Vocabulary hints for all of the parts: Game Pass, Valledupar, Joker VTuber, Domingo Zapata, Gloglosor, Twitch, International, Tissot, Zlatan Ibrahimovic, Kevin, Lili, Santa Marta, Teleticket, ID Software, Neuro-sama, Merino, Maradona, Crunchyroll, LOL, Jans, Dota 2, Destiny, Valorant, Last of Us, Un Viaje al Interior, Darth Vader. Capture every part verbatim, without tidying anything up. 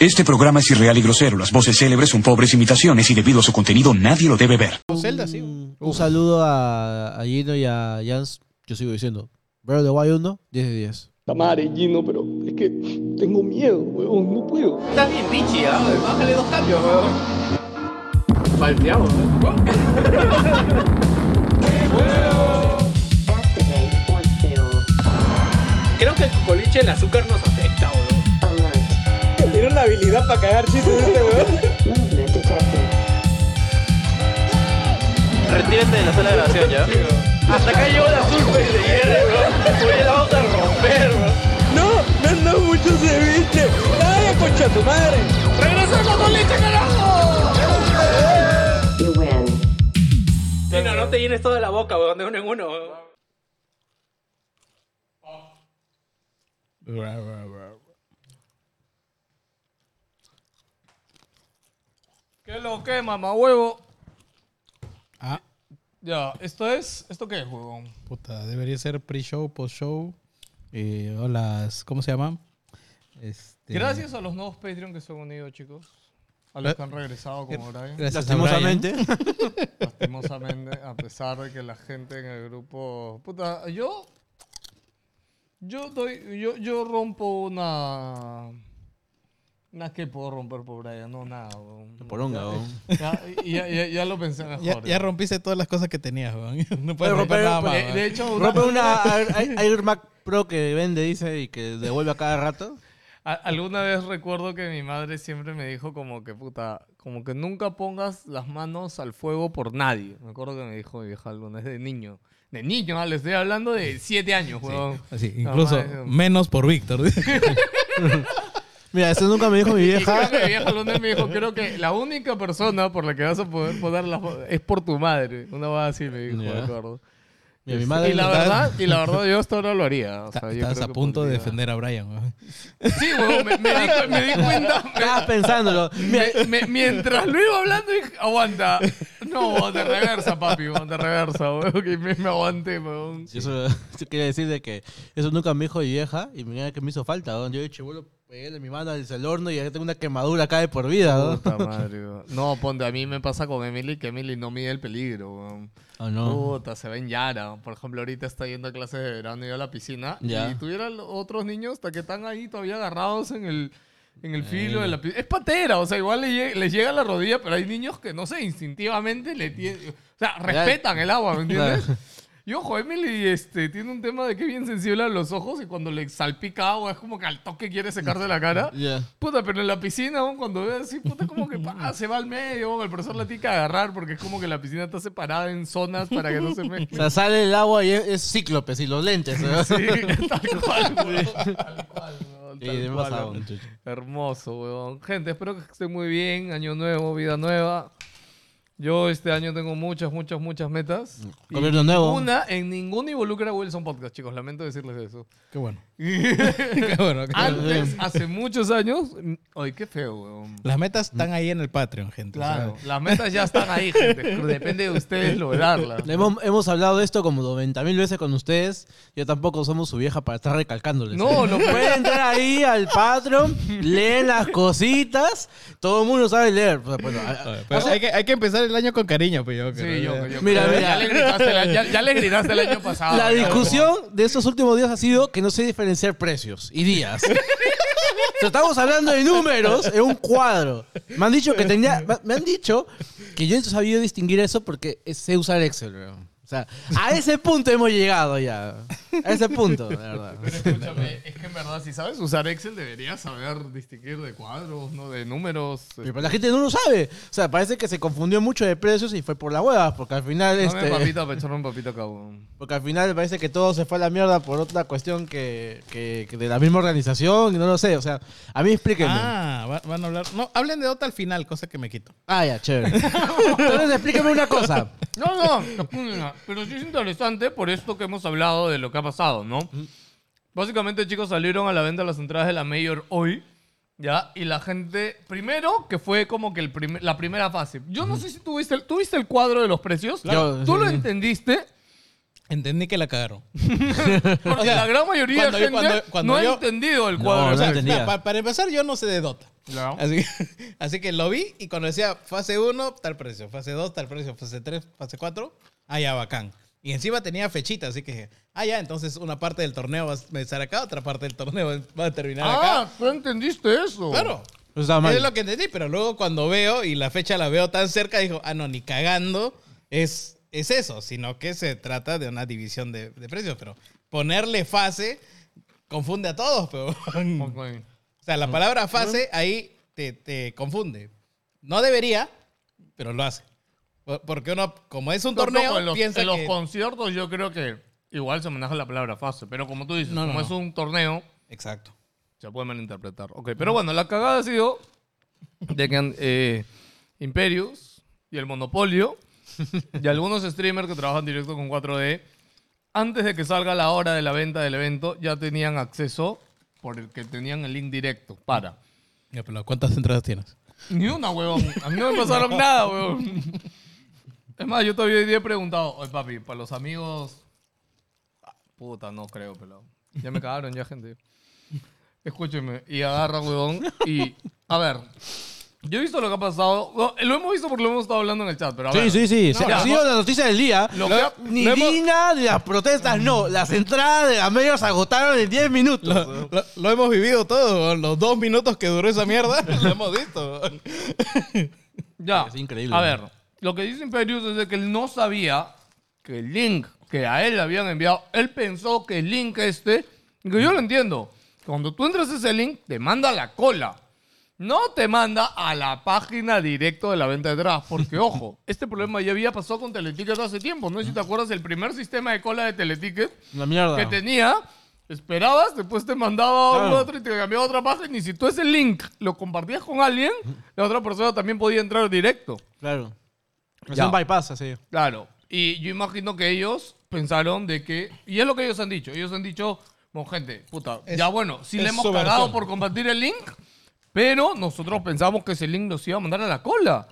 Este programa es irreal y grosero. Las voces célebres son pobres imitaciones y debido a su contenido nadie lo debe ver. Zelda, sí. Un, un saludo a, a Gino y a Jans. Yo sigo diciendo, Bro de Guay uno, diez de diez. La madre, Gino, pero es que tengo miedo, weón. No puedo. Estás bien, pichi, ¿eh? Bájale dos cambios, weón. Malteamos, weón. Creo que el coliche, el azúcar nos afecta, weón. Tiene una habilidad para cagar chistes este weón. Retírate de la sala de grabación ya. Hasta acá llegó la surfa y se hierre, bro. Oye, la vamos a romper, bro. No, no, no, mucho ceviche. Ay, concha tu madre. Regresamos con leche, carajo. You win. Sí, no, no te llenes toda la boca, weón, de uno en uno. Weón. ¿Qué lo que, mamá huevo? Ah. Ya, ¿esto es? ¿Esto qué es, huevón? Puta, debería ser pre-show, post-show. Eh, hola, ¿cómo se llama? Este... Gracias a los nuevos Patreon que se han unido, chicos. A los que han regresado como Brian. Gracias, lastimosamente. Lastimosamente, a pesar de que la gente en el grupo... Puta, yo... Yo doy... Yo, yo rompo una... Nada que puedo romper por Brian, no nada, weón. Poronga, weón. Ya, ya, ya, ya lo pensé mejor. Ya, ya rompiste todas las cosas que tenías, weón. No puedes romper, romper nada más. De, de hecho, rompe una Air Mac Pro que vende, dice, y que devuelve a cada rato. Alguna vez recuerdo que mi madre siempre me dijo como que, puta, como que nunca pongas las manos al fuego por nadie. Me acuerdo que me dijo mi vieja alguna vez de niño. De niño, ¿no? Le estoy hablando de siete años, weón. Sí, incluso madre, menos por Víctor. Mira, eso nunca me dijo mi vieja. Mi vieja lunes me dijo, creo que la única persona por la que vas a poder poner las es por tu madre. Una vez así me dijo, yeah. De acuerdo. Y, mi madre y, la verdad, y la verdad, yo hasta ahora lo haría. O sea, estás a punto podría... de defender a Brian, weón. Sí, weón, me, me, di, me di cuenta. Me, estabas pensándolo. Me, me, mientras lo iba hablando, dije, aguanta. No, de reversa, papi, weón, de reversa, weón. Que me, me aguanté, weón. Sí. Eso yo quería decir de que eso nunca me dijo mi vieja y mira que me hizo falta, weón. Yo dije, bueno, pegué de mi mano al horno y ya tengo una quemadura acá de por vida, ¿no? Puta madre, bro. No, ponte, a mí me pasa con Emily que Emily no mide el peligro, weón. Oh, no. Puta, se ve en Yara. Por ejemplo, ahorita está yendo a clases de verano y a la piscina. Ya. Y tuviera otros niños hasta que están ahí todavía agarrados en el, en el eh. filo de la piscina. Es patera, o sea, igual les, les llega a la rodilla, pero hay niños que, no sé, instintivamente le tienen... O sea, respetan el agua, ¿me entiendes? Claro. Y ojo, Emily este, tiene un tema de que es bien sensible a los ojos y cuando le salpica agua es como que al toque quiere secarse la cara. Yeah. Puta, pero en la piscina, aún cuando ve así, puta, como que pa, se va al medio. El profesor la tiene que agarrar porque es como que la piscina está separada en zonas para que no se mezcle. O sea, sale el agua y es, es cíclopes y los lentes, ¿no? Sí, tal cual, weón. Tal cual, weón. Tal sí, cual, weón. Hermoso, weón. Gente, espero que estén muy bien. Año nuevo, vida nueva. Yo este año tengo muchas, muchas, muchas metas. Gobierno nuevo. Una en ninguna involucra a Wilson Podcast, chicos. Lamento decirles eso. Qué bueno. Qué bueno. Qué antes, bueno. Hace muchos años... Ay, qué feo, weón. Las metas están ahí en el Patreon, gente. Claro. O sea, las metas ya están ahí, gente. Depende de ustedes lograrlas. Hemos, hemos hablado de esto como noventa mil veces con ustedes. Yo tampoco somos su vieja para estar recalcándoles. No, lo pueden entrar ahí al Patreon, leen las cositas. Todo el mundo sabe leer. Bueno, pero o sea, hay, que, hay que empezar el año con cariño, pues yo. Sí, yo, yo. Mira, mira. Ya le gritaste, la, ya, ya le gritaste el año pasado. La discusión ¿no? de estos últimos días ha sido que no sé diferenciar precios y días. O sea, estamos hablando de números en un cuadro. Me han dicho que tenía, me han dicho que yo no sabía distinguir eso porque sé usar Excel, bro. O sea, a ese punto hemos llegado ya. A ese punto, de verdad. Pero escúchame, es que en verdad, si sabes usar Excel, deberías saber distinguir de cuadros, ¿no? De números. Pero la gente no lo sabe. O sea, parece que se confundió mucho de precios y fue por la hueva, porque al final... No este... papito, pechón, un papito cabrón. Porque al final parece que todo se fue a la mierda por otra cuestión que, que, que de la misma organización, y no lo sé. O sea, a mí explíquenme. Ah, van a hablar... No, hablen de Dota al final, cosa que me quito. Ah, ya, chévere. Entonces explíquenme una cosa. No, no, no. Pero sí es interesante por esto que hemos hablado de lo que ha pasado, ¿no? Mm. Básicamente, chicos, salieron a la venta las entradas de la Major hoy, ¿ya? Y la gente, primero, que fue como que el prim- la primera fase. Yo mm. no sé si tuviste el, ¿tú viste el cuadro de los precios. Claro. Yo, ¿Tú sí, lo sí. entendiste? Entendí que la cagaron. Porque o sea, la gran mayoría de gente cuando, cuando no yo, ha entendido el cuadro. No, no o sea, entendía. Para, para empezar, yo no sé de Dota. No. Así, así que lo vi y cuando decía fase uno, tal precio, fase dos, tal precio, fase tres, fase cuatro, ah, ya, bacán. Y encima tenía fechita, así que, ah, ya, entonces una parte del torneo va a empezar acá, otra parte del torneo va a terminar ah, acá. Ah, ¿tú entendiste eso? Claro. O sea, es lo que entendí, pero luego cuando veo y la fecha la veo tan cerca, digo, ah, no, ni cagando es, es eso, sino que se trata de una división de, de precios, pero ponerle fase confunde a todos, pero... Okay. O sea, la palabra fase ahí te, te confunde. No debería, pero lo hace. Porque uno, como es un no, torneo, no, en los, piensa en los que... conciertos yo creo que igual se maneja la palabra fase. Pero como tú dices, no, no, como no. es un torneo... Exacto. Se puede malinterpretar. Ok, pero bueno, la cagada ha sido de que eh, Imperius y el Monopolio y algunos streamers que trabajan directo con cuatro D, antes de que salga la hora de la venta del evento, ya tenían acceso por el que tenían el link directo para... Ya, pero ¿cuántas entradas tienes? Ni una, huevón. A mí no me pasaron no. nada, huevón. Es más, yo todavía hoy día he preguntado, oye papi, para los amigos... Puta, no creo, pelado. Ya me cagaron ya, gente. Escúcheme. Y agarra, huevón. Y, a ver, yo he visto lo que ha pasado. No, lo hemos visto porque lo hemos estado hablando en el chat, pero a ver. Sí, sí, sí. No, Se ha sido la noticia del día. Lo lo, ha, ni hemos... Dina de las protestas, no. Las entradas de América se agotaron en diez minutos. Lo, lo, lo hemos vivido todo. Los dos minutos que duró esa mierda, lo hemos visto. Ya. Es increíble. A ver. Lo que dice Imperius es de que él no sabía que el link que a él le habían enviado, él pensó que el link este, que yo lo entiendo, cuando tú entras a ese link, te manda a la cola. No te manda a la página directa de la venta de draft, porque, ojo, este problema ya había pasado con Teleticket hace tiempo, ¿no? Si te acuerdas, el primer sistema de cola de Teleticket la mierda. que tenía, esperabas, después te mandaba a claro. otro y te cambiaba a otra página, y si tú ese link lo compartías con alguien, la otra persona también podía entrar directo. Claro. Es un bypass, así. Claro. Y yo imagino que ellos pensaron de que... Y es lo que ellos han dicho. Ellos han dicho, bueno, gente, puta, es, ya bueno, sí le hemos cagado por compartir el link, pero nosotros pensamos que ese link nos iba a mandar a la cola.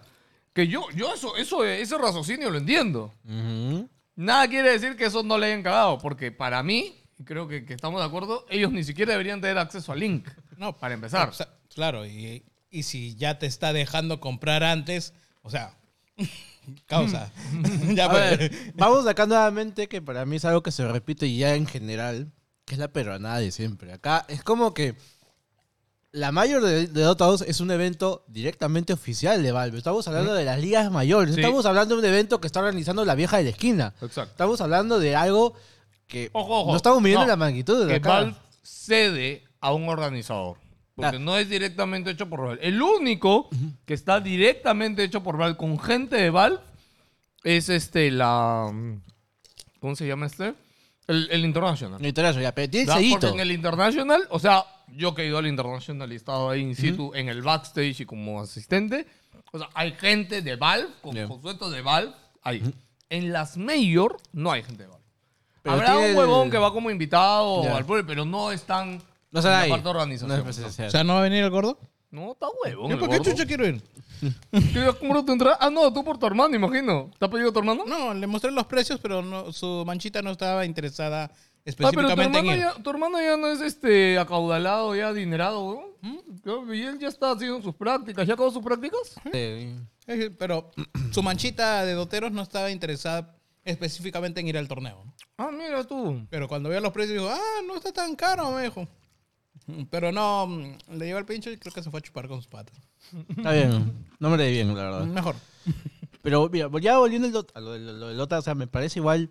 Que yo, yo eso, eso, ese raciocinio lo entiendo. Uh-huh. Nada quiere decir que eso no le hayan cagado, porque para mí, creo que, que estamos de acuerdo, ellos ni siquiera deberían tener acceso al link. No, para empezar. O sea, claro, y, y si ya te está dejando comprar antes, o sea... Causa. Ya, pues. Ver, vamos acá nuevamente, que para mí es algo que se repite ya en general, que es la peruanada de siempre. Acá es como que la Major de, de Dota dos es un evento directamente oficial de Valve. Estamos hablando de las ligas mayores. Sí. Estamos hablando de un evento que está organizando la vieja de la esquina. Exacto. Estamos hablando de algo que ojo, ojo. no estamos midiendo no, la magnitud de la cara. Valve cede a un organizador. Porque no es directamente hecho por Valve. El único que está directamente hecho por Valve con gente de Valve es este, la... ¿Cómo se llama este? El, el International. El International, ya, pero tiene seguito. En el International, o sea, yo que he ido al International y he estado ahí in situ, uh-huh. en el backstage y como asistente, o sea, hay gente de Valve, con yeah. conceptos de Valve, ahí. Uh-huh. En las Major no hay gente de Valve. Pero habrá tiene... un huevón que va como invitado yeah. al pueblo, pero no están... No será ahí. No, o sea, ¿no va a venir el gordo? No, está huevón. ¿Yo por qué chucha quiero ir? ¿Cómo te entras? Ah, no, tú por tu hermano, imagino. ¿Te has pedido a tu hermano? No, le mostré los precios, pero no, su manchita no estaba interesada específicamente ah, pero tu en él. Ya, tu hermano ya no es este acaudalado, ya adinerado, weón. ¿Mm? Y él ya está haciendo sus prácticas. ¿Ya acabó sus prácticas? Sí. Pero su manchita de doteros no estaba interesada específicamente en ir al torneo. Ah, mira tú. Pero cuando vio los precios, dijo, ah, no está tan caro, me dijo. Pero no, le lleva el pincho y creo que se fue a chupar con sus patas. Está bien, no me leí bien, la verdad. Mejor. Pero mira, ya volviendo a lo del Dota, o sea, me parece igual...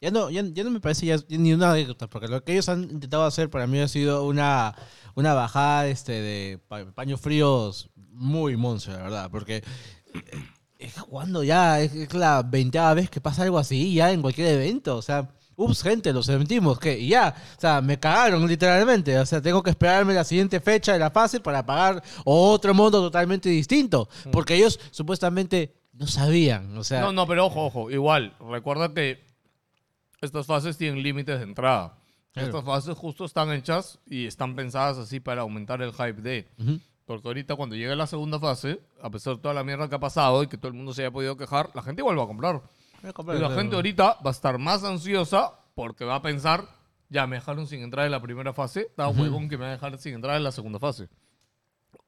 Ya no, ya, ya no me parece ya, ya ni una anécdota, porque lo que ellos han intentado hacer para mí ha sido una, una bajada este, de pa, paños fríos muy monstruo, la verdad. Porque es jugando ya, es, es la veinteava vez que pasa algo así, ya en cualquier evento, o sea... Ups, gente, lo sentimos, que y ya, o sea, me cagaron literalmente, o sea, tengo que esperarme la siguiente fecha de la fase para pagar otro mundo totalmente distinto, porque ellos supuestamente no sabían, o sea... No, no, pero ojo, ojo, igual, recuerda que estas fases tienen límites de entrada, claro. Estas fases justo están hechas y están pensadas así para aumentar el hype de... Uh-huh. Porque ahorita cuando llegue la segunda fase, a pesar de toda la mierda que ha pasado y que todo el mundo se haya podido quejar, la gente igual va a comprar. Y la gente ahorita va a estar más ansiosa porque va a pensar, ya me dejaron sin entrar en la primera fase, da huevón que me va a dejar sin entrar en la segunda fase.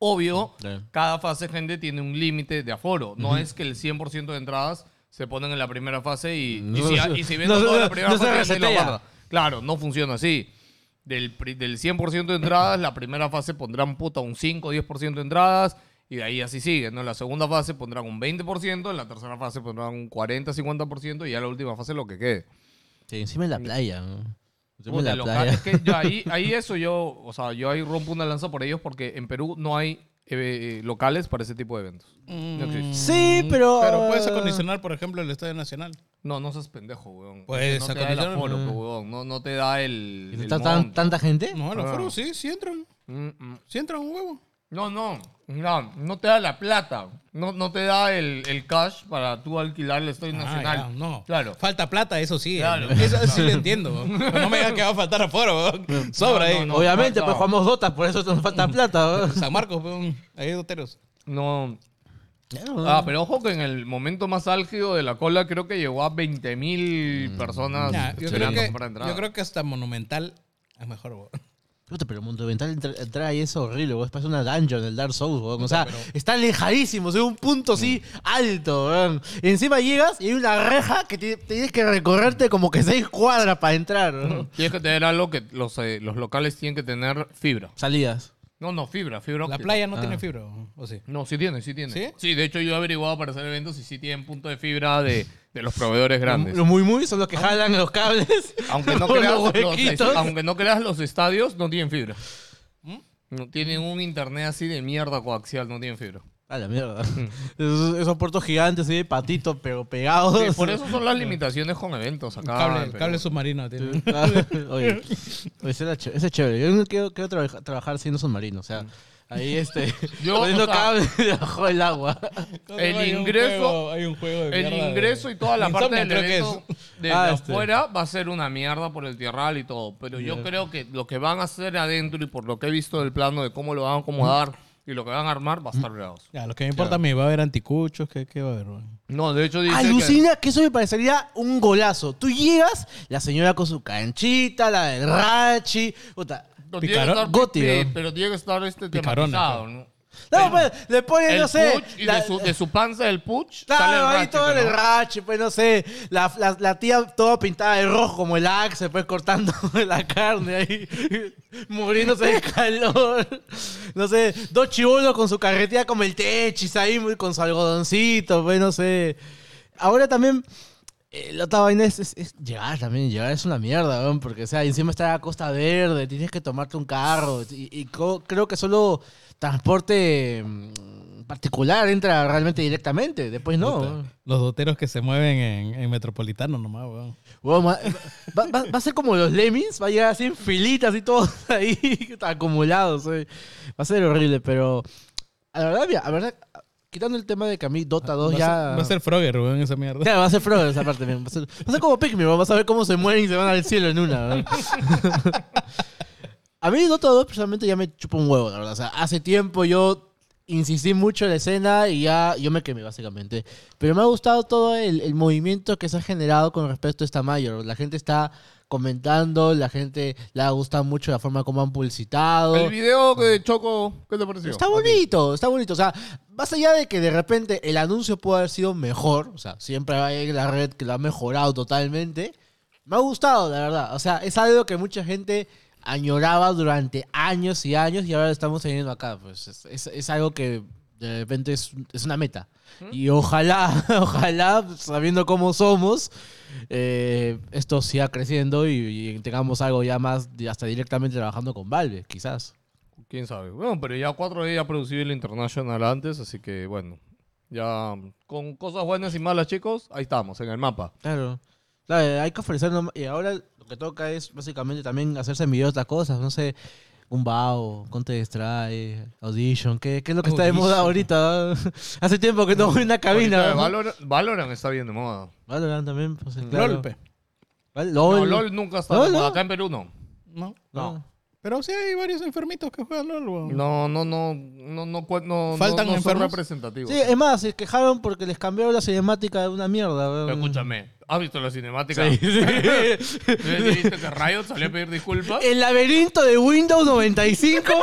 obvio, yeah. cada fase, gente, tiene un límite de aforo. No uh-huh. es que el cien por ciento de entradas se ponen en la primera fase y, no, y si, no, y si venden no, toda no, la primera no fase, la guarda. Claro, no funciona así. Del, del cien por ciento de entradas, la primera fase pondrán puta un cinco o diez por ciento de entradas y de ahí así sigue, ¿no? En la segunda fase pondrán un veinte por ciento, en la tercera fase pondrán un cuarenta, cincuenta por ciento y ya la última fase lo que quede. Sí, encima en la playa, ¿no? Encima en la playa. Es que yo ahí, ahí eso yo, o sea, yo ahí rompo una lanza por ellos porque en Perú no hay eh, locales para ese tipo de eventos. Mm. No existe. Sí, pero... Pero puedes acondicionar, por ejemplo, el Estadio Nacional. No, no seas pendejo, weón. Pues no te da el aforo, mm. weón. No, no te da el... el ¿Está tan, tanta gente? No, el aforo sí, sí entran. Mm, mm. Sí entran un huevo. No, no. No, no te da la plata. No, no te da el, el cash para tú alquilar el Estadio ah, Nacional. Ya, no. Claro. Falta plata, eso sí. Claro. Eh. Eso sí lo entiendo. No me digas que va a faltar aforo, weón. Sobra, no, no, eh. No, obviamente, no, pues jugamos Dota, por eso nos falta plata, weón. San Marcos, weón. Ahí hay doteros. No... Ah, pero ojo que en el momento más álgido de la cola creo que llegó a veinte mil personas nah, yo esperando creo que, comprar entrada. Yo creo que hasta Monumental es mejor, weón. Pero Monumental entra ahí es horrible, weón. Parece una dungeon el Dark Souls, weón. O sea, pero... está alejadísimo, o sea, un punto así alto, weón. Y encima llegas y hay una reja que te, tienes que recorrerte como que seis cuadras para entrar, weón. Tienes que tener algo que los, eh, los locales tienen que tener fibra. Salidas. No, no, fibra, fibra óptica. La playa no ah. tiene fibra, ¿o sí? No, sí tiene, sí tiene. ¿Sí? Sí, de hecho yo he averiguado para hacer eventos y sí tienen punto de fibra de, de los proveedores grandes. Los muy muy son los que jalan los cables. Aunque no, creas, los, aunque no creas, los estadios no tienen fibra. ¿Mm? No tienen un internet así de mierda coaxial, no tienen fibra. A la mierda. Esos, esos puertos gigantes, ¿sí? Patitos, pero pegados. Sí, por eso son las limitaciones con eventos acá. Cable, pero... cable submarino. Tiene. Oye, ese es chévere. Yo quiero, quiero tra- trabajar siendo submarino. O sea, ahí este, yo, poniendo o sea, cable debajo del agua. El ingreso, hay un juego, hay un juego de el ingreso de... y toda la Insomnia, parte del evento desde ah, afuera este. va a ser una mierda por el tierral y todo. Pero yo yeah. creo que lo que van a hacer adentro y por lo que he visto del plano de cómo lo van a acomodar, mm. y lo que van a armar va a estar bravos. Ya, lo que me importa claro. a mí, ¿va a haber anticuchos? ¿Qué, qué va a haber? No, de hecho dice alucina que... que eso me parecería un golazo. Tú llegas, la señora con su canchita, la del Rachi, puta, no, picarón, goti. Pe- pero tiene que estar este tematizado, ¿no? No, pero, pues, le ponen, no sé... Y la, de, su, de su panza el puch claro, sale el ahí rache, todo pero... el rache, pues, no sé. La, la, la tía toda pintada de rojo, como el axe, pues, cortando la carne ahí. Muriéndose de calor. No sé, dos chibolos con su carretilla como el techis ahí, con su algodoncito, pues, no sé. Ahora también... La otra vaina es, es, es llegar también, llegar es una mierda, weón, porque o sea, encima está la Costa Verde, tienes que tomarte un carro, y, y co- creo que solo transporte particular entra realmente directamente, después no. Puta, los doteros que se mueven en, en Metropolitano nomás, weón. Weón va, va, va, va a ser como los Lemmings, va a llegar así en filitas y todos ahí acumulados, weón. Va a ser horrible, pero la verdad, mira, la verdad... Quitando el tema de que a mí Dota dos va ya... Ser, va a ser Frogger, weón, esa mierda. Claro, va a ser Frogger esa parte. Va a ser, va a ser como Pikmin, weón. Vas a ver cómo se mueren y se van al cielo en una, weón. A mí Dota dos personalmente ya me chupa un huevo, la verdad. O sea, hace tiempo yo insistí mucho en la escena y ya yo me quemé, básicamente. Pero me ha gustado todo el, el movimiento que se ha generado con respecto a esta Major. La gente está... comentando, la gente le ha gustado mucho la forma como han publicitado. El video de Choco, ¿qué te pareció? Está bonito, está bonito. O sea, más allá de que de repente el anuncio pudo haber sido mejor, o sea, siempre hay la red que lo ha mejorado totalmente, me ha gustado, la verdad. O sea, es algo que mucha gente añoraba durante años y años y ahora lo estamos teniendo acá. Pues es, es, es algo que de repente es, es una meta. Y ojalá, ojalá, sabiendo cómo somos, eh, esto siga creciendo y, y tengamos algo ya más, hasta directamente trabajando con Valve, quizás. Quién sabe. Bueno, pero ya cuatro D ha producido el International antes, así que bueno, ya con cosas buenas y malas, chicos, ahí estamos, en el mapa. Claro. Claro, hay que ofrecernos, y ahora lo que toca es básicamente también hacerse envidiar otras cosas, no sé... Un bao, Counter-Strike, Audition, ¿qué, ¿qué es lo que Audition. Está de moda ahorita? Hace tiempo que no voy a una cabina. ¿No? Valorant, Valorant está bien de moda. Valorant también, pues claro. LOL, ¿Vale? LOL. No, LOL nunca está ¿Lol? de moda. Acá en Perú no. No. No. Pero sí hay varios enfermitos que juegan LOL, weón. No, no, no. no, no, no Faltan no, no enfermos representativos. Sí, es más, se quejaron porque les cambiaron la cinemática de una mierda, weón. Escúchame. ¿Has visto la cinemática? Sí, sí. ¿Viste que Riot salió a pedir disculpas? El laberinto de Windows noventa y cinco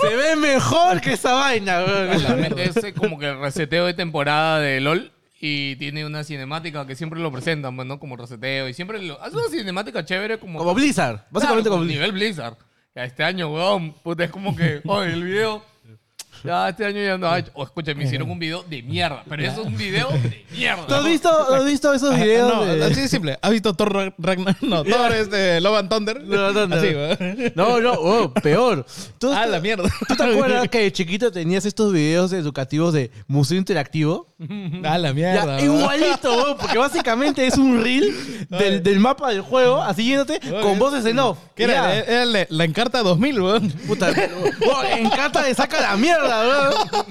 se ve mejor que esa vaina, weón. Es como que el reseteo de temporada de LOL. Y tiene una cinemática que siempre lo presentan, ¿no? Como reseteo. Y siempre lo... hace una cinemática chévere como... Como Blizzard. Básicamente claro, como nivel Blizzard. Ya este año, weón, puta, es como que... Oye, el video... Ya este año ya no... O escucha, me hicieron un video de mierda. Pero eso es un video de mierda. ¿Tú has visto, ¿tú has visto esos videos? No, de... así de simple. ¿Has visto Thor Ragnarok? No, Thor es de Love and Thunder. Love and Thunder. Así, no, no, oh, peor. ¿Tú, ah, la mierda. ¿Tú te acuerdas que de chiquito tenías estos videos educativos de Museo Interactivo? Ah, la mierda. Ya, igualito, porque básicamente es un reel del, del mapa del juego, así yéndote, con voces en off. ¿Qué era? Era la, la Encarta dos mil, weón. Puta, oh, Encarta de saca la mierda, weón.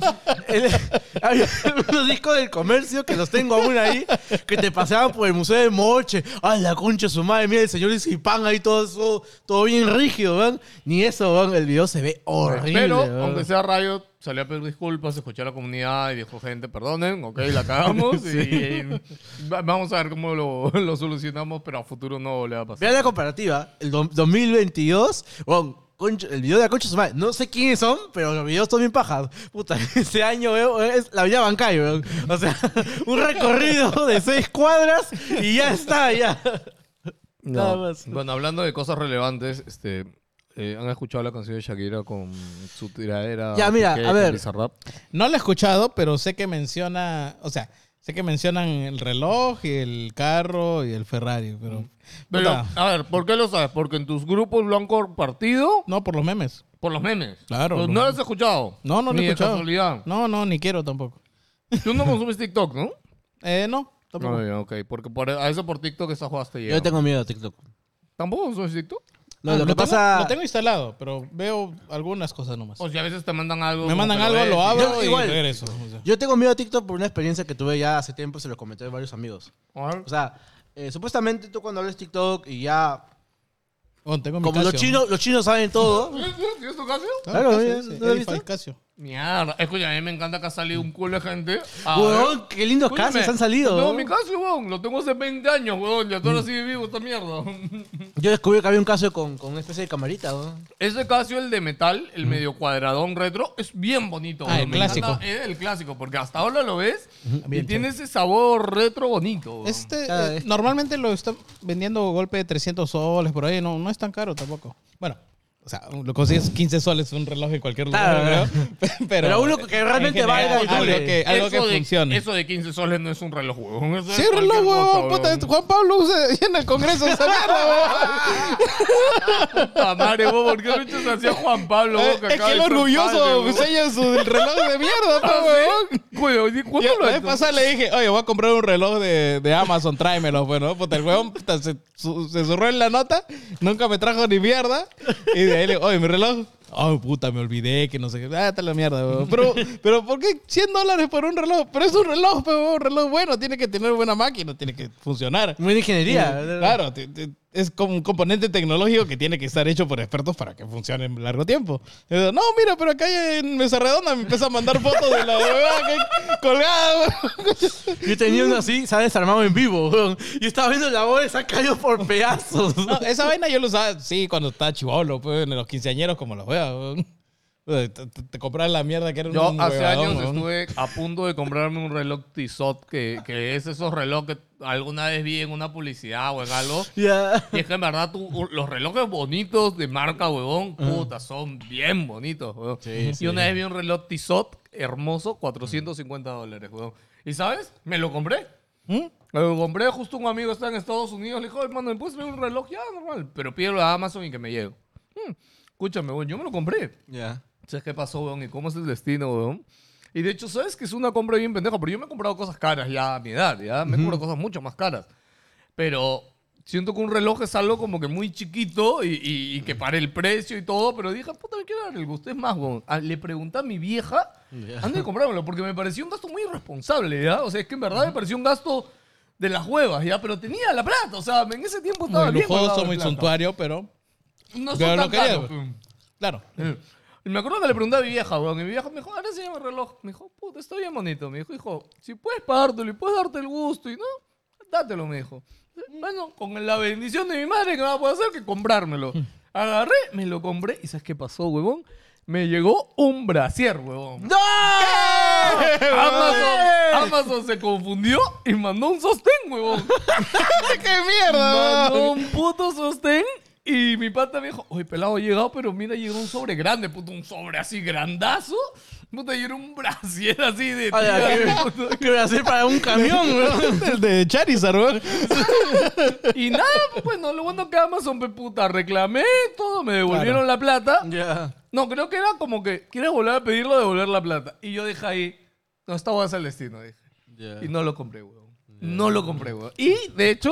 Había unos discos del comercio que los tengo aún ahí, que te paseaban por el Museo de Moche. ¡Ah, la concha su madre! Mira, el señor Isipán ahí todo, eso, todo bien rígido, weón. Ni eso, weón. El video se ve horrible. Pero, weón, aunque sea Riot, salió a pedir disculpas, escuchó a la comunidad y dijo, gente, perdonen, ok, la cagamos. Sí. Y vamos a ver cómo lo, lo solucionamos, pero a futuro no le va a pasar. Vean la comparativa, el dos mil veintidós, bueno, el video de la concha de su madre, no sé quiénes son, pero los videos son bien pajas. Puta, ese año weón, es la Villa Bancay, weón. O sea, un recorrido de seis cuadras y ya está, ya. No. Nada más. Bueno, hablando de cosas relevantes, este... Eh, ¿han escuchado la canción de Shakira con su tiradera? Ya, mira, Piqué, a ver. No la he escuchado, pero sé que menciona... O sea, sé que mencionan el reloj y el carro y el Ferrari, pero... Pero, puta. A ver, ¿por qué lo sabes? ¿Porque en tus grupos lo han compartido? No, por los memes. ¿Por los memes? Claro. Pues ¿no lo has escuchado? No, no lo he escuchado. Ni de casualidad. No, no, ni quiero tampoco. Tú no consumes TikTok, ¿no? Eh, no, tampoco. No, ok, porque por, a eso por TikTok esa jugaste ya. Yo lleno. Tengo miedo a TikTok. ¿Tampoco consumes TikTok? No, ah, lo, lo, que tengo, pasa... lo tengo instalado, pero veo algunas cosas nomás. O sea, a veces te mandan algo. Me mandan algo, ves, lo abro yo, y igual, regreso. O sea. Yo tengo miedo a TikTok por una experiencia que tuve ya hace tiempo, se lo comenté a varios amigos. O sea, eh, supuestamente tú cuando hables TikTok y ya... Bueno, tengo mi como los chinos, los chinos saben todo. ¿Tienes tu Casio? Claro, Casio, sí, ¿no lo viste? Casio. Mierda. Escucha, a mí me encanta que ha salido un culo de gente. Huevón, qué lindos Casios han salido. Yo tengo mi Casio, huevón. Lo tengo hace veinte años, huevón. Ya todo lo sigue vivo esta mierda. Yo descubrí que había un Casio con, con una especie de camarita, huevón. Ese Casio, el de metal, el mm. medio cuadradón retro, es bien bonito. Ah, el me clásico. Es el clásico, porque hasta ahora lo ves mm-hmm. y bien tiene bien. Ese sabor retro bonito. Huevón. Este, eh, normalmente lo están vendiendo golpe de trescientos soles por ahí. No, no es tan caro tampoco. Bueno, o sea, lo consigues quince soles un reloj en cualquier lugar, claro, pero, pero uno que realmente valga algo que, algo que de, funcione. Eso de quince soles no es un reloj, huevón. Eso sí, es reloj, huevón. Puta, Juan Pablo usa en el Congreso esa mierda, huevón. Madre, huevón, ¿por qué lo echas hacia Juan Pablo? Huevón, que es que el orgulloso enseña su reloj de mierda, huevón. ¿Sí? Yo la vez pasada le dije, oye, voy a comprar un reloj de, de Amazon, tráemelo, bueno. Puta, el huevón se, se zurró en la nota, nunca me trajo ni mierda. Y de ahí le digo, oye, mi reloj. Ay, oh, puta, me olvidé que no sé qué. Ah, está la mierda, weón. Pero, pero, ¿por qué cien dólares por un reloj? Pero es un reloj, weón. Un reloj bueno. Tiene que tener buena máquina. Tiene que funcionar. Muy de ingeniería. Y, claro. Te, te, es como un componente tecnológico que tiene que estar hecho por expertos para que funcione en largo tiempo. Y yo, no, mira, pero acá en Mesa Redonda me empieza a mandar fotos de la huevada colgada, weón. Yo tenía uno así, se ha desarmado en vivo, weón. Y estaba viendo la bola y se ha caído por pedazos. No, esa vaina yo lo usaba, sí, cuando estaba chivolo, pues, en los quinceañeros como los weas. Te, te, te compras la mierda que era un reloj. Yo hace huevadón, años huevón. Estuve a punto de comprarme un reloj Tissot, que, que es esos relojes que alguna vez vi en una publicidad o en algo. Yeah. Y es que en verdad tú, los relojes bonitos de marca, huevón, puta, son bien bonitos, huevón. Sí, y sí. Una vez vi un reloj Tissot hermoso, cuatrocientos cincuenta dólares, huevón. ¿Y sabes? Me lo compré. ¿Mm? Me lo compré, justo un amigo está en Estados Unidos. Le dijo, hermano, ¿me puedes ver un reloj? Ya, normal. Pero pídelo a Amazon y que me llegue. Hmm. Escúchame, weón, yo me lo compré. Ya. Yeah. ¿Sabes qué pasó, weón? ¿Y cómo es el destino, weón? Y de hecho, ¿sabes que es una compra bien pendeja? Porque yo me he comprado cosas caras ya a mi edad, ya. Me he uh-huh. comprado cosas mucho más caras. Pero siento que un reloj es algo como que muy chiquito y, y, y que para el precio y todo. Pero dije, puta, me quiero dar el gusto. Es más, weón. Le pregunté a mi vieja, yeah. antes de comprármelo, porque me pareció un gasto muy irresponsable, ya. O sea, es que en verdad uh-huh. me pareció un gasto de las huevas, ya. Pero tenía la plata. O sea, en ese tiempo estaba bien. Muy lujoso, muy suntuario, pero... No son tan caros. Claro. Y me acuerdo que le pregunté a mi vieja, weón. Y mi vieja me dijo, ahora se llama reloj. Me dijo, puta, está bien bonito. Me dijo, hijo, si puedes pagártelo y puedes darte el gusto. Y no, dátelo, me dijo. Bueno, con la bendición de mi madre, que me va a poder hacer que comprármelo. Agarré, me lo compré. ¿Y sabes qué pasó, huevón? Me llegó un brasier, huevón. ¡No! Amazon, Amazon se confundió y mandó un sostén, huevón. ¡Qué mierda! Mandó un puto sostén. Y mi pata me dijo, oye, pelado, he llegado, pero mira, llegó un sobre grande, puto, un sobre así grandazo. Puta, y era un brasier así de... ¿Qué voy a hacer para un camión, weón? El de Charizard, weón. Y nada, pues, no, lo bueno que Amazon, pues, puta, reclamé todo, me devolvieron claro. la plata. Yeah. No, creo que era como que, ¿quieres volver a pedirlo, devolver la plata? Y yo dije ahí, no, esta voy a hacer el destino, dije. Yeah. Y no lo compré, weón. Yeah. No lo compré, weón. Y, de hecho...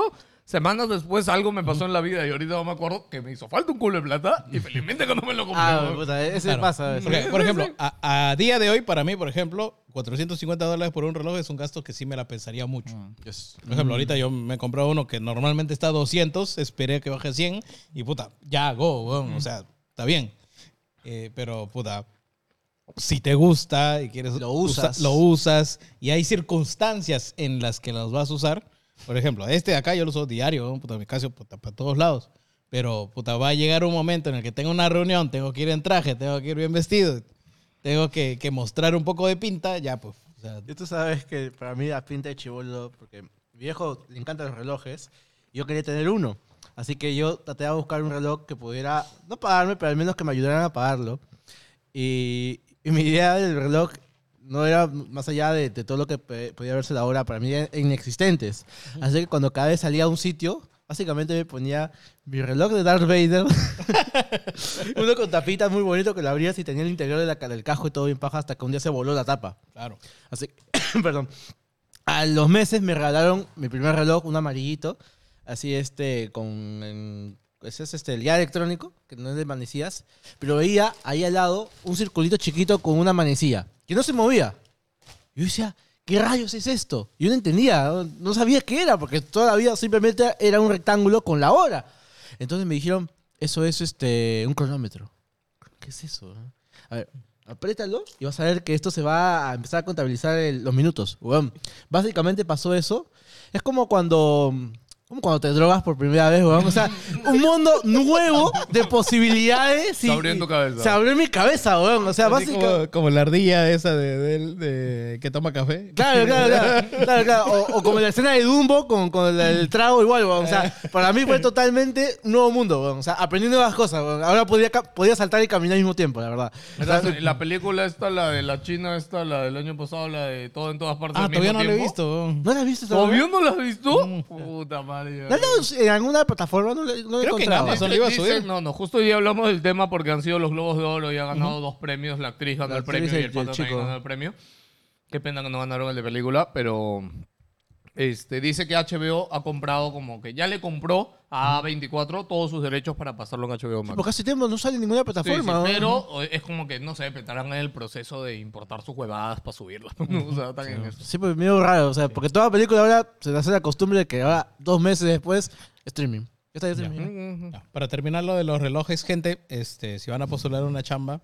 Semanas después algo me pasó en la vida y ahorita no me acuerdo que me hizo falta un culo de plata y felizmente cuando me lo compré. Ah, puta, ese claro. pasa. Ese. Porque, por ejemplo, a, a día de hoy, para mí, por ejemplo, cuatrocientos cincuenta dólares por un reloj es un gasto que sí me la pensaría mucho. Mm. Yes. Por ejemplo, mm. ahorita yo me compré uno que normalmente está a doscientos, esperé que baje a cien y puta, ya, go, bueno, mm. o sea, está bien. Eh, pero, puta... Si te gusta y quieres... Lo usas. Usa, lo usas y hay circunstancias en las que las vas a usar. Por ejemplo, este de acá yo lo uso diario, puta, me caso puta, para todos lados. Pero, puta, va a llegar un momento en el que tengo una reunión, tengo que ir en traje, tengo que ir bien vestido, tengo que, que mostrar un poco de pinta, ya, pues. O sea, y tú sabes que para mí la pinta de chibolo, porque a mi viejo le encantan los relojes, yo quería tener uno. Así que yo traté de buscar un reloj que pudiera, no pagarme, pero al menos que me ayudaran a pagarlo. Y, y mi idea del reloj... No era más allá de, de todo lo que pe, podía verse la hora, para mí eran inexistentes. Así que cuando cada vez salía a un sitio, básicamente me ponía mi reloj de Darth Vader, uno con tapitas muy bonito que lo abrías y tenía el interior de la, del cajo y todo bien paja, hasta que un día se voló la tapa. Claro. Así que, perdón, a los meses me regalaron mi primer reloj, un amarillito, así este, con... En, ese es este, el guía electrónico, que no es de manecillas, pero veía ahí al lado un circulito chiquito con una manecilla que no se movía. Yo decía, ¿qué rayos es esto? Yo no entendía, no, no sabía qué era, porque todavía simplemente era un rectángulo con la hora. Entonces me dijeron, eso es este, un cronómetro. ¿Qué es eso? A ver, apriétalo y vas a ver que esto se va a empezar a contabilizar el, los minutos. Bueno, básicamente pasó eso. Es como cuando... Como cuando te drogas por primera vez, weón. O sea, un mundo nuevo de posibilidades. Se abrió en tu cabeza. Se abrió en mi cabeza, weón. O sea, básicamente... Como, como la ardilla esa de, de, de que toma café. Claro, claro, claro. claro, claro. O, o como la escena de Dumbo con, con el trago igual, weón. O sea, para mí fue totalmente un nuevo mundo, weón. O sea, aprendí nuevas cosas, weón. Ahora podía, podía saltar y caminar al mismo tiempo, la verdad. O sea, la película esta, la de la China esta, la del año pasado, la de todo en todas partes. Ah, al todavía mismo no tiempo. La he visto, weón. ¿No la has visto? ¿Todavía no la has visto? Mm. Puta madre. No, no, en alguna plataforma no, le, no creo que en Amazon le iba a subir. Dice, no, no, justo hoy hablamos del tema porque han sido los Globos de Oro y ha ganado uh-huh. dos premios. La actriz ganó la el premio y el pato también ganó el premio. Qué pena que no ganaron el de película, pero este, dice que H B O ha comprado como que ya le compró a A veinticuatro todos sus derechos para pasarlo en H B O Max. Sí, porque hace tiempo no sale en ninguna plataforma. Sí, sí, pero uh-huh. es como que, no sé, estarán en el proceso de importar sus huevadas para subirlas. O sea, están sí, en eso. Sí, pues medio raro. O sea, sí. Porque toda película ahora se le hace la costumbre de que ahora, dos meses después, streaming. Está de streaming. Ya. Uh-huh. Ya. Para terminar lo de los relojes, gente, este, si van a postular una chamba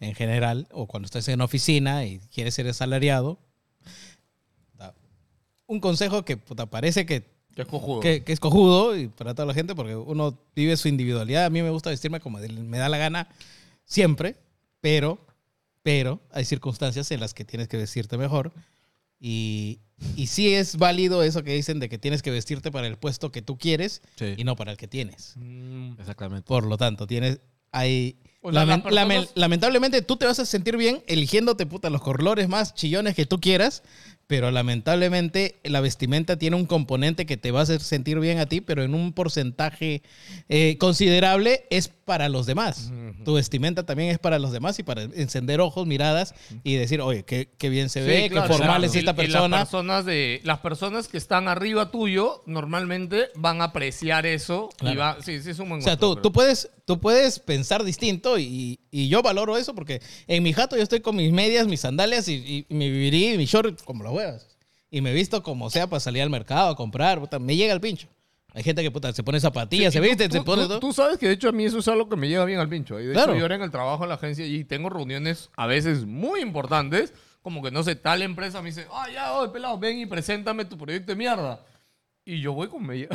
en general o cuando estés en oficina y quieres ser asalariado, da un consejo que puta, parece que Que es cojudo. Que, que es cojudo y para toda la gente, porque uno vive su individualidad. A mí me gusta vestirme como me da la gana siempre, pero, pero hay circunstancias en las que tienes que vestirte mejor. Y, y sí es válido eso que dicen de que tienes que vestirte para el puesto que tú quieres sí. y no para el que tienes. Mm, exactamente. Por lo tanto, tienes... Hay, o sea, lament, lame, lamentablemente tú te vas a sentir bien eligiéndote puta, los colores más chillones que tú quieras, pero lamentablemente la vestimenta tiene un componente que te va a hacer sentir bien a ti, pero en un porcentaje eh, considerable es para los demás. Uh-huh. Tu vestimenta también es para los demás y para encender ojos, miradas y decir, oye, qué, qué bien se sí, ve, claro, qué formal claro. es esta persona. Y las personas, de, las personas que están arriba tuyo normalmente van a apreciar eso. Claro. Y va, sí, sí es un buen o sea, tú, tú puedes... Tú puedes pensar distinto y, y yo valoro eso porque en mi jato yo estoy con mis medias, mis sandalias y, y mi virí, mi short, como las huevas. Y me visto como sea para salir al mercado a comprar. Puta, me llega al pincho. Hay gente que puta, se pone zapatillas, sí, se viste, tú, se pone tú, todo. Tú sabes que de hecho a mí eso es algo que me llega bien al pincho. Y de claro. hecho yo ahora en el trabajo en la agencia y tengo reuniones a veces muy importantes. Como que no sé, tal empresa me dice, ah, oh, ya, oh, pelado, ven y preséntame tu proyecto de mierda. y yo voy con ella.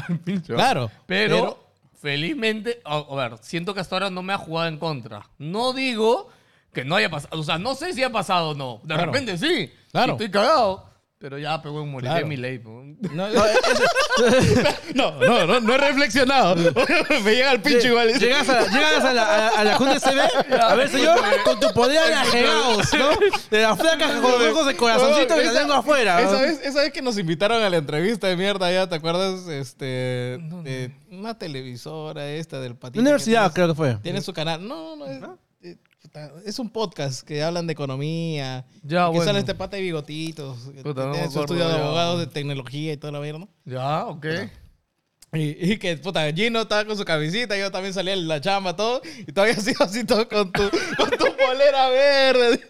Claro. Pero, pero felizmente, a, a ver, siento que hasta ahora no me ha jugado en contra. No digo que no haya pasado. O sea, no sé si ha pasado o no. De claro. repente sí. Claro. Estoy cagado. Pero ya, pegó en morir de mi ley. No, no, no, no he reflexionado. Me llega el pinche igual. Llegas a, llegas a la, a la, a la Junta C B. A ver, señor, con tu poder ajegados, ¿no? De las flacas con los ojos de corazoncito que tengo afuera. Esa vez, esa vez que nos invitaron a la entrevista de mierda, ya, ¿te acuerdas? Este, no, no. De una televisora esta del patito. Universidad, creo que fue. Tiene su canal. No, no, no. Es un podcast que hablan de economía. Ya, que bueno. sale este pata de bigotitos. Puta, no tiene su estudio de abogados, de tecnología y toda la mierda, ¿no? Ya, ok. Puta. Y, y que, puta, Gino estaba con su camisita, yo también salía en la chamba, todo. Y todavía sigo así todo con tu, con tu polera verde.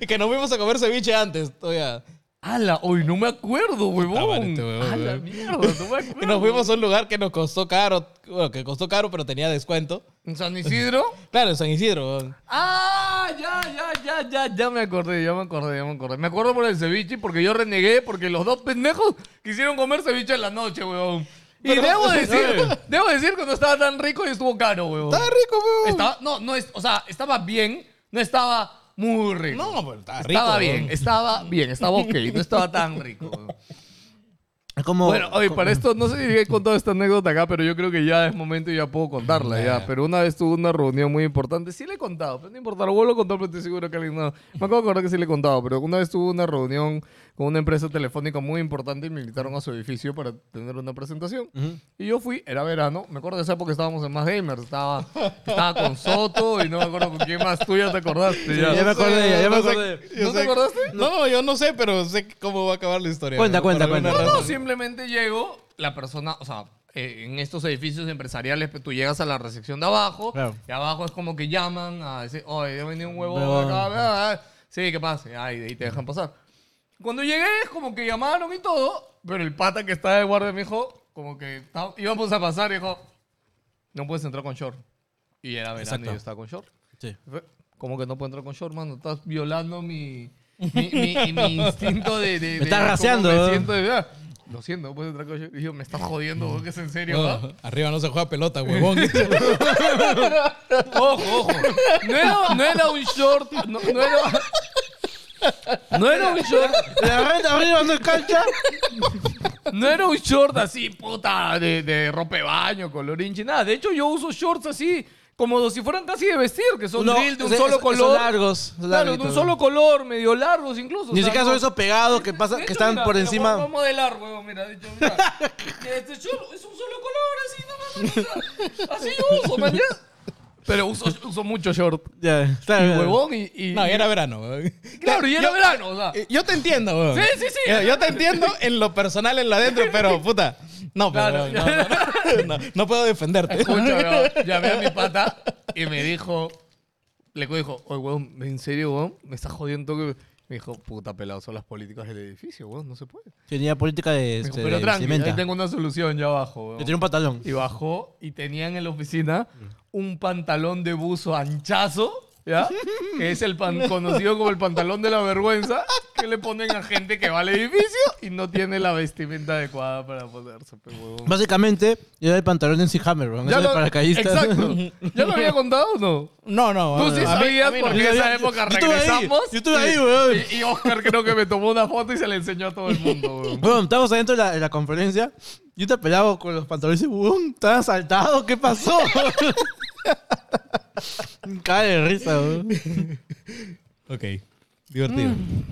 Y que nos fuimos a comer ceviche antes, todavía. ¡Hala! Hoy no me acuerdo, huevón. ¡Hala, mierda! No me acuerdo. Y nos fuimos a un lugar que nos costó caro. Bueno, que costó caro, pero tenía descuento. ¿En San Isidro? Claro, en San Isidro. ¡Ah! Ya, ya, ya, ya. Ya me acordé, ya me acordé, ya me acordé. Me acuerdo por el ceviche porque yo renegué porque los dos pendejos quisieron comer ceviche en la noche, huevón. Y pero, debo decir, debo decir que no estaba tan rico y estuvo caro, huevón. Estaba rico, huevón. Estaba, no, no, o sea, estaba bien. No estaba... Muy rico. No, pero estaba rico. Estaba bien, ¿no? estaba bien, estaba ok. No estaba tan rico. Como, bueno, oye, como... para esto, no sé si he contado esta anécdota acá, pero yo creo que ya es momento y ya puedo contarla. Yeah. ya. Pero una vez tuve una reunión muy importante. Sí le he contado, pero no importa. Lo vuelvo a contar, pero estoy seguro que alguien no. Me acabo de acordar que sí le he contado, pero una vez tuve una reunión con una empresa telefónica muy importante y me invitaron a su edificio para tener una presentación. Uh-huh. Y yo fui, era verano. Me acuerdo de esa época estábamos en Más Gamers. Estaba, estaba con Soto y no me acuerdo con quién más. Tú ya te acordaste. Ya, sí, ya me acordé, ya, ya me acordé. ¿No, ¿No te acordaste? No. no, yo no sé, pero sé cómo va a acabar la historia. Cuenta, ¿no? cuenta, cuenta. No, no, simplemente llego, la persona, o sea, eh, en estos edificios empresariales tú llegas a la recepción de abajo claro. y abajo es como que llaman a decir, oye, ha venido un huevo no. acá. Ah, sí, ¿qué pasa? Ah, y, y te dejan pasar. Cuando llegué es como que llamaron y todo, pero el pata que estaba de guardia me dijo, como que íbamos a pasar y dijo, no puedes entrar con short. Y era verano Exacto. y yo estaba con short. Sí. Como que no puedo entrar con short, mano, estás violando mi, mi, mi, mi instinto de... de me estás raseando. Me siento de verdad. Lo siento, no puedes entrar con short. Y yo, me estás jodiendo, vos, que es en serio, no, ¿no? Arriba no se juega pelota, huevón. Ojo, ojo. No era, no era un short, no, no era... No era un short. La red arriba no es cancha. No era un short así, puta, de, de ropa de baño, color hinchi, nada. De hecho, yo uso shorts así, como si fueran casi de vestir, que son no, drill de un es, solo es, color. Son largos. Claro, de un solo color, medio largos incluso. Ni siquiera son esos pegados que, pasa, hecho, que están mira, por encima. Vamos a modelar, huevón, mira. De hecho, mira. Este short es un solo color, así, nomás. Así yo uso, man. Pero uso, uso mucho short. Ya, claro. Y huevón y, y... No, y era verano, huevón. Claro, y era yo, verano, o sea. Yo te entiendo, huevón. Sí, sí, sí. Yo, yo te entiendo en lo personal, en lo adentro, pero, puta, no, claro, pero, no, no, no, no puedo defenderte. Escucha, llamé a mi pata y me dijo, le dijo, oye, huevón, ¿en serio, huevón? Me estás jodiendo que... Me dijo, puta pelado, son las políticas del edificio, huevón, no se puede. Tenía política de... Dijo, pero tranqui, ahí tengo una solución, ya abajo, huevón. Yo tenía un pantalón. Y bajó y tenían en la oficina... un pantalón de buzo anchazo, ¿ya? Que es el pan, conocido como el pantalón de la vergüenza, que le ponen a gente que va al edificio y no tiene la vestimenta adecuada para ponerse. Básicamente, era el pantalón de Nancy Hammer, ¿no? Eso de paracaidistas. Exacto. ¿Ya lo había contado o no? No, no. Tú sí sabías porque en esa época regresamos. Yo estuve ahí, weón. Y, y Oscar creo que me tomó una foto y se la enseñó a todo el mundo, weón. Bueno, estamos adentro de la, de la conferencia. Yo te pelaba con los pantalones y boom, estaba asaltado, ¿qué pasó? Cae de risa, bro. Ok, divertido. Mm.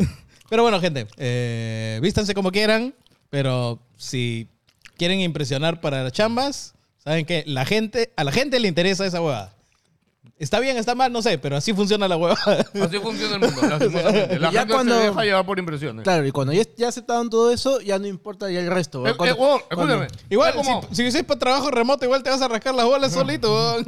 Pero bueno, gente, eh, vístanse como quieran, pero si quieren impresionar para las chambas, saben que la gente, a la gente le interesa esa huevada. Está bien, está mal, no sé, pero así funciona la huevada. Así funciona el mundo. La ya gente cuando, se deja llevar por impresiones. Claro, y cuando ya, ya aceptaron todo eso, ya no importa ya el resto. Eh, cuando, eh, wow, escúchame. Igual, como... si, si hiciste para trabajo remoto, igual te vas a rascar las bolas no. solito.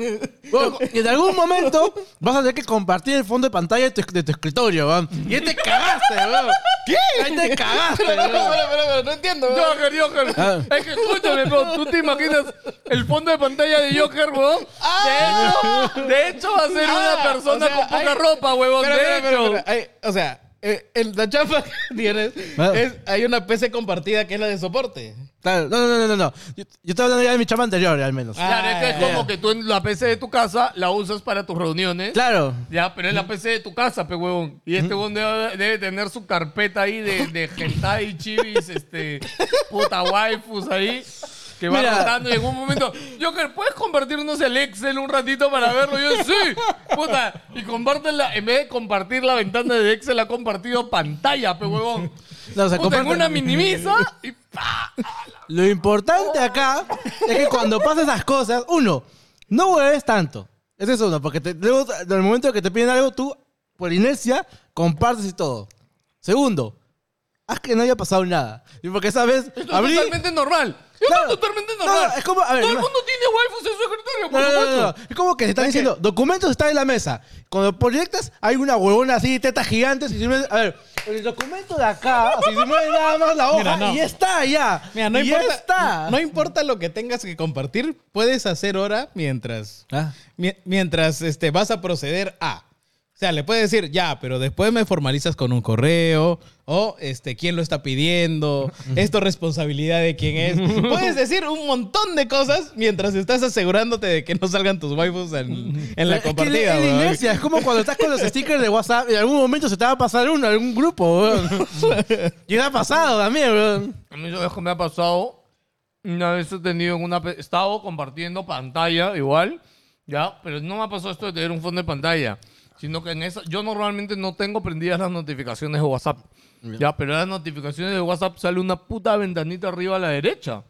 Wow, y en algún momento vas a tener que compartir el fondo de pantalla de tu, de tu escritorio, ¿va? Y ahí te cagaste, ¿va? ¿Qué? Ahí te cagaste. Pero, pero, pero, pero, pero, no entiendo. ¿Va? Joker, Joker. Ah. Es que escúchame, bro. ¿Tú te imaginas el fondo de pantalla de Joker, bro? Ah. De hecho, de hecho, va a ser ah, una persona o sea, con poca hay, ropa, huevón. Pero, pero, pero, pero, hay, o sea, Eh, el, la chamba que tienes bueno. es, hay una P C compartida que es la de soporte. No, no, no, no, no. Yo, yo estaba hablando ya de mi chamba anterior, al menos. Ah, claro, es, que es yeah. como que tú en la P C de tu casa la usas para tus reuniones. Claro. Ya, pero es la P C de tu casa, pe huevón. Y este huevón debe, debe tener su carpeta ahí de, de hentai, chivis, este, puta waifus ahí. Que va rotando y en un momento... Joker, ¿puedes compartirnos el Excel un ratito para verlo? Y yo, sí, puta. Y compártela... En vez de compartir la ventana de Excel, ha compartido pantalla, pe huevón. No, o sea, puta, en una minimisa y... ¡pah! Lo importante acá es que cuando pasan esas cosas, uno, no hueves tanto. Ese es uno, porque te, luego, en el momento que te piden algo, tú, por inercia, compartes y todo. Segundo, haz que no haya pasado nada. Y porque, ¿sabes? Esto abrí... es totalmente normal. Claro. Totalmente normal. No, es como, a ver, todo el mundo no... tiene waifus en su escritorio, por no, supuesto. No, no, no. Es como que se están diciendo, ¿qué? Documentos están en la mesa. Cuando proyectas, hay una huevona así, tetas gigantes. Y si me... A ver, el documento de acá, si se mueve nada más la hoja, mira, no. y ya está, ya. Mira, no y importa, ya está. No importa lo que tengas que compartir, puedes hacer hora mientras, ah. mi, mientras este, vas a proceder a... O sea, le puedes decir, ya, pero después me formalizas con un correo, o este, quién lo está pidiendo, esto es responsabilidad de quién es. Puedes decir un montón de cosas mientras estás asegurándote de que no salgan tus waifus en, en la es compartida. Que la, la iglesia, es como cuando estás con los stickers de WhatsApp y en algún momento se te va a pasar uno, algún grupo. Y me ha pasado también, weón. A mí eso es que me ha pasado. Una vez he tenido en una... Pe- estaba compartiendo pantalla igual, ya, pero no me ha pasado esto de tener un fondo de pantalla. Sino que en esa, yo normalmente no tengo prendidas las notificaciones de WhatsApp. Bien. Ya, pero en las notificaciones de WhatsApp sale una puta ventanita arriba a la derecha.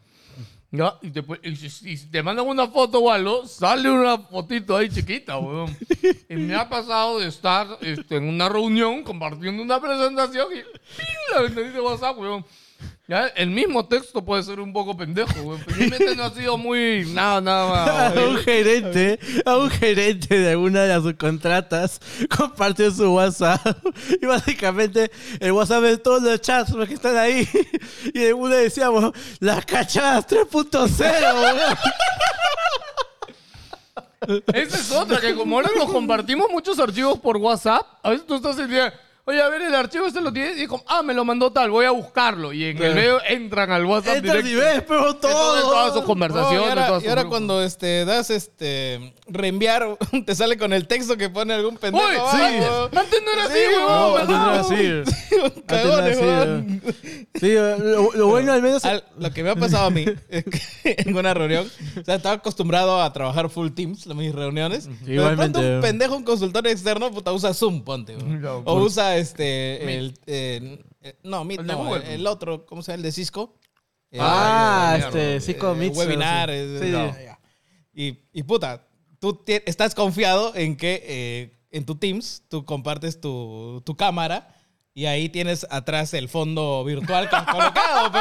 Ya, y te, y, y te mandan una foto o algo, sale una fotito ahí chiquita, weón. Y me ha pasado de estar este, en una reunión compartiendo una presentación y ¡ping! La ventanita de WhatsApp, weón. Ya, el mismo texto puede ser un poco pendejo, güey. Realmente no ha sido muy... Nada, nada más. A un gerente, a un gerente de alguna de las subcontratas compartió su WhatsApp. Y básicamente el WhatsApp de todos los chats los que están ahí. Y en una decíamos, las cachadas tres punto cero, güey. Esa es otra, que como ahora nos compartimos muchos archivos por WhatsApp, a veces tú estás en día... Oye, a ver, el archivo este lo tiene. Y dijo, ah, me lo mandó tal, voy a buscarlo. Y en sí. el medio entran al WhatsApp entran directo. Entran y ves, pero todo. Entonces, todas sus conversaciones. Oh, y ahora, todas sus y ahora cuando este, das este, reenviar, te sale con el texto que pone algún pendejo. Uy, sí. Antes no era sí, así, güey. No, no, antes no era así. Sí, cagones, güey. Sí, lo, lo bueno al menos... Al, lo que me ha pasado a mí es que en una reunión, o sea, estaba acostumbrado a trabajar full Teams en mis reuniones. Sí, pero igualmente. Ponte un pendejo, un consultor externo, puta, usa Zoom, ponte, güey. No, o usa este el, eh, no, Meet, el, no el, el otro, ¿cómo se llama? El de Cisco. Eh, ah, el, este, el, Cisco Meet. Webinar. Sí. Es, sí. No. Y, y puta, tú te, estás confiado en que eh, en tu Teams tú compartes tu, tu cámara y ahí tienes atrás el fondo virtual que has colocado.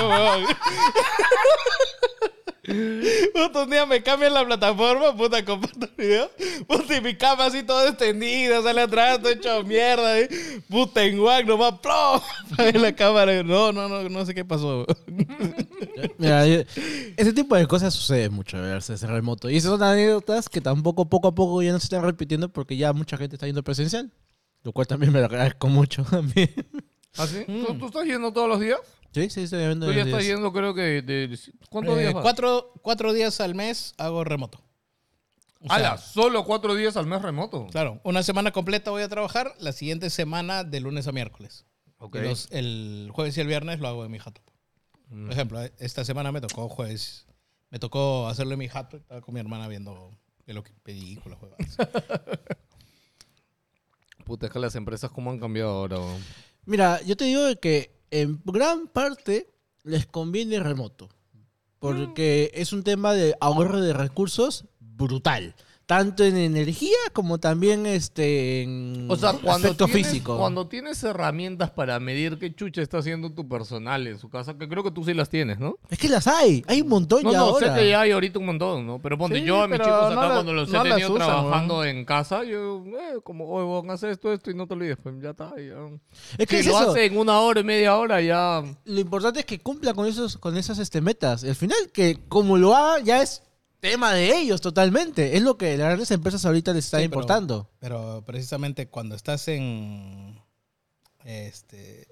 Puta, un día me cambian la plataforma, puta, comparto el video. Puta, y mi cama así toda extendida, sale atrás, todo hecho mierda. ¿eh? Puta, en guac, nomás, ¡plom! Apagué la cámara. No, no, no, no sé qué pasó. Mira, ese tipo de cosas sucede mucho, a ver, se remoto. Y esas son anécdotas que tampoco, poco a poco, ya no se están repitiendo porque ya mucha gente está yendo presencial. Lo cual también me lo agradezco mucho también. ¿Ah, sí? Mm. ¿Tú, ¿Tú estás yendo todos los días? Sí, sí, estoy viendo. Tú ya estás yendo, creo que... De, de, ¿Cuántos eh, días vas? Cuatro, cuatro días al mes hago remoto. O ¡Hala! Sea, ¿Solo cuatro días al mes remoto? Claro. Una semana completa voy a trabajar. La siguiente semana de lunes a miércoles. Okay. Los, el jueves y el viernes lo hago en mi jato. Mm. Por ejemplo, esta semana me tocó jueves. Me tocó hacerlo en mi jato. Estaba con mi hermana viendo películas. Puta, es que las empresas cómo han cambiado ahora. Bro? Mira, yo te digo que... En gran parte les conviene remoto, porque es un tema de ahorro de recursos brutal, tanto en energía como también este, en o sea, aspecto tienes, físico. Cuando tienes herramientas para medir qué chucha está haciendo tu personal en su casa, que creo que tú sí las tienes, ¿no? Es que las hay, hay un montón no, ya no, ahora. No, sé que ya hay ahorita un montón, ¿no? Pero ponte sí, yo a mis chicos acá no la, cuando los no he tenido usan, trabajando ¿no? en casa, yo eh, como, oye, vos vas a hacer esto, esto y no te olvides, pues ya está. Ya. Es que si es lo eso. Hace en una hora y media hora ya... Lo importante es que cumpla con, esos, con esas este, metas. Al final, que como lo haga ya es... Tema de ellos totalmente. Es lo que las grandes empresas ahorita les está sí, importando. Pero, pero precisamente cuando estás en, este,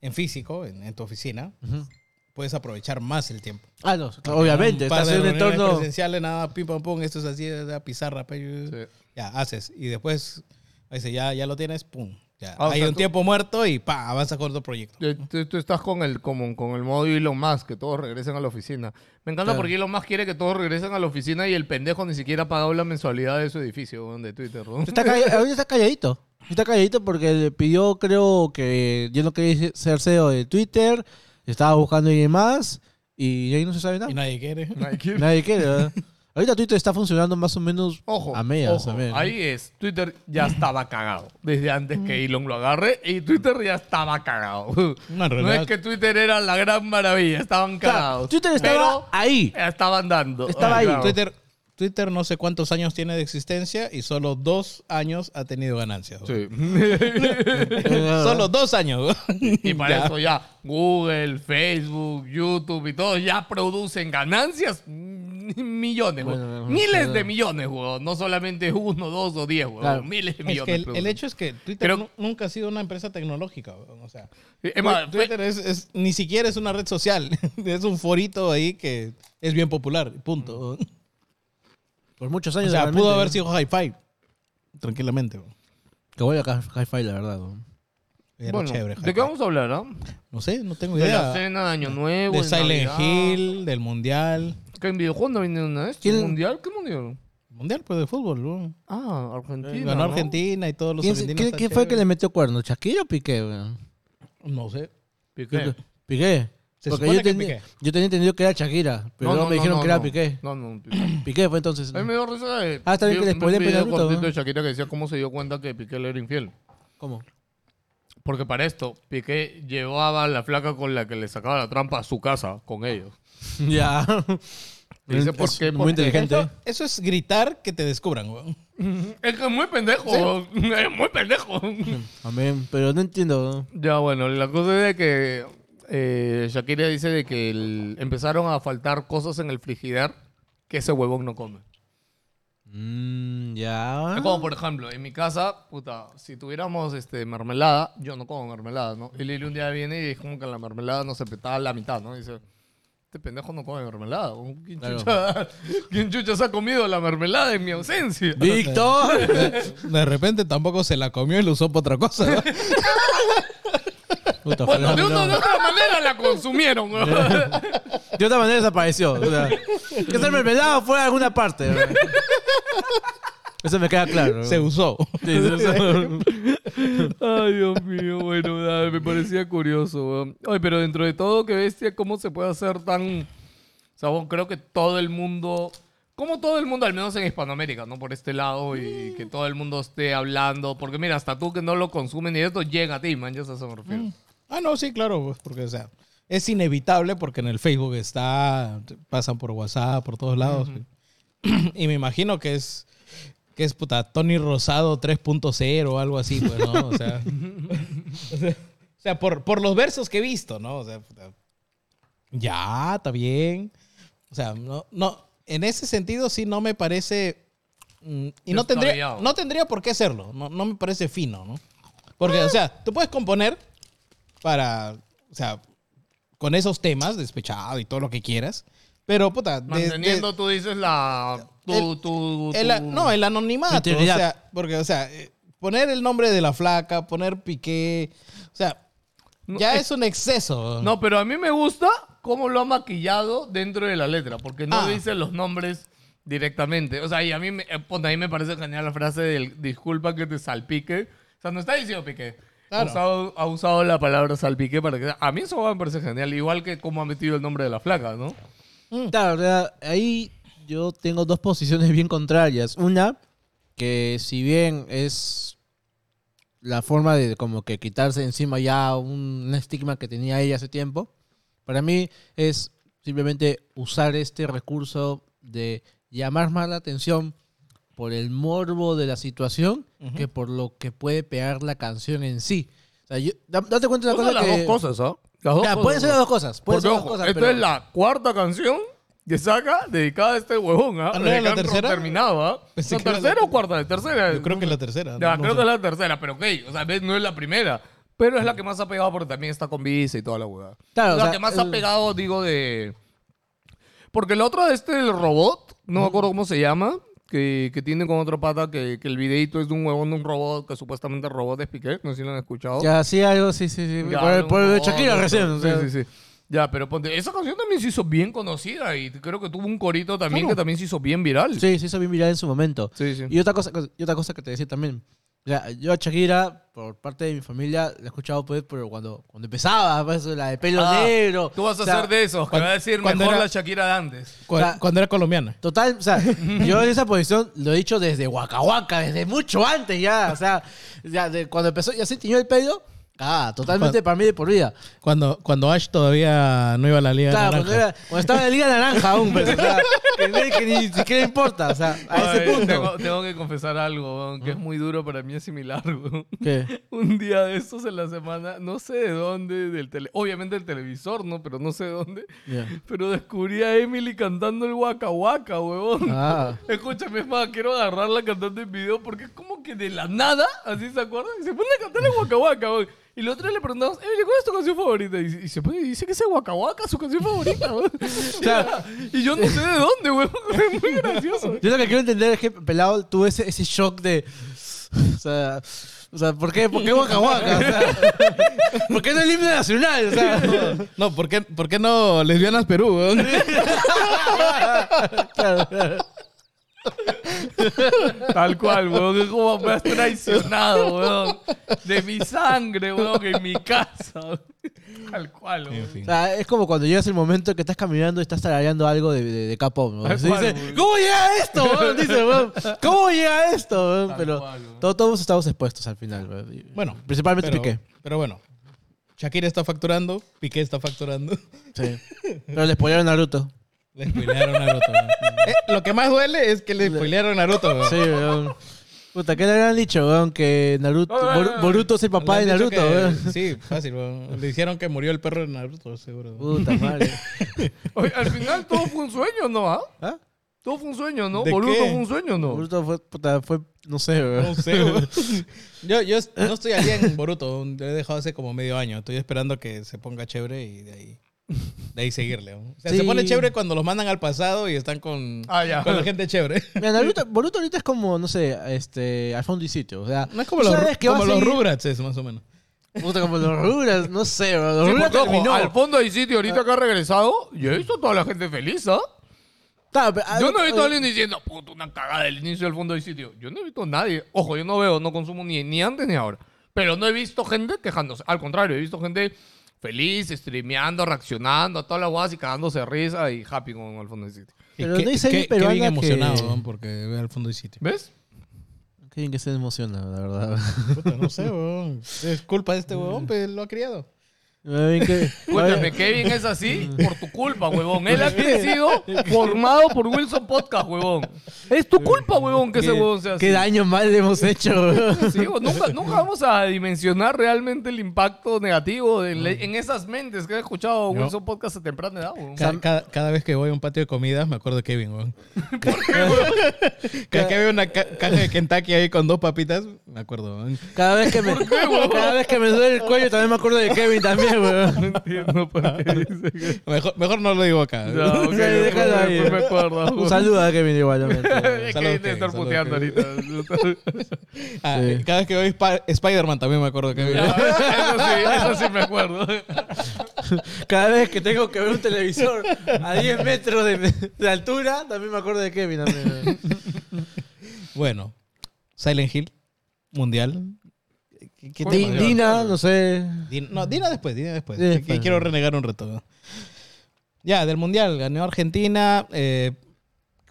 en físico, en, en tu oficina, uh-huh, puedes aprovechar más el tiempo. Ah, no, también obviamente. Estás en un entorno presencial, nada, pim, pam, pum, esto es así, es la pizarra. Sí. Ya, haces. Y después, dice, ya, ya lo tienes, pum. Ya. Ah, hay o sea, un tú, tiempo muerto y pa, avanza con otro proyecto. Tú, tú estás con el, como, con el modo Elon Musk, que todos regresen a la oficina. Me encanta, claro, porque Elon Musk quiere que todos regresen a la oficina y el pendejo ni siquiera ha pagado la mensualidad de su edificio, de Twitter, ¿no? Está call- hoy está calladito. Está calladito porque le pidió, creo que yo no quería ser C E O de Twitter, estaba buscando a alguien más y ahí no se sabe nada. Y nadie quiere. Nadie quiere. Nadie quiere, ¿verdad? Ahorita Twitter está funcionando más o menos ojo, a medias. Ojo, a medias, ¿no? Ahí es. Twitter ya estaba cagado. Desde antes que Elon lo agarre, y Twitter ya estaba cagado. No, no es que Twitter era la gran maravilla. Estaban cagados. O sea, Twitter estaba ahí. Estaban dando. Estaba ahí. Claro. Twitter, Twitter no sé cuántos años tiene de existencia y solo dos años ha tenido ganancias. Sí. Solo dos años. Y para ya. eso ya Google, Facebook, YouTube y todo ya producen ganancias. Millones, bueno, miles claro. de millones, güey. No solamente uno, dos o diez, güey. Claro. Miles de millones. Es que el, el hecho es que Twitter Pero, nunca ha sido una empresa tecnológica, güey. O sea, es más, Twitter fue, es, es, ni siquiera es una red social. Es un forito ahí que es bien popular, punto. Por muchos años. O sea, pudo haber sido Hi-Fi, tranquilamente, güey. Que voy a Hi-Fi, la verdad, güey. Era bueno, chévere, ¿de qué vamos a hablar, no? No sé, no tengo idea. De la cena de Año Nuevo, de Silent Navidad. Hill, del Mundial. ¿Qué en videojuegos no viene una vez? ¿El Mundial? ¿Qué Mundial? Mundial, pues, de fútbol, ¿no? Ah, Argentina. Ganó ¿no? Argentina y todos los argentinos. ¿Qué, ¿qué fue que le metió cuerno? ¿Shakira o Piqué, weón? No sé. Piqué. Piqué. Se Porque yo, que ten... Piqué. yo tenía entendido que era Shakira, pero no, luego no, me dijeron no, que era no. Piqué. No, no, Piqué. Piqué fue entonces. No. Ahí me dio risa de... Ah, está bien que le spoilé el video cortito de Shakira que decía cómo se dio cuenta que Piqué le era infiel. ¿Cómo? Porque para esto, Piqué llevaba la flaca con la que le sacaba la trampa a su casa con ellos. Ya. Dice, ¿por qué? Muy inteligente. Eso, eso es gritar que te descubran, güey. Es que es muy pendejo. ¿Sí? Es muy pendejo. Amén. Pero no entiendo, ¿no? Ya, bueno, la cosa es de que eh, Shakira dice de que el, empezaron a faltar cosas en el frigider que ese huevón no come. Mm, ya. Es como, por ejemplo, en mi casa, puta, si tuviéramos este, mermelada, yo no como mermelada, ¿no? Y Lili un día viene y dijo que la mermelada no se petaba la mitad, ¿no? Y dice... Este pendejo no come mermelada. ¿Quién, claro. chucha, ¿Quién chucha se ha comido la mermelada en mi ausencia? ¡Víctor! De repente tampoco se la comió y la usó para otra cosa, ¿no? Puta, bueno, de, una, de otra manera la consumieron, ¿no? De otra manera desapareció. O sea, que esa mermelada fue a alguna parte, ¿no? Eso me queda claro, ¿no? Se usó. Sí, se usó. Ay, Dios mío. Bueno, nada, me parecía curioso, weón. Ay, pero dentro de todo, qué bestia, cómo se puede hacer tan... O sea, bueno, creo que todo el mundo... Como todo el mundo, al menos en Hispanoamérica, ¿no? Por este lado, y que todo el mundo esté hablando. Porque mira, hasta tú que no lo consumes ni esto, llega a ti, man. Ya se me refiero. Mm. Ah, no, sí, claro, pues, porque, o sea, es inevitable porque en el Facebook está... Pasan por WhatsApp, por todos lados. Mm-hmm. Y me imagino que es... Que es puta, Tony Rosado tres punto cero o algo así, pues, ¿no? O sea, o sea, o sea por, por los versos que he visto, ¿no? O sea, puta, ya, está bien. O sea, no, no, en ese sentido sí no me parece... Mm, y no tendría, no tendría por qué hacerlo. No, no me parece fino, ¿no? Porque, ah. o sea, tú puedes componer para... O sea, con esos temas, despechado y todo lo que quieras. Pero, puta... Manteniendo, de, de, tú dices, la... Tu, el, tu, el, tu... No, el anonimato, o sea, porque, o sea, poner el nombre de la flaca, poner Piqué, o sea, no, ya es, es un exceso. No, pero a mí me gusta cómo lo ha maquillado dentro de la letra, porque no ah. dice los nombres directamente. O sea, y a mí, me, pues, a mí me parece genial la frase del disculpa que te salpique. O sea, no está diciendo Piqué. Claro. Ha, usado, ha usado la palabra salpique para que... A mí eso me parece genial, igual que cómo ha metido el nombre de la flaca, ¿no? Mm. Claro, ahí... Yo tengo dos posiciones bien contrarias. Una, que si bien es la forma de como que quitarse encima ya un estigma que tenía ella hace tiempo, para mí es simplemente usar este recurso de llamar más la atención por el morbo de la situación uh-huh. que por lo que puede pegar la canción en sí. O sea, yo, date cuenta de una cosa las que... Dos cosas, ¿eh? Las dos ya, cosas, pueden ser las dos cosas. Pueden ser las dos cosas, esta pero... es la cuarta canción... Que saca dedicada a este huevón, ¿ah? ¿eh? Ah, ¿no era la tercera? Terminaba. ¿La tercera o cuarta? ¿La tercera? Yo creo que es la tercera. Ya, no, creo no sé. que es la tercera, pero ok. O sea, no es la primera. Pero es la que más ha pegado porque también está con visa y toda la huevada. Claro, la o sea, que más el... ha pegado, digo, de... Porque el otro de este, el robot, no me acuerdo cómo se llama, que, que tiene con otro pata, que, que el videito es de un huevón de un robot, que supuestamente el robot es Piqué, no sé si lo han escuchado. Ya, sí, algo, sí, sí, sí. Ya, por el, por el de Shakira no, recién. O sea. Sí, sí, sí. Ya, pero ponte, esa canción también se hizo bien conocida y creo que tuvo un corito también claro. que también se hizo bien viral. Sí, se hizo bien viral en su momento. Sí, sí. Y otra cosa, y otra cosa que te decía también. O sea, yo a Shakira, por parte de mi familia, la he escuchado pues, pero cuando, cuando empezaba, pues, la de pelo ah, negro. Tú vas a o sea, ser de esos, que va a decir mejor era, la Shakira de antes. Cu- o sea, cuando era colombiana. Total, o sea, yo en esa posición lo he dicho desde Waka Waka, desde mucho antes ya. O sea, ya de, cuando empezó, ya se tiñó el pelo. Ah, totalmente cuando, para mí de por vida. Cuando, cuando Ash todavía no iba a la Liga claro, Naranja. Claro, cuando, cuando estaba en la Liga Naranja aún, pero o sea, que, que ni siquiera importa, o sea, a, a ese ver, punto. Tengo, tengo que confesar algo, que es muy duro para mí asimilar. ¿Qué? Un día de estos en la semana, no sé de dónde, del tele, obviamente del televisor, ¿no? Pero no sé de dónde. Yeah. Pero descubrí a Emily cantando el Waka Waka, huevón. Ah. Escúchame, es más, quiero agarrarla cantando el video porque es como que de la nada, así se acuerdan, y se pone a cantar el Waka Waka, huevón. Y los otros le preguntamos, Emily, ¿cuál es tu canción favorita? Y, y se pone, dice que es Waka Waka su canción favorita, weón. O sea, y yo no sé de dónde, weón. Es muy gracioso. Yo lo que quiero entender es que, pelado, tuve ese, ese shock de... O sea, o sea, ¿por qué, por qué Waka Waka? O sea, ¿por qué no el himno nacional? O sea, no, ¿por qué, por qué no Lesbianas Perú, weón? Claro, claro. Tal cual, weón. Es como me has traicionado, weón. De mi sangre, weón, en mi casa. Weón. Tal cual, weón. En fin. O sea, es como cuando llegas el momento que estás caminando y estás tarareando algo de, de, de K-pop, ¿no? Dice, ¿cómo llega esto, weón? Dice, weón, ¿cómo llega esto, weón? Tal pero cual, weón. Todos, todos estamos expuestos al final, weón. Bueno, principalmente pero, Piqué. Pero bueno, Shakira está facturando, Piqué está facturando. Sí. Pero le spoilearon a Naruto. Le spoilearon a Naruto. eh, lo que más duele es que le spoilearon a Naruto. Bro. Sí, weón. Puta, ¿qué le habían dicho, weón? Que Naruto, no, no, no, no. Boruto es el papá de Naruto, que, weón. Sí, fácil, weón. Le dijeron que murió el perro de Naruto, seguro. Weón. Puta madre. Oye, al final todo fue un sueño, ¿no? ¿Ah? ¿Ah? Todo fue un sueño, ¿no? Boruto qué? Fue un sueño, ¿no? Boruto fue, puta, fue... No sé, weón. No sé, weón. yo, yo no estoy allí en Boruto. Lo he dejado hace como medio año. Estoy esperando que se ponga chévere y de ahí... De ahí seguirle. O sea, sí. Se pone chévere cuando los mandan al pasado y están con, ah, yeah. con la gente chévere. Mira, Naruto, Boruto ahorita es como, no sé, este, al fondo y sitio. O sea, no es como los, como los Rugrats, es más o menos. Como los Rugrats, no sé. Los sí, Rugrats terminó. Al fondo y sitio, ahorita que ha regresado, yo he visto a toda la gente feliz, ¿ah? ¿eh? Claro, pero, yo no he visto a alguien diciendo, puta, una cagada del inicio del fondo y sitio. Yo no he visto a nadie. Ojo, yo no veo, no consumo ni, ni antes ni ahora. Pero no he visto gente quejándose. Al contrario, he visto gente... Feliz, streameando, reaccionando a todas las guadas y cagándose de risa y happy con el fondo de sitio. Pero no dice ahí, pero bien emocionado, que... ¿no? Porque ve al fondo de sitio. ¿Ves? Qué bien que se emociona, la verdad. Puta, no sé, weón. Es culpa de este huevón, pero lo ha criado. Escúchame, Kevin es así por tu culpa, huevón. Él ha crecido formado por Wilson Podcast, huevón. Es tu culpa, huevón, que ese huevón sea así. Qué daño mal le hemos hecho, huevón. Sí, nunca, nunca vamos a dimensionar realmente el impacto negativo de le- en esas mentes que he escuchado no. Wilson Podcast a temprana edad, huevón. Cada, cada, cada vez que voy a un patio de comidas me acuerdo de Kevin, huevón. ¿Por qué, huevón? Cada que veo una ca- caja de Kentucky ahí con dos papitas, me acuerdo, huevón. Cada vez que me, cada vez que me duele el cuello también me acuerdo de Kevin también. No entiendo por qué dice que... mejor, mejor no lo digo acá. No, okay, déjalo ahí. Me acuerdo. Un saludo a Kevin igual. Es que debe estar puteando ahorita. Ah, sí. Cada vez que veo Sp- Spider-Man también me acuerdo de Kevin. Ya, eso sí, eso sí me acuerdo. Cada vez que tengo que ver un televisor a diez metros de, de altura, también me acuerdo de Kevin. También. Bueno, Silent Hill, Mundial... ¿Qué D- Dina, no sé. Dina, no, Dina después, Dina después. Sí, después. Que quiero renegar un rato. ¿No? Ya, del Mundial, ganó Argentina. Eh,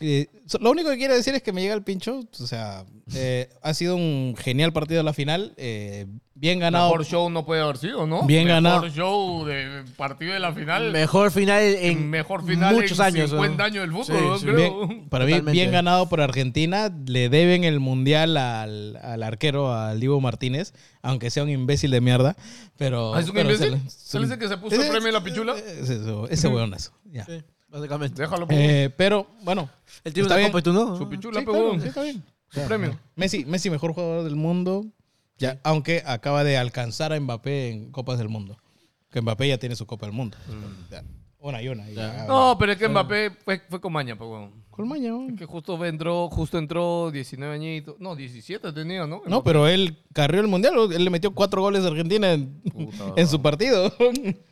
eh, lo único que quiero decir es que me llega el pincho. O sea, eh, ha sido un genial partido la final. Eh, bien ganado. Mejor show no puede haber sido, ¿no? Bien mejor ganado. Mejor show de partido de la final. Mejor final en mejor final muchos en años. cincuenta años del fútbol, sí, sí. Creo. Bien, para Totalmente. mí, bien ganado por Argentina. Le deben el Mundial al, al arquero, al Dibu Martínez, aunque sea un imbécil de mierda. Pero, ¿Ah, ¿Es un pero imbécil? ¿Se le dice que se puso es, el premio de la pichula? Es eso, ese hueonazo. Ya. Sí, básicamente. Déjalo. Eh, pero, bueno. El tío está bien. Copa, ¿tú no? Su pichula, sí, pero claro, sí, está bien. Su premio. Messi, Messi, mejor jugador del mundo. Ya, aunque acaba de alcanzar a Mbappé en Copas del Mundo. Que Mbappé ya tiene su Copa del Mundo. Mm. Ya, una y una. Y ya. No, pero es que Mbappé fue, fue con maña, pues, bueno. Con maña, ¿no? Que justo entró, justo entró diecinueve añitos. No, diecisiete tenía, ¿no? Mbappé. No, pero él carrió el Mundial. Él le metió cuatro goles a Argentina en, Puta, en su partido.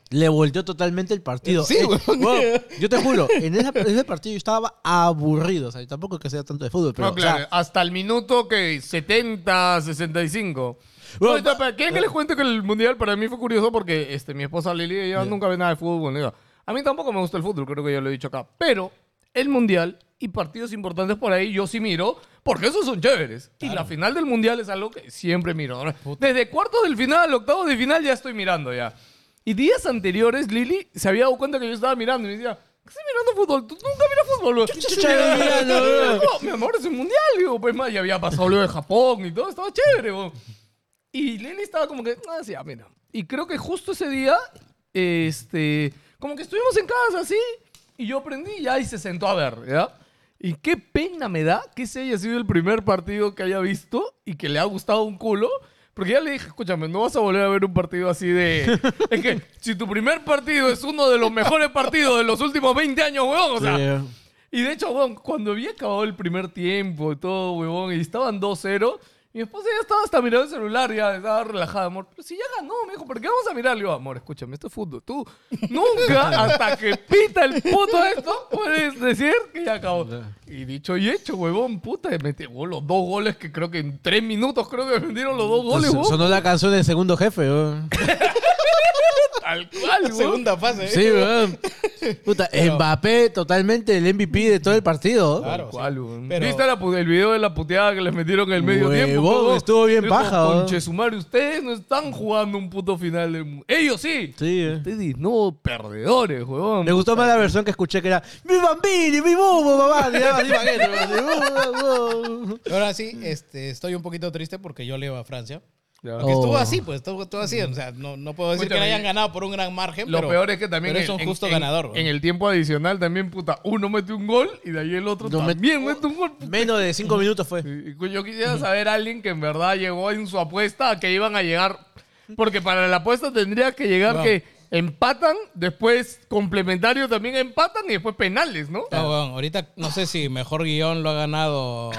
Le volteó totalmente el partido. Sí, güey. Bueno, bueno, yo te juro, en ese, ese partido yo estaba aburrido. O sea, tampoco es que sea tanto de fútbol, pero... No, claro, o sea, hasta el minuto que setenta, sesenta y cinco... Bueno, no, ¿quieren bueno. que les cuente que el Mundial para mí fue curioso? Porque este, mi esposa Lili, ella yeah. nunca ve nada de fútbol. Digo, a mí tampoco me gusta el fútbol, creo que ya lo he dicho acá. Pero el Mundial y partidos importantes por ahí yo sí miro, porque esos son chéveres. Claro. Y la final del Mundial es algo que siempre miro. Desde cuartos del final, octavos de final, ya estoy mirando ya. Y días anteriores, Lili se había dado cuenta que yo estaba mirando y me decía... ¿Qué estás mirando fútbol? ¿Tú nunca miras fútbol, bro? ¿Qué estás mirando, bro? Mi amor, es el Mundial, digo. Pues más, ya había pasado lo de Japón y todo. Estaba chévere, bro. Y Lili estaba como que, ah, sí, ah, mira. Y creo que justo ese día, este, como que estuvimos en casa, así, y yo prendí y ahí se sentó a ver, ¿ya? Y qué pena me da que ese haya sido el primer partido que haya visto y que le ha gustado un culo, porque ya le dije, escúchame, no vas a volver a ver un partido así de... Es que si tu primer partido es uno de los mejores partidos de los últimos veinte años, weón, o sea... Yeah. Y de hecho, weón, cuando había acabado el primer tiempo y todo, weón, y estaban dos cero... Mi esposa ya estaba hasta mirando el celular, ya estaba relajada, amor. Pero si ya ganó, me dijo, ¿por qué vamos a mirar? Le digo, amor, escúchame, esto es fútbol. Tú nunca, hasta que pita el puto esto, puedes decir que ya acabó. Y dicho y hecho, huevón, puta, metí oh, los dos goles que creo que en tres minutos creo que vendieron los dos goles, huevón. Sonó la canción del segundo jefe, huevón. Tal cual, huevón. Segunda fase. Sí, huevón. Puta, pero... Mbappé totalmente el M V P de todo el partido. Claro, cual, o sea, pero... ¿Viste la, el video de la puteada que les metieron en el medio Huevo, tiempo? Estuvo bien baja. Conche su madre, ustedes no están jugando un puto final del mundo. Ellos sí. Sí, eh. Ustedes no, perdedores, huevón. Me gustó más la versión que escuché que era ¡Mi bambini, mi bobo, mamá! Ahora sí, este, estoy un poquito triste porque yo le iba a Francia. Porque oh. estuvo así, pues, estuvo, estuvo así. O sea, no, no puedo decir Mucho que bien. hayan ganado por un gran margen. Lo pero, peor es que también es un justo en, ganador. En, en el tiempo adicional también, puta, uno mete un gol y de ahí el otro no también met... mete un gol. Puta. Menos de cinco minutos fue. Yo quisiera saber a alguien que en verdad llegó en su apuesta a que iban a llegar. Porque para la apuesta tendría que llegar no. que empatan, después complementario también empatan y después penales, ¿no? No, bueno, ahorita no sé si mejor guión lo ha ganado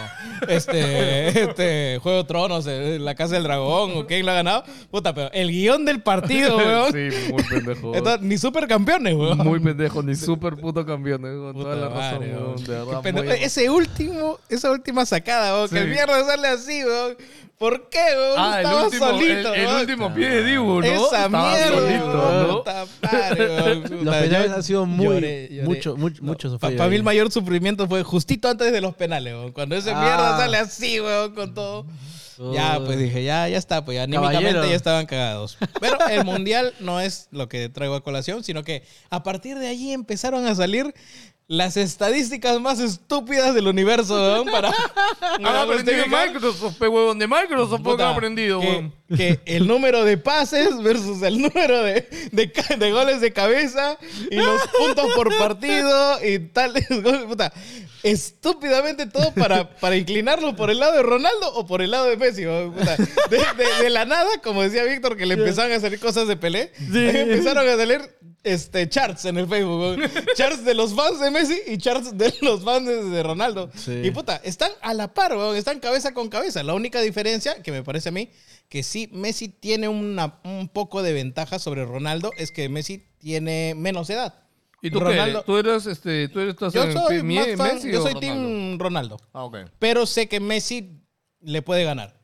este, este Juego de Tronos, La Casa del Dragón o quién lo ha ganado. Puta, pero el guión del partido, weón. Sí, muy pendejo. Entonces, ni super campeones, weón. Muy pendejo, ni super puto campeones, weón. Puta, toda la razón, madre, weón. De verdad, pendejo, muy... Ese último, esa última sacada, weón, sí. que el viernes sale así, weón. ¿Por qué, weón? Ah, Estaba el último, solito, el, el último pie de Dibu, ¿no? Esa Estaba mierda, solito, ¿no? Los penales han sido muy... Lloré, lloré. Mucho, mucho, no, mucho Para pa mí el mayor sufrimiento fue justito antes de los penales, weón. Cuando esa ah. mierda sale así, weón, con todo. Oh. Ya, pues dije, ya, ya está, pues anímicamente Caballero. ya estaban cagados. Pero el Mundial no es lo que traigo a colación, sino que a partir de allí empezaron a salir... Las estadísticas más estúpidas del universo, weón, para... Han aprendido de Microsoft, weón, de Microsoft, porque han aprendido, weón. Que el número de pases versus el número de, de, de goles de cabeza y los puntos por partido y tales goles, puta. Estúpidamente todo para, para inclinarlo por el lado de Ronaldo o por el lado de Messi, weón, puta. De, de, de la nada, como decía Víctor, que le empezaban a salir cosas de Pelé, sí. empezaron a salir... Este, charts en el Facebook, ¿no? Charts de los fans de Messi y charts de los fans de Ronaldo. Sí. Y puta, están a la par, weón, están cabeza con cabeza. La única diferencia, que me parece a mí, que sí Messi tiene una, un poco de ventaja sobre Ronaldo, es que Messi tiene menos edad. ¿Y tú Ronaldo, qué eres? ¿Tú eres, este, tú eres tú yo soy más fan, Messi yo soy Ronaldo? Team Ronaldo. Ah, okay. Pero sé que Messi le puede ganar.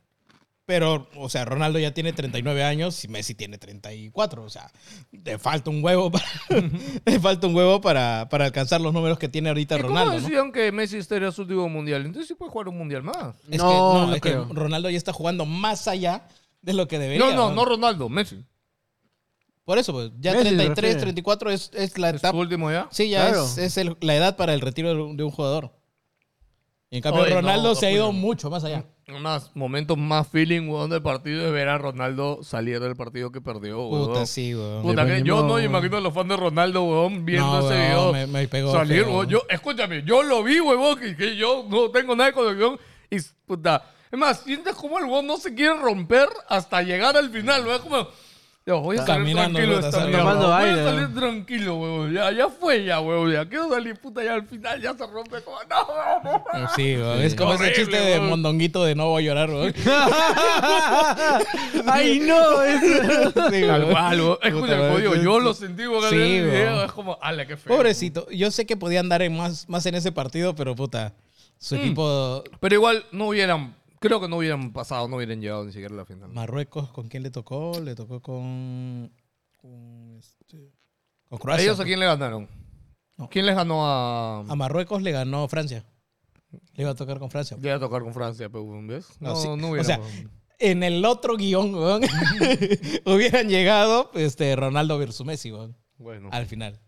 Pero, o sea, Ronaldo ya tiene treinta y nueve años y Messi tiene treinta y cuatro. O sea, le falta un huevo para, le falta un huevo para, para alcanzar los números que tiene ahorita Ronaldo. ¿Cómo decían, ¿no? que Messi este era su último mundial? Entonces sí puede jugar un mundial más. Es no, que, no, no es creo. Que Ronaldo ya está jugando más allá de lo que debería. No, no, no, no Ronaldo, Messi. Por eso, pues, ya Messi treinta y tres, treinta y cuatro es, es la etapa. ¿Es tu último ya? Sí, ya claro. es, es el, la edad para el retiro de un jugador. Y en cambio, Oye, Ronaldo no, se no, ha ido no. mucho más allá. Unos momentos más feeling, weón, del partido es ver a Ronaldo salir del partido que perdió, weón. Puta, sí, weón. Puta, que yo no me imagino a los fans de Ronaldo, weón, viendo no, ese weón, video. Me, me pegó, salir, weón. Yo, escúchame, yo lo vi, weón, que, que yo no tengo nada con el guión. Y, puta, Es más, sientes como el huevón no se quiere romper hasta llegar al final, güey. Como, yo voy a salir tranquilo esta mierda. Voy a salir tranquilo, güey. Ya, ya fue, ya, güey. Ya quiero salir, puta, ya al final ya se rompe. Como, no, güey. Sí, güey. Sí. Es como horrible, ese chiste güey. De mondonguito de no voy a llorar, güey. ¡Ay, no! Es algo. Escucha, yo lo sentí, güey. Sí, güey. Es como, ala, qué feo. Pobrecito. Yo sé que podía andar en más, más en ese partido, pero puta, su equipo... Mm. Pero igual no hubieran... Creo que no hubieran pasado, no hubieran llegado ni siquiera a la final. Marruecos, ¿con quién le tocó? Le tocó con... Con, este, con Croacia. ¿A ellos a quién le ganaron? No. ¿Quién les ganó a...? A Marruecos le ganó Francia. Le iba a tocar con Francia. Le iba a tocar con Francia, pero ¿ves? No, no, sí. no hubiera... O sea, en el otro guión, weón, hubieran llegado este, Ronaldo versus Messi, weón. Bueno. Al final.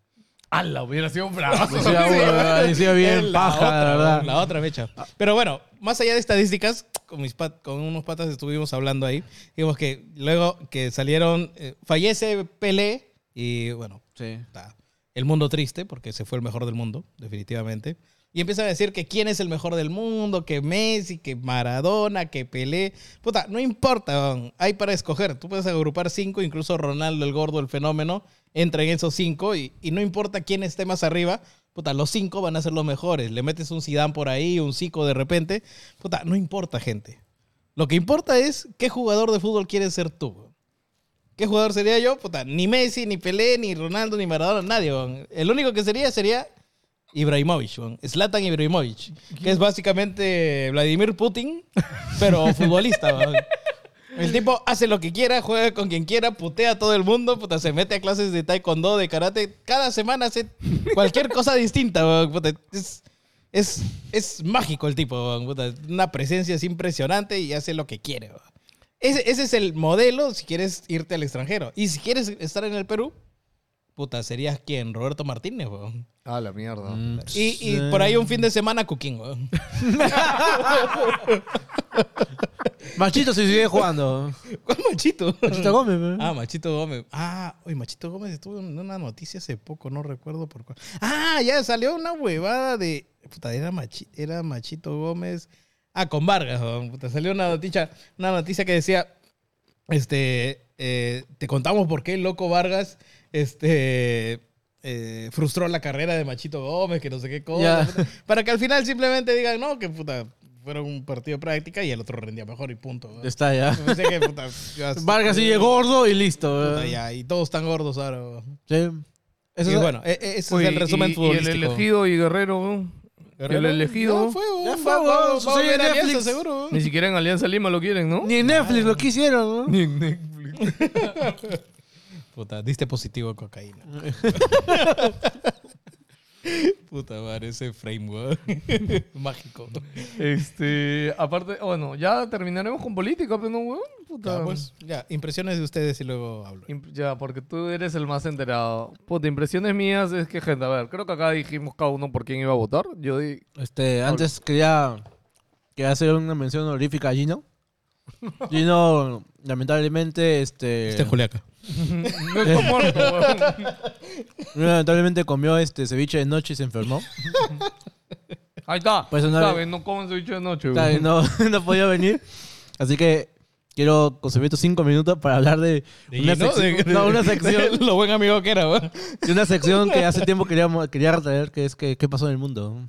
¡Hala! Hubiera sido un bravazo. Hubiera sido bien paja, la otra, verdad. La otra mecha. Pero bueno, más allá de estadísticas, con, mis pat, con unos patas estuvimos hablando ahí. Dijimos que luego que salieron... Eh, fallece Pelé y bueno, sí. Está el mundo triste porque se fue el mejor del mundo, definitivamente. Y empiezan a decir que quién es el mejor del mundo, que Messi, que Maradona, que Pelé. Puta, no importa, man. Hay para escoger. Tú puedes agrupar cinco, incluso Ronaldo, el gordo, el fenómeno, entra en esos cinco y, y no importa quién esté más arriba, puta, los cinco van a ser los mejores. Le metes un Zidane por ahí, un Zico de repente. Puta, no importa, gente. Lo que importa es qué jugador de fútbol quieres ser tú. ¿Qué jugador sería yo? Puta, ni Messi, ni Pelé, ni Ronaldo, ni Maradona, nadie, man. El único que sería sería... Ibrahimovic, weón. Zlatan Ibrahimovic, que es básicamente Vladimir Putin, pero futbolista, weón. El tipo hace lo que quiera, juega con quien quiera, putea a todo el mundo, puta, se mete a clases de taekwondo, de karate, cada semana hace cualquier cosa distinta, weón. Puta, es, es, es mágico el tipo, weón. Puta, una presencia es impresionante y hace lo que quiere, weón. Ese, ese es el modelo si quieres irte al extranjero. Y si quieres estar en el Perú, puta, serías quién, Roberto Martínez, weón. Ah, la mierda. Mm, y, y por ahí un fin de semana, Cuquín, weón. Machito se sigue jugando. ¿Cuál Machito? Machito Gómez, weón. Ah, Machito Gómez. Ah, uy, Machito Gómez estuvo en una noticia hace poco, no recuerdo por cuál. Ah, ya salió una huevada de... Puta, era, Machi... era Machito Gómez. Ah, con Vargas, weón. Puta, salió una noticia, una noticia que decía... Este... Eh, te contamos por qué Loco Vargas este, eh, frustró la carrera de Machito Gómez, que no sé qué cosa. Yeah. Para que al final simplemente digan, no, que puta, fueron un partido de práctica y el otro rendía mejor y punto. ¿Verdad? Está ya. Pensé que, puta, ya Vargas sigue gordo y listo. Puta, ya, y todos están gordos ahora. ¿Verdad? Sí. Eso es, bueno, e ese oye, es el resumen y, futbolístico. Y el elegido y Guerrero, ¿no? ¿El elegido? No, fue, ya fue, vamos, vamos, sí, en Netflix. Alianza, seguro. Ni siquiera en Alianza Lima lo quieren, ¿no? Ni en Netflix ah, lo quisieron, ¿no? Ni en Netflix. Puta, diste positivo a cocaína. Puta madre, ese framework. Mágico. Este, aparte, bueno, ya terminaremos con política, pero no, weón. Puta. Ya, pues, ya, impresiones de ustedes y luego hablo. Imp ya, porque tú eres el más enterado. Puta, impresiones mías es que, gente, a ver, creo que acá dijimos cada uno por quién iba a votar. Yo di... Este, antes quería, quería hacer una mención honorífica a Gino. Gino, lamentablemente, este... Este Juliaca. No está muerto, weón. Lamentablemente comió este ceviche de noche y se enfermó. Ahí está. Pues no, ¿sabes? No comen ceviche de noche, ¿sabes? No, no podía venir. Así que quiero consumir estos cinco minutos para hablar de, ¿de una, no? Sección, de, de, no, una sección. De lo buen amigo que era, weón. De una sección que hace tiempo quería, quería retraer, que es que, qué pasó en el mundo.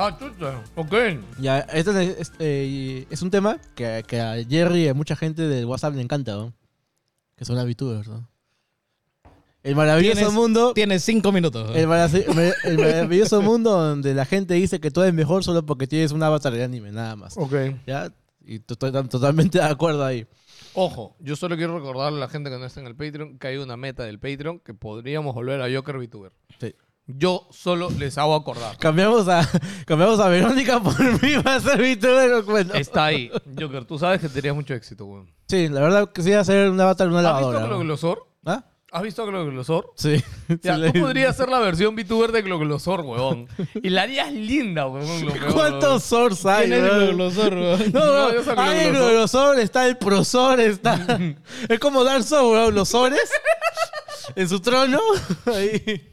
Ah, chuta, ok. Ya, este, este eh, es un tema que, que a Jerry y a mucha gente del WhatsApp le encanta, ¿no? Que son las VTubers, ¿no? El maravilloso tienes, mundo... Tienes cinco minutos. ¿No? El, marav- el maravilloso mundo donde la gente dice que todo es mejor solo porque tienes un avatar de anime, nada más. Ok. Ya, y estoy totalmente de acuerdo ahí. Ojo, yo solo quiero recordarle a la gente que no está en el Patreon que hay una meta del Patreon que podríamos volver a Joker VTuber. Sí. Yo solo les hago acordar. Cambiamos a, cambiamos a Verónica por mí, va a ser VTuber. Bueno. Está ahí. Joker, tú sabes que tenías mucho éxito, güey. Sí, la verdad que sí, hacer un avatar, una lavadora. ¿Has visto Gloglosor? ¿Ah? ¿Has visto Gloglosor? Sí. Ya, sí, tú le... podrías ser la versión VTuber de Gloglosor, huevón. Y la harías linda, huevón. ¿Cuántos sors hay? ¿Quién es Gloglosor, huevón? No, no, no. no hay el Gloglosor, está el prosor, está... Es como Dark Souls, huevón. Los sores en su trono. Ahí.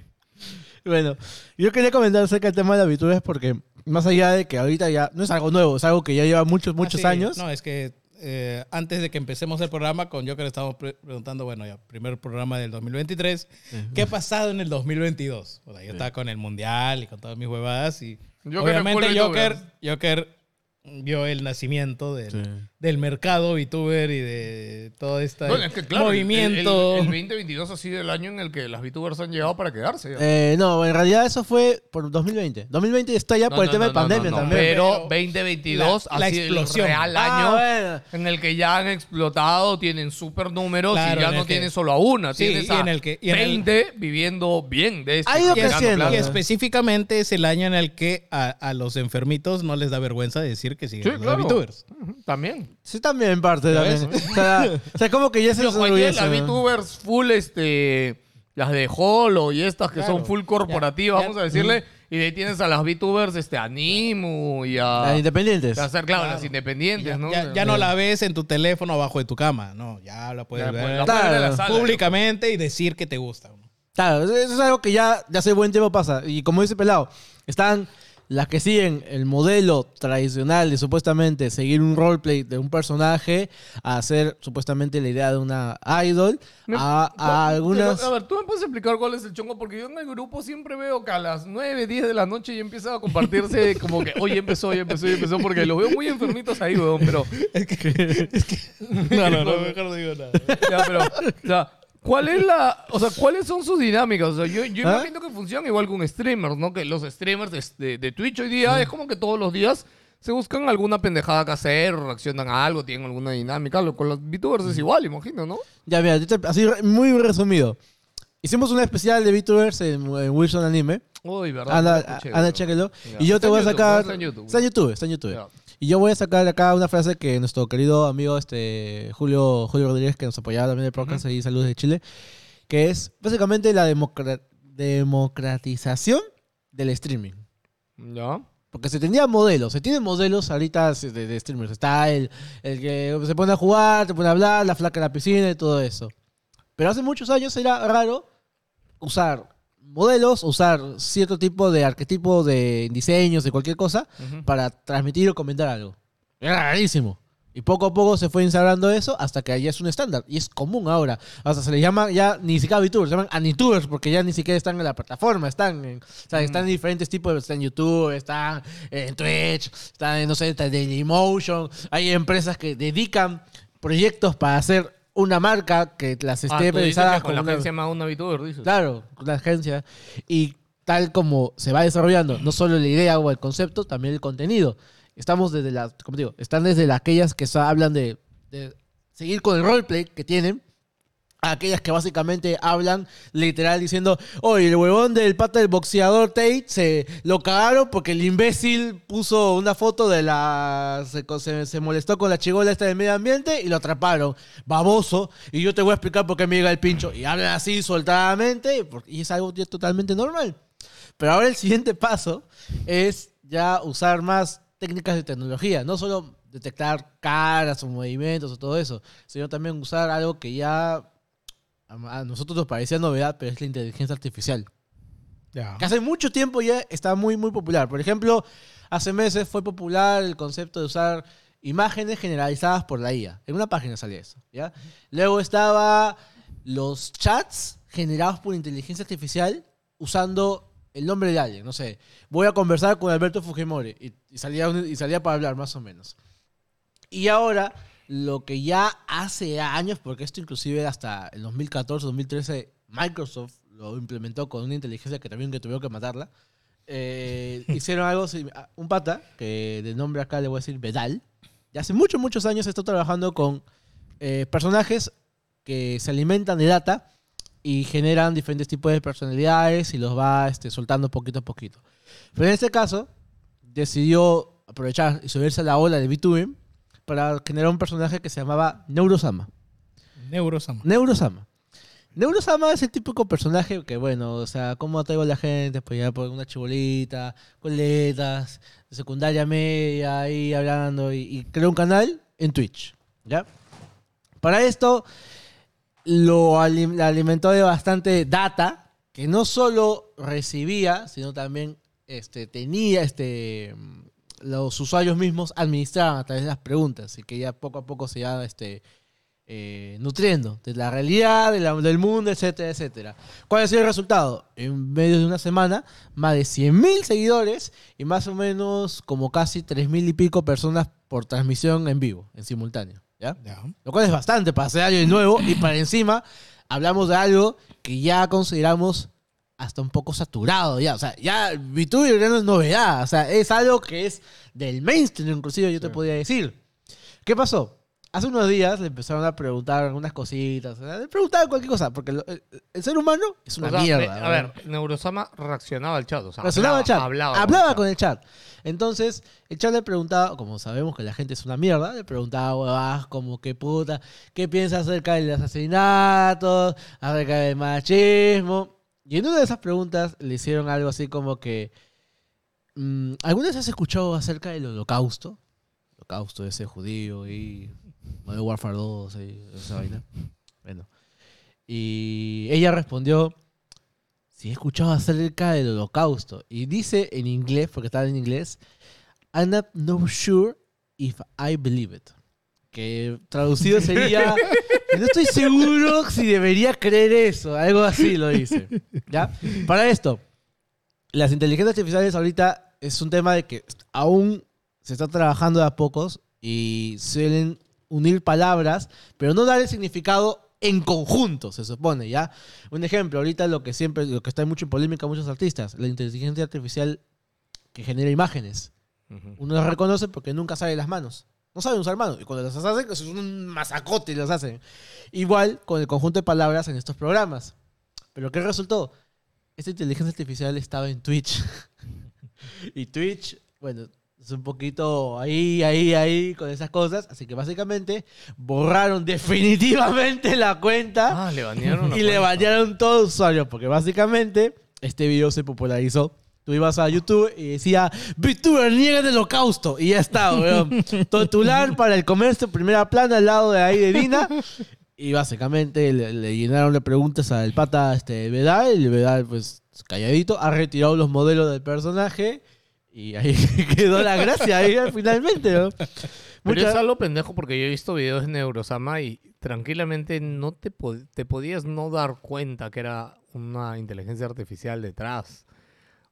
Bueno, yo quería comentar acerca del tema de las VTubers porque más allá de que ahorita ya... No es algo nuevo, es algo que ya lleva muchos, muchos ah, sí. años. No, es que... Eh, antes de que empecemos el programa con Joker estamos pre preguntando, bueno, ya, primer programa del dos mil veintitrés, sí. ¿Qué ha pasado en el dos mil veintidós? O sea, yo sí. estaba con el Mundial y con todas mis huevadas y Joker obviamente Joker, Joker vio el nacimiento del, sí. del mercado VTuber y de todo este no, es que, claro, movimiento. El, el, el veinte veintidós ha sido el año en el que las VTubers han llegado para quedarse. Eh, no, en realidad eso fue por dos mil veinte. dos mil veinte está ya no, por no, el tema no, de pandemia no, no, también. Pero veinte veintidós la, ha la sido explosión. el real año ah, bueno. en el que ya han explotado, tienen súper números claro, y ya no tienen que, solo a una. Sí, tienes a en el que, veinte en el, viviendo bien de esto. Ha ido creciendo. Claro. Y específicamente es el año en el que a, a los enfermitos no les da vergüenza decir que siguen sí, los claro. VTubers. También. Sí, también en parte. También. O, sea, o sea, como que ya se los orgullece. Las VTubers full, este, las de Holo y estas que claro. son full corporativas, ya, vamos ya. a decirle. Y de ahí tienes a las VTubers, este, a Nimu y a... Las independientes. A hacer, claro, claro, las independientes, ya, ¿no? Ya, ya no la ves en tu teléfono abajo de tu cama. No, ya la puedes ya, ver la claro. puedes ver la sala, públicamente y decir que te gusta. Claro, eso es algo que ya, ya hace buen tiempo pasa. Y como dice Pelado, están... Las que siguen el modelo tradicional de supuestamente seguir un roleplay de un personaje a hacer supuestamente la idea de una idol me, a, a no, algunas... A ver, ¿tú me puedes explicar cuál es el chongo? Porque yo en el grupo siempre veo que a las nueve, diez de la noche ya empieza a compartirse como que hoy empezó, hoy empezó, hoy empezó porque los veo muy enfermitos ahí, weón, pero... Es que... Es que... No, no, no, mejor no digo nada. Ya, pero... O sea, ¿Cuál es la, o sea, ¿cuáles son sus dinámicas? O sea, yo, yo ¿Ah? imagino que funcionan igual que un streamer, ¿no? Que los streamers de, de, de Twitch hoy día ¿Sí? es como que todos los días se buscan alguna pendejada que hacer, reaccionan a algo, tienen alguna dinámica. Lo, con los VTubers es igual, imagino, ¿no? Ya, mira, así muy resumido. Hicimos una especial de VTubers en, en Wilson Anime. Uy, verdad. Anda, anda chéquelo. Y yo te voy a sacar... Está en YouTube. Está en YouTube, está en YouTube. Yeah. Y yo voy a sacar acá una frase que nuestro querido amigo este, Julio, Julio Rodríguez, que nos apoyaba también en el podcast, uh-huh. y saludos de Chile, que es básicamente la democra democratización del streaming. ¿No? Porque se tenía modelos, se tienen modelos ahorita de, de streamers. Está el, el que se pone a jugar, se pone a hablar, la flaca en la piscina y todo eso. Pero hace muchos años era raro usar... modelos, usar cierto tipo de arquetipo de diseños, de cualquier cosa, uh-huh. para transmitir o comentar algo. Era rarísimo. Y poco a poco se fue instaurando eso hasta que ya es un estándar. Y es común ahora. Hasta se les llama ya ni siquiera VTubers, se llaman AniTubers porque ya ni siquiera están en la plataforma. Están en, o sea, están en diferentes tipos. Están en YouTube, están en Twitch, están en, no sé, están en Dailymotion. Hay empresas que dedican proyectos para hacer una marca que las esté ah, pensada con la una... agencia más una VTuber, dices. Claro, con la agencia. Y tal como se va desarrollando, no solo la idea o el concepto, también el contenido. Estamos desde las, como digo, están desde las, aquellas que hablan de, de seguir con el roleplay que tienen, a aquellas que básicamente hablan literal diciendo, oye, el huevón del pata del boxeador Tate se lo cagaron porque el imbécil puso una foto de la... Se, se, se molestó con la chigola esta del medio ambiente y lo atraparon. Baboso. Y yo te voy a explicar por qué me llega el pincho. Y hablan así, soltadamente. Y es algo totalmente normal. Pero ahora el siguiente paso es ya usar más técnicas de tecnología. No solo detectar caras o movimientos o todo eso, sino también usar algo que ya... A nosotros nos parecía novedad, pero es la inteligencia artificial. Yeah. Que hace mucho tiempo ya está muy, muy popular. Por ejemplo, hace meses fue popular el concepto de usar imágenes generalizadas por la I A. En una página salía eso, ¿ya? Luego estaba los chats generados por inteligencia artificial usando el nombre de alguien. No sé, voy a conversar con Alberto Fujimori. Y, y, salía, y salía para hablar, más o menos. Y ahora... Lo que ya hace años, porque esto inclusive hasta el dos mil catorce, dos mil trece, Microsoft lo implementó con una inteligencia que también que tuvieron que matarla. Eh, hicieron algo, un pata, que de nombre acá le voy a decir Vedal, y hace muchos, muchos años está trabajando con eh, personajes que se alimentan de data y generan diferentes tipos de personalidades y los va este, soltando poquito a poquito. Pero en este caso, decidió aprovechar y subirse a la ola de VTubing para generar un personaje que se llamaba Neuro-sama. Neuro-sama. Neuro-sama. Neuro-sama es el típico personaje que, bueno, o sea, ¿cómo atraigo a la gente? Pues ya por una chibolita, coletas, secundaria media, ahí hablando. Y, y creo un canal en Twitch, ¿ya? Para esto, lo alim- alimentó de bastante data, que no solo recibía, sino también este, tenía, este, los usuarios mismos administraban a través de las preguntas. Así que ya poco a poco se iba, este... Eh, nutriendo de la realidad, de la, del mundo, etcétera, etcétera. ¿Cuál ha sido el resultado? En medio de una semana, más de cien mil seguidores y más o menos como casi tres mil y pico personas por transmisión en vivo, en simultáneo, ¿ya? Yeah. Lo cual es bastante para hacer año nuevo y para encima hablamos de algo que ya consideramos hasta un poco saturado ya, o sea, ya VTuber ya no es novedad, o sea, es algo que es del mainstream, inclusive yo te sí. podría decir. ¿Qué pasó? Hace unos días le empezaron a preguntar algunas cositas. Le preguntaban cualquier cosa, porque el, el, el ser humano es una o sea, mierda. Me, a ver, Neuro-sama reaccionaba al chat. O sea, reaccionaba al chat. Hablaba, hablaba con el chat. Entonces, el chat le preguntaba, como sabemos que la gente es una mierda, le preguntaba huevadas como qué puta, qué piensa acerca de los asesinatos, acerca del machismo. Y en una de esas preguntas le hicieron algo así como que... ¿Alguna vez has escuchado acerca del holocausto? Holocausto, ese judío y... Modern Warfare dos, esa vaina. Bueno. Y ella respondió, si he escuchado acerca del holocausto. Y dice en inglés, porque estaba en inglés, I'm not no sure if I believe it. Que traducido sería, no estoy seguro si debería creer eso. Algo así lo dice. ¿Ya? Para esto, las inteligencias artificiales ahorita es un tema de que aún se está trabajando de a pocos y suelen... unir palabras, pero no dar el significado en conjunto, se supone, ¿ya? Un ejemplo, ahorita lo que siempre, lo que está mucho en polémica muchos artistas, la inteligencia artificial que genera imágenes. Uh-huh. Uno las reconoce porque nunca sabe las manos. No saben usar manos. Y cuando las hacen, es un masacote y las hacen. Igual con el conjunto de palabras en estos programas. Pero ¿qué resultó? Esta inteligencia artificial estaba en Twitch. Y Twitch, bueno... Es un poquito ahí, ahí, ahí con esas cosas. Así que básicamente borraron definitivamente la cuenta. Ah, le banearon. Y le banearon todos los usuarios. Porque básicamente este video se popularizó. Tú ibas a YouTube y decía VTuber niega el holocausto. Y ya está, weón. Titular para el comercio, primera plana al lado de ahí de Dina. Y básicamente le, le llenaron de preguntas al pata este, Vedal. Y Vedal, pues calladito, ha retirado los modelos del personaje. Y ahí quedó la gracia, ahí finalmente, ¿no? Pero mucha... es algo pendejo porque yo he visto videos de Neuro-sama y tranquilamente no te, po- te podías no dar cuenta que era una inteligencia artificial detrás.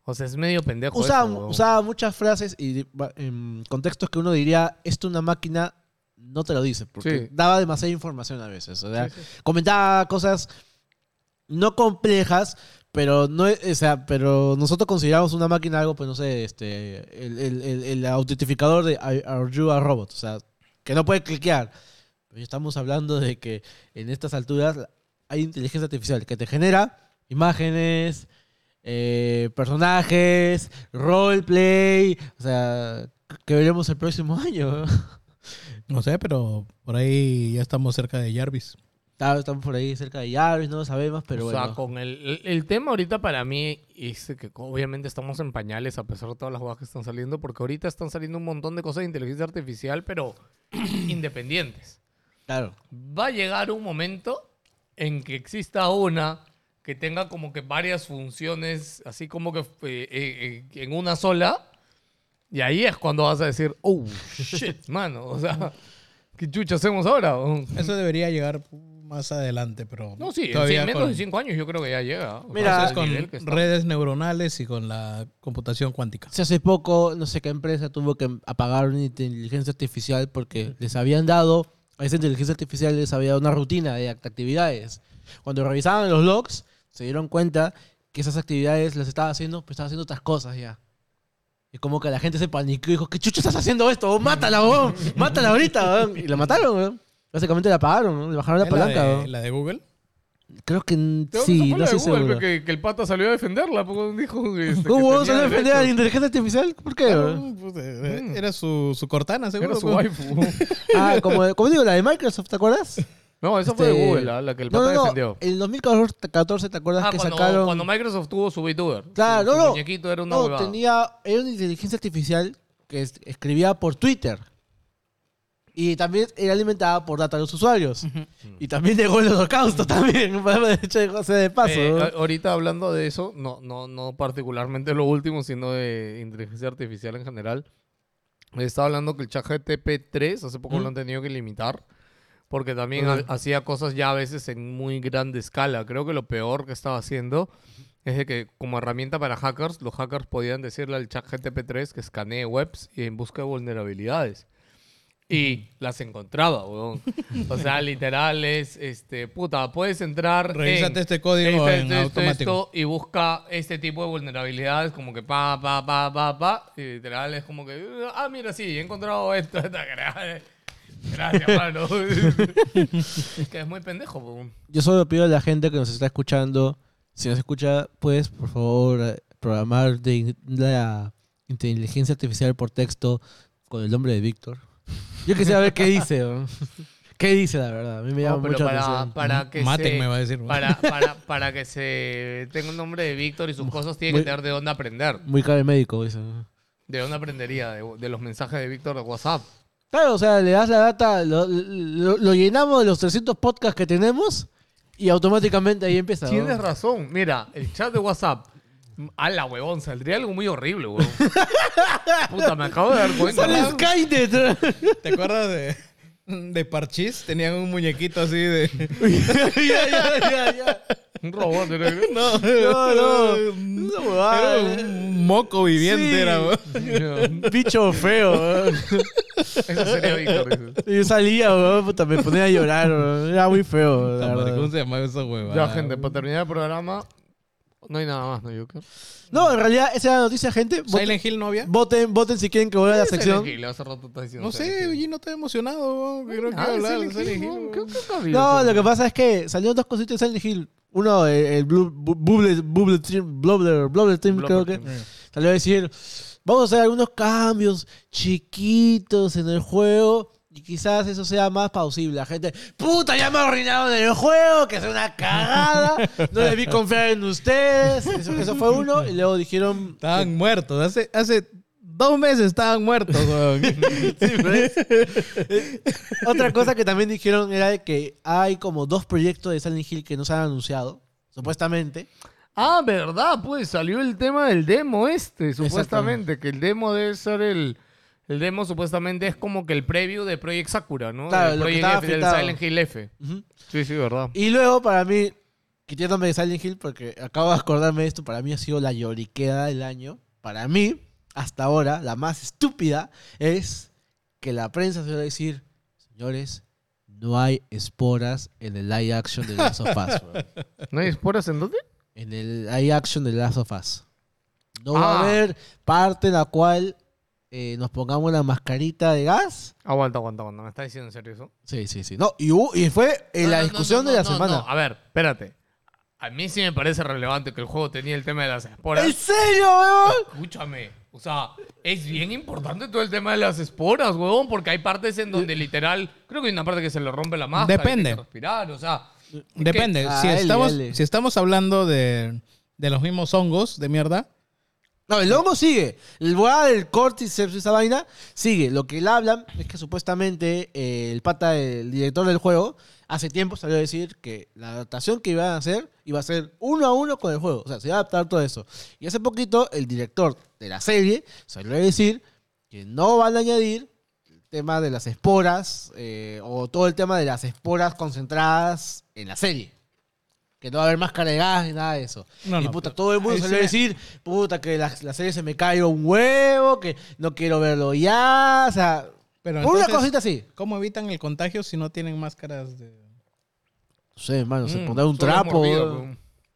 O sea, es medio pendejo. Usaba, eso, ¿no? Usaba muchas frases y en contextos que uno diría, esto es una máquina, no te lo dice. Porque sí. Daba demasiada información a veces. O sea, sí, sí. Comentaba cosas no complejas, pero no, o sea, pero nosotros consideramos una máquina algo, pues no sé, este, el, el, el, el autentificador de Are You a Robot, o sea, que no puede cliquear. Pero estamos hablando de que en estas alturas hay inteligencia artificial que te genera imágenes, eh, personajes, roleplay, o sea, que veremos el próximo año. No sé, pero por ahí ya estamos cerca de Jarvis. Claro, estamos por ahí cerca de Jarvis, no lo sabemos, pero o bueno. O sea, con el, el, el tema ahorita para mí es que obviamente estamos en pañales a pesar de todas las cosas que están saliendo, porque ahorita están saliendo un montón de cosas de inteligencia artificial, pero independientes. Claro. Va a llegar un momento en que exista una que tenga como que varias funciones, así como que eh, eh, en una sola, y ahí es cuando vas a decir, oh, shit, mano, o sea, ¿qué chucha hacemos ahora? Eso debería llegar... más adelante, pero... No, sí, todavía en menos con... de cinco años yo creo que ya llega. Mira, con redes neuronales y con la computación cuántica. Si hace poco, no sé qué empresa tuvo que apagar una inteligencia artificial porque les habían dado, a esa inteligencia artificial les había dado una rutina de actividades. Cuando revisaban los logs, se dieron cuenta que esas actividades las estaba haciendo, pues estaba haciendo otras cosas ya. Y como que la gente se panicó y dijo, ¿qué chucho estás haciendo esto? ¡Mátala, vos! ¡Mátala ahorita! Y la mataron, weón. Básicamente la apagaron, ¿no? Le bajaron la palanca. ¿La de, ¿La de Google? Creo que sí, no sé seguro. Que, que el pata salió a defenderla, porque dijo... Este, ¿Cómo salió a defender a la inteligencia artificial? ¿Por qué? Claro, pues, era su, su Cortana, seguro. Era su waifu. ah, como, como digo, la de Microsoft, ¿te acuerdas? No, eso este... fue de Google, la, la que el papá no, no, defendió. En el dos mil catorce, ¿te acuerdas ah, que cuando, sacaron...? Cuando Microsoft tuvo su VTuber. Claro, su, no, su no. muñequito era una no, tenía, era una inteligencia artificial que es, escribía por Twitter. Y también era alimentada por data de los usuarios. Uh-huh. Y también llegó el holocausto también. De hecho, se de paso. Eh, ¿no? Ahorita hablando de eso, no, no, no particularmente lo último, sino de inteligencia artificial en general. Estaba hablando que el chat G P T tres hace poco uh-huh. lo han tenido que limitar. Porque también uh-huh. ha, hacía cosas ya a veces en muy grande escala. Creo que lo peor que estaba haciendo es de que como herramienta para hackers, los hackers podían decirle al chat G P T tres que escanee webs y en busca de vulnerabilidades. Y las encontraba, weón. O sea, literal es, este, puta, puedes entrar Revisate en, este código este, en este, automático. Esto y busca este tipo de vulnerabilidades, como que pa, pa, pa, pa, pa. Y literal es como que, ah, mira, sí, he encontrado esto. Esta, gracias, mano. Que es muy pendejo, weón. Yo solo pido a la gente que nos está escuchando, si nos escucha, pues, por favor, programar de la inteligencia artificial por texto con el nombre de Víctor. Yo quisiera ver qué dice, ¿no? ¿Qué dice, la verdad? A mí me llama no, mucho para, atención. Para que Maten se, me va a decir. Para, para, para que se tenga un nombre de Víctor y sus cosas, tiene muy, que tener de dónde aprender. Muy caro el médico, dice. ¿De dónde aprendería? De, de los mensajes de Víctor de WhatsApp. Claro, o sea, le das la data, lo, lo, lo llenamos de los trescientos podcasts que tenemos y automáticamente ahí empieza. Tienes ¿no? razón. Mira, el chat de WhatsApp. A la huevón, saldría algo muy horrible, huevón. Puta, me acabo de dar cuenta. ¡Sale Skynet! ¿Te acuerdas de, de Parchís? Tenían un muñequito así de... ya, ya, ya, ya. Un robot. ¿No? No, no, no. no era un moco viviente, sí. era, huevón. Bicho feo, huevón. Eso sería Víctor. Yo salía, huevón, puta, me ponía a llorar, huevón. Era muy feo, la verdad. ¿Cómo se llamaba esa huevada? Ya, gente, para terminar el programa... No hay nada más, ¿no, Joker? No, en realidad, esa era la noticia, gente. ¿Silent Hill no había? Voten, voten si quieren que vuelva a la sección. Hill, hace rato está diciendo. No sé, Gino está emocionado. Creo que hablar de Silent Hill. ¿Qué, qué cambió, no, eso? Lo que pasa es que salieron dos cositas de Silent Hill. Uno, el, el Blue, Bubble, Bubble, Blobler, Blobler Team, creo que. Salió a decir, vamos a hacer algunos cambios chiquitos en el juego. Y quizás eso sea más plausible. La gente, puta, ya me arruinaron en el juego, que es una cagada. No debí confiar en ustedes. Eso, eso fue uno. Y luego dijeron... Estaban que... muertos. Hace, hace dos meses estaban muertos. Sí, pues. Otra cosa que también dijeron era de que hay como dos proyectos de Silent Hill que no se han anunciado, supuestamente. Ah, verdad, pues salió el tema del demo este, supuestamente. Que el demo debe ser el... El demo supuestamente es como que el preview de Project Sakura, ¿no? Claro, el Project F, del Silent Hill F. Uh-huh. Sí, sí, verdad. Y luego, para mí, quitándome de Silent Hill, porque acabo de acordarme de esto, para mí ha sido la lloriqueda del año. Para mí, hasta ahora, la más estúpida es que la prensa se va a decir, señores, no hay esporas en el live action de Last of Us. ¿No hay esporas en dónde? En el live action de Last of Us. No ah. va a haber parte en la cual... Eh, nos pongamos la mascarita de gas. Aguanta, aguanta, aguanta. ¿Me estás diciendo en serio eso? Sí, sí, sí. No, y, uh, y fue eh, no, la no, discusión no, no, de la no, semana. No. A ver, espérate. A mí sí me parece relevante que el juego tenía el tema de las esporas. ¿En serio, weón? Escúchame. O sea, es bien importante todo el tema de las esporas, weón, porque hay partes en donde literal... Creo que hay una parte que se le rompe la máscara. Depende. Hay que respirar, o sea... Depende. Que... Ah, si, dale, estamos, dale. si estamos hablando de, de los mismos hongos de mierda... No, el hongo sigue. El boda del cordyceps, esa vaina, sigue. Lo que le hablan es que supuestamente eh, el pata, el director del juego, hace tiempo salió a decir que la adaptación que iban a hacer iba a ser uno a uno con el juego. O sea, se iba a adaptar todo eso. Y hace poquito el director de la serie salió a decir que no van a añadir el tema de las esporas eh, o todo el tema de las esporas concentradas en la serie. Que no va a haber máscara de gas ni nada de eso. No, y no, puta, todo el mundo salió a decir, puta, que la, la serie se me cayó un huevo, que no quiero verlo ya, o sea, pero entonces, una cosita así. ¿Cómo evitan el contagio si no tienen máscaras de...? No sé, hermano, mm, se pondrá un trapo. Mordido, o...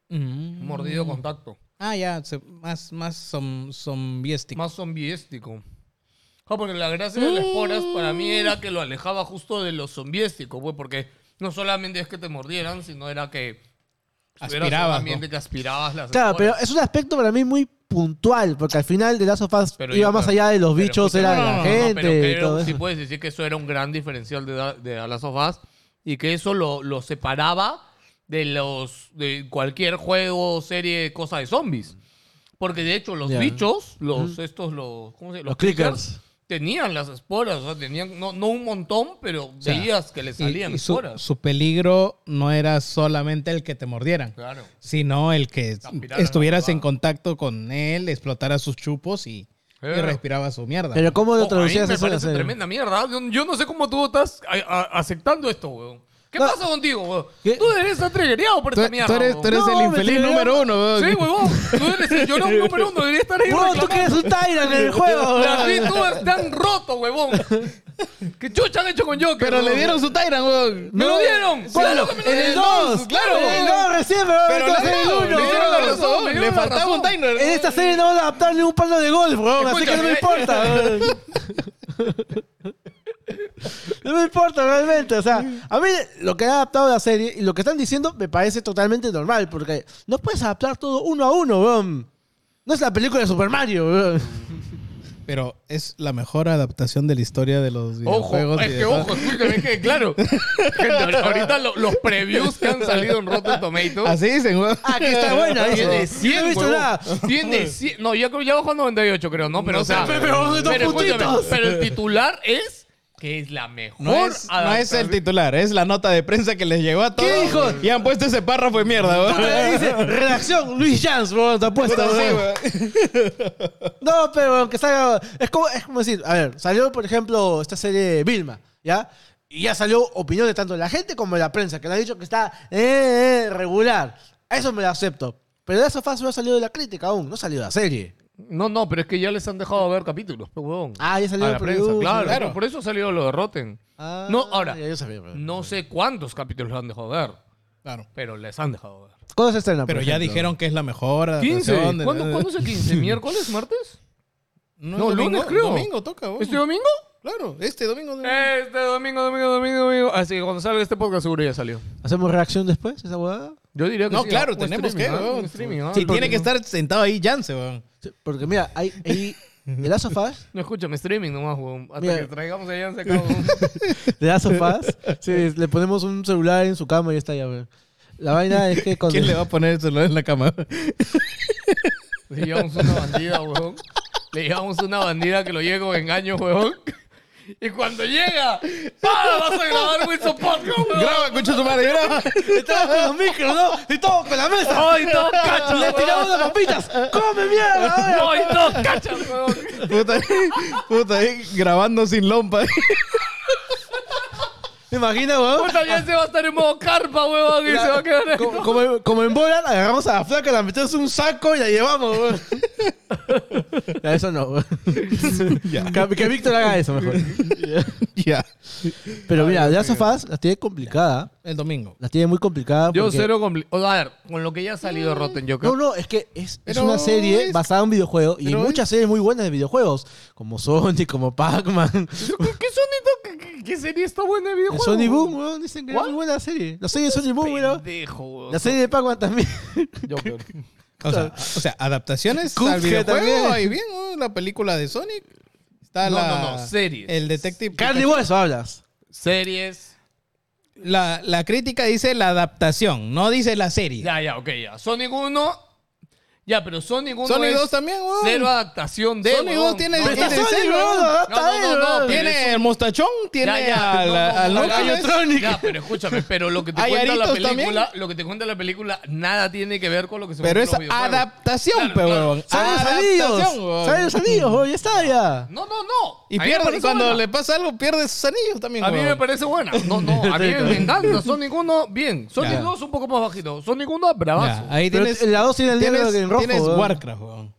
mm. mordido contacto. Ah, ya, se, más, más som, zombiéstico. Más zombiéstico. Ah, porque la gracia mm. de las esporas para mí era que lo alejaba justo de lo zombiéstico, pues, porque no solamente es que te mordieran, sino era que... Aspirabas, ¿no? Que aspirabas las claro, esporas. Pero es un aspecto para mí muy puntual, porque al final de Last of Us pero iba yo, más pero, allá de los bichos, era de la gente. Sí puedes decir que eso era un gran diferencial de, de Last of Us y que eso lo, lo separaba de los de cualquier juego, serie, cosa de zombies. Porque de hecho los yeah. bichos, los mm. estos los ¿cómo se llama? Los, los clickers, clickers tenían las esporas, o sea, tenían no, no un montón, pero o sea, veías que les salían y, y su, esporas. Su peligro no era solamente el que te mordieran, claro. sino el que estuvieras en contacto con él, explotara sus chupos y, claro. y respiraba su mierda. Pero ¿cómo lo traducías oh, eso? Es tremenda mierda. Yo no sé cómo tú estás a, a, aceptando esto, weón. ¿Qué no. pasa contigo, weón? Tú eres estar triggereado por esta mierda. Tú eres, tú eres no, el infeliz número uno, weón. Sí, weón. Tú eres el llorón número uno. Deberías estar ahí reclamando. Weón, tú que eres un tyrant en el juego, weón. Así tú estás roto, weón. ¿Qué chucha han hecho con Joker? Pero weón. Le dieron su tyrant, weón. ¿Me no. lo dieron? Claro, en el dos. Claro, en el dos recién, weón. Pero en el uno. Le dieron la razón. Le faltaba un tyrant. En esta serie no van a adaptar ningún palo de golf, weón. Así que no me importa, weón. No me importa realmente, o sea, a mí lo que ha adaptado la serie y lo que están diciendo me parece totalmente normal, porque no puedes adaptar todo uno a uno, weón. No es la película de Super Mario, weón. Pero es la mejor adaptación de la historia de los videojuegos. Ojo, es que ojo, escúchame que, claro. Gente, ahorita lo, los previews que han salido en Rotten Tomatoes. Así dicen, weón. Ah, que está buena. Tiene cien, no he visto nada. Tiene cien. No, ya, ya bajó a noventa y ocho, creo, ¿no? Pero, no, o sea, pero, pero, pero, pero, pero el titular es... que es la mejor no es, no es el titular, es la nota de prensa que les llegó a todos. ¿Qué dijo? Y han puesto ese párrafo de mierda, weón. Dice, redacción, Luis Jans, weón, te ha puesto, sí, no, pero aunque salga... Es como, es como decir, a ver, salió, por ejemplo, esta serie Vilma, ¿ya? Y ya salió opinión de tanto de la gente como de la prensa, que le han dicho que está eh, eh, regular. Eso me lo acepto. Pero de esa fase no ha salido de la crítica aún, no ha salido de la serie. No, no, pero es que ya les han dejado ver capítulos, pues, huevón. Ah, ya salió la prensa, claro, claro. Por eso salió lo de Rotten. Ah, no, ahora, ya, sabía, pero, no sé cuántos capítulos les han dejado ver. Claro. Pero les han dejado ver. ¿Cuándo se estrena? Pero ya dijeron que es la mejor adaptación. quince. ¿Cuándo, de... ¿Cuándo es el quince? ¿Miércoles? ¿Martes? No, no lunes, creo. Domingo toca, huevón. ¿Este domingo? Claro, este domingo, domingo. Este domingo, domingo, domingo, domingo. Así que cuando salga este podcast seguro ya salió. ¿Hacemos reacción después, esa huevada? Yo diría que no, sí. No, claro, tenemos que, weón. Sí, tiene que estar sentado ahí Janse, weón. Porque mira, hay... hay... ¿De Last of Us? No, escúchame, streaming nomás, weón. Hasta mira. Que traigamos allá, se acabó. ¿De Last of Us? Sí, le ponemos un celular en su cama y ya está ya, weón. La vaina es que cuando... ¿Quién le va a poner el celular en la cama? Le llevamos una bandida, weón. Le llevamos una bandida que lo lleve con engaño, weón. Y cuando llega, ¡ah! Vas a grabar Wilson Podcast, weón. Graba, escucha su madre, graba. Y todos con los micros, ¿no? Y todos con la mesa. ¡Oh, y todos cachas! ¡Le tiramos las papitas! ¡Come mierda! ¡No, y todos cachas, weón! Puta ahí, puta ahí, grabando sin lompa. ¿Te imaginas, weón? Puta, ya se va a estar en modo carpa, weón. Y la, se va a quedar ahí. Como, como, como en bola, la agarramos a la flaca, la metemos un saco y la llevamos, weón. Ya, eso no, weón. Yeah. Que, que Víctor haga eso mejor. Ya. Yeah. Yeah. Pero ah, mira, ya Sofás la tiene complicada. El domingo. La tiene muy complicada. Yo porque... cero complicado. Sea, a ver, con lo que ya ha salido Rotten Joker. No, no, es que es, es una serie es... basada en un videojuego. Y hay muchas es... series muy buenas de videojuegos. Como Sonic, como Pac-Man. ¿Qué, qué Sonic? ¿Qué, ¿Qué serie está buena de videojuegos? Sony Boom, weón. Dicen que es muy buena serie. La serie de Sony Boom, weón. La serie de Pac-Man también. Joker. O sea, o sea, adaptaciones Cook al videojuego. Ahí bien, weón. La película de Sonic. Está no, la... no, no. Series. El Detective... Carly West, hablas. Series. La, la crítica dice la adaptación. No dice la serie. Ya, ya, ok, ya. Sonic uno... Ya, pero Sonic uno Sonic dos también, weón. Cero adaptación de... Sonic dos tiene... No, tiene Sonic, cero, no, no, no, no. Tiene el mostachón, tiene al Locayotronic. Ya, pero escúchame, pero lo que te cuenta la película... También. Lo que te cuenta la película nada tiene que ver con lo que se muestra en los videojuegos. Pero es adaptación, weón. Salen anillos. Salen los anillos, weón. Ya está, ya. No, no, no. Y pierde, cuando le pasa algo, pierde sus anillos también, weón. A mí me parece buena. No, no, a mí me encanta. Sonic uno, bien. Sonic dos, un poco más bajito. Sonic uno, bravazo. Ahí tienes... La dos tiene el diálogo... Tienes Warcraft, weón.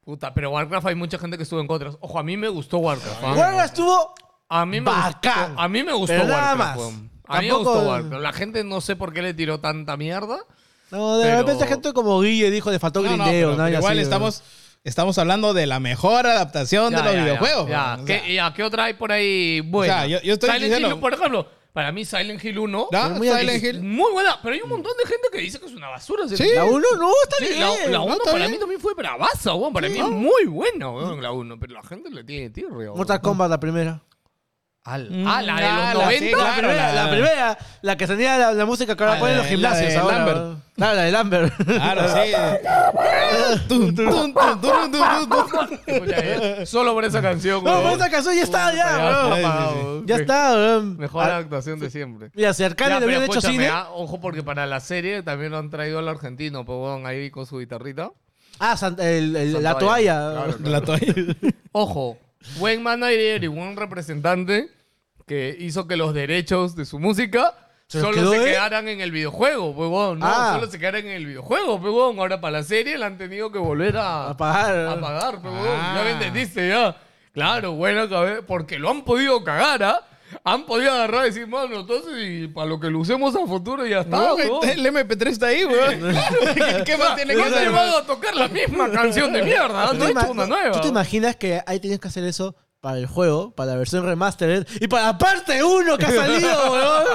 Puta, pero Warcraft hay mucha gente que estuvo en contra. Ojo, a mí me gustó Warcraft. Warcraft estuvo a mí me bacán. Gustó, a mí me gustó Warcraft, weón. A mí me gustó Warcraft. La gente no sé por qué le tiró tanta mierda. No, de pero... repente gente como Guille dijo, le faltó no, grindeo. No, no, igual así, estamos, estamos hablando de la mejor adaptación ya, de los ya, videojuegos. Ya, ya. O sea, ¿Qué, ya, ¿qué otra hay por ahí? Bueno, o sea, yo, yo estoy diciendo... Por ejemplo... Para mí Silent Hill uno no, es muy, Silent Hill. Muy buena, pero hay un montón de gente que dice que es una basura. ¿Sí? La uno no, está sí, bien. La, la uno no, para bien. Mí también fue bravaza, weón. Para sí, mí es muy buena, weón, la uno. Pero la gente le tiene tirria. Mortal Kombat la primera. Al, mm, ah, la de los noventa. Sí, claro, la, primera, la... la primera, la que salía la, la música que ahora ah, ponen en los gimnasios. La de Lambert. Claro, la de Lambert. Claro, sí. Solo por esa canción, güey. No, por esa canción ya está, ya, bro. Ya está, bro. Mejor actuación de siempre. Mira, si Arcane le hubieran hecho cine. Ojo, porque para la serie también lo han traído al argentino, perdón, ahí con su guitarrita. Ah, la toalla. La toalla. Ojo. Buen manager y buen representante que hizo que los derechos de su música se solo se quedaran en el videojuego, huevón. No, ah. solo se quedaran en el videojuego, huevón. Ahora para la serie la han tenido que volver a, a pagar, a pagar huevón. Ah. Ya me entendiste, ya. Claro, bueno, porque lo han podido cagar, ¿ah? ¿eh? Han podido agarrar y decir, mano, entonces, y para lo que lo usemos a futuro ya está. No, ¿no? El M P tres está ahí, weón. Claro, ¿qué más tiene que hacer? Llevado a tocar la misma canción de mierda. No he hecho una nueva. ¿Tú te imaginas que ahí tenías que hacer eso para el juego, para la versión remastered y para la parte uno que ha salido, weón?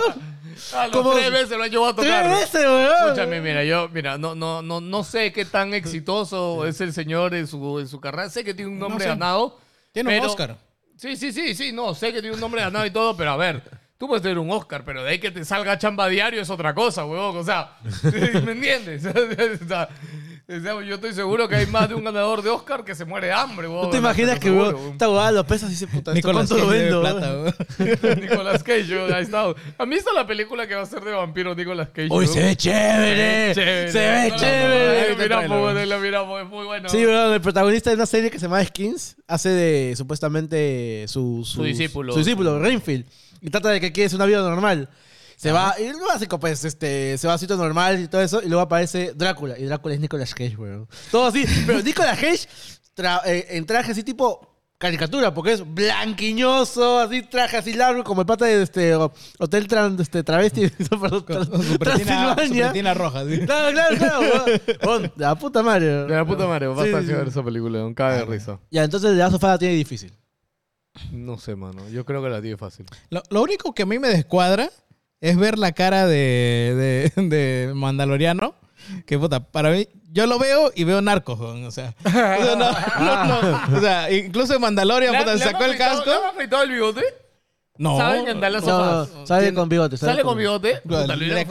Ah, como tres veces lo han llevado a tocar. Tres veces, weón. Escúchame, mira, yo, mira, no, no, no, no sé qué tan exitoso es el señor en su, en su carrera. Sé que tiene un nombre no sé. ganado. Tiene pero, un Oscar. Sí, sí, sí, sí, no, sé que tiene un nombre ganado y todo, pero a ver, tú puedes tener un Oscar, pero de ahí que te salga chamba diario es otra cosa, huevón, o sea, ¿me entiendes? O sea, yo estoy seguro que hay más de un ganador de Oscar que se muere de hambre, huevón. ¿Tú te imaginas que, huevón, esta huevada lo pesas y dice, puta, ¿esto cuánto lo vendo? Nicolas Cage, huevón, ahí está. ¿Han visto la película que va a ser de vampiros Nicolas Cage? ¡Uy, se ve chévere! ¡Se ve chévere! Lo miramos, es muy bueno. Sí, huevón, el protagonista de una serie que se llama Skins. Hace de, supuestamente, su, su, su discípulo. Su discípulo, Renfield. Y trata de que quieres una vida normal. Se ah. va, y luego hace, pues, este, se va a sitio normal y todo eso. Y luego aparece Drácula. Y Drácula es Nicolas Cage, weón. Todo así. Pero Nicolas Cage tra- eh, en traje así tipo caricatura, porque es blanquiñoso, así traje así largo, como el pata de este Hotel Tran, este, Travesti. Perdón, tra- su pretina roja. ¿Sí? Claro, claro, claro. Bon, de la puta madre. De la puta madre. Vas sí, a sí, ver sí. esa película, un caga de risa. Ya, entonces de la sofá la tiene difícil. No sé, mano. Yo creo que la tiene fácil. Lo, lo único que a mí me descuadra es ver la cara de, de, de Mandaloriano. Que puta, para mí, yo lo veo y veo narcos, o sea. O sea, no, no, no, o sea incluso en Mandalorian, puta, sacó el casco. ¿Le han afeitado el bigote? No. ¿Saben andar las hojas? No, sale con bigote. ¿Sale con bigote? Le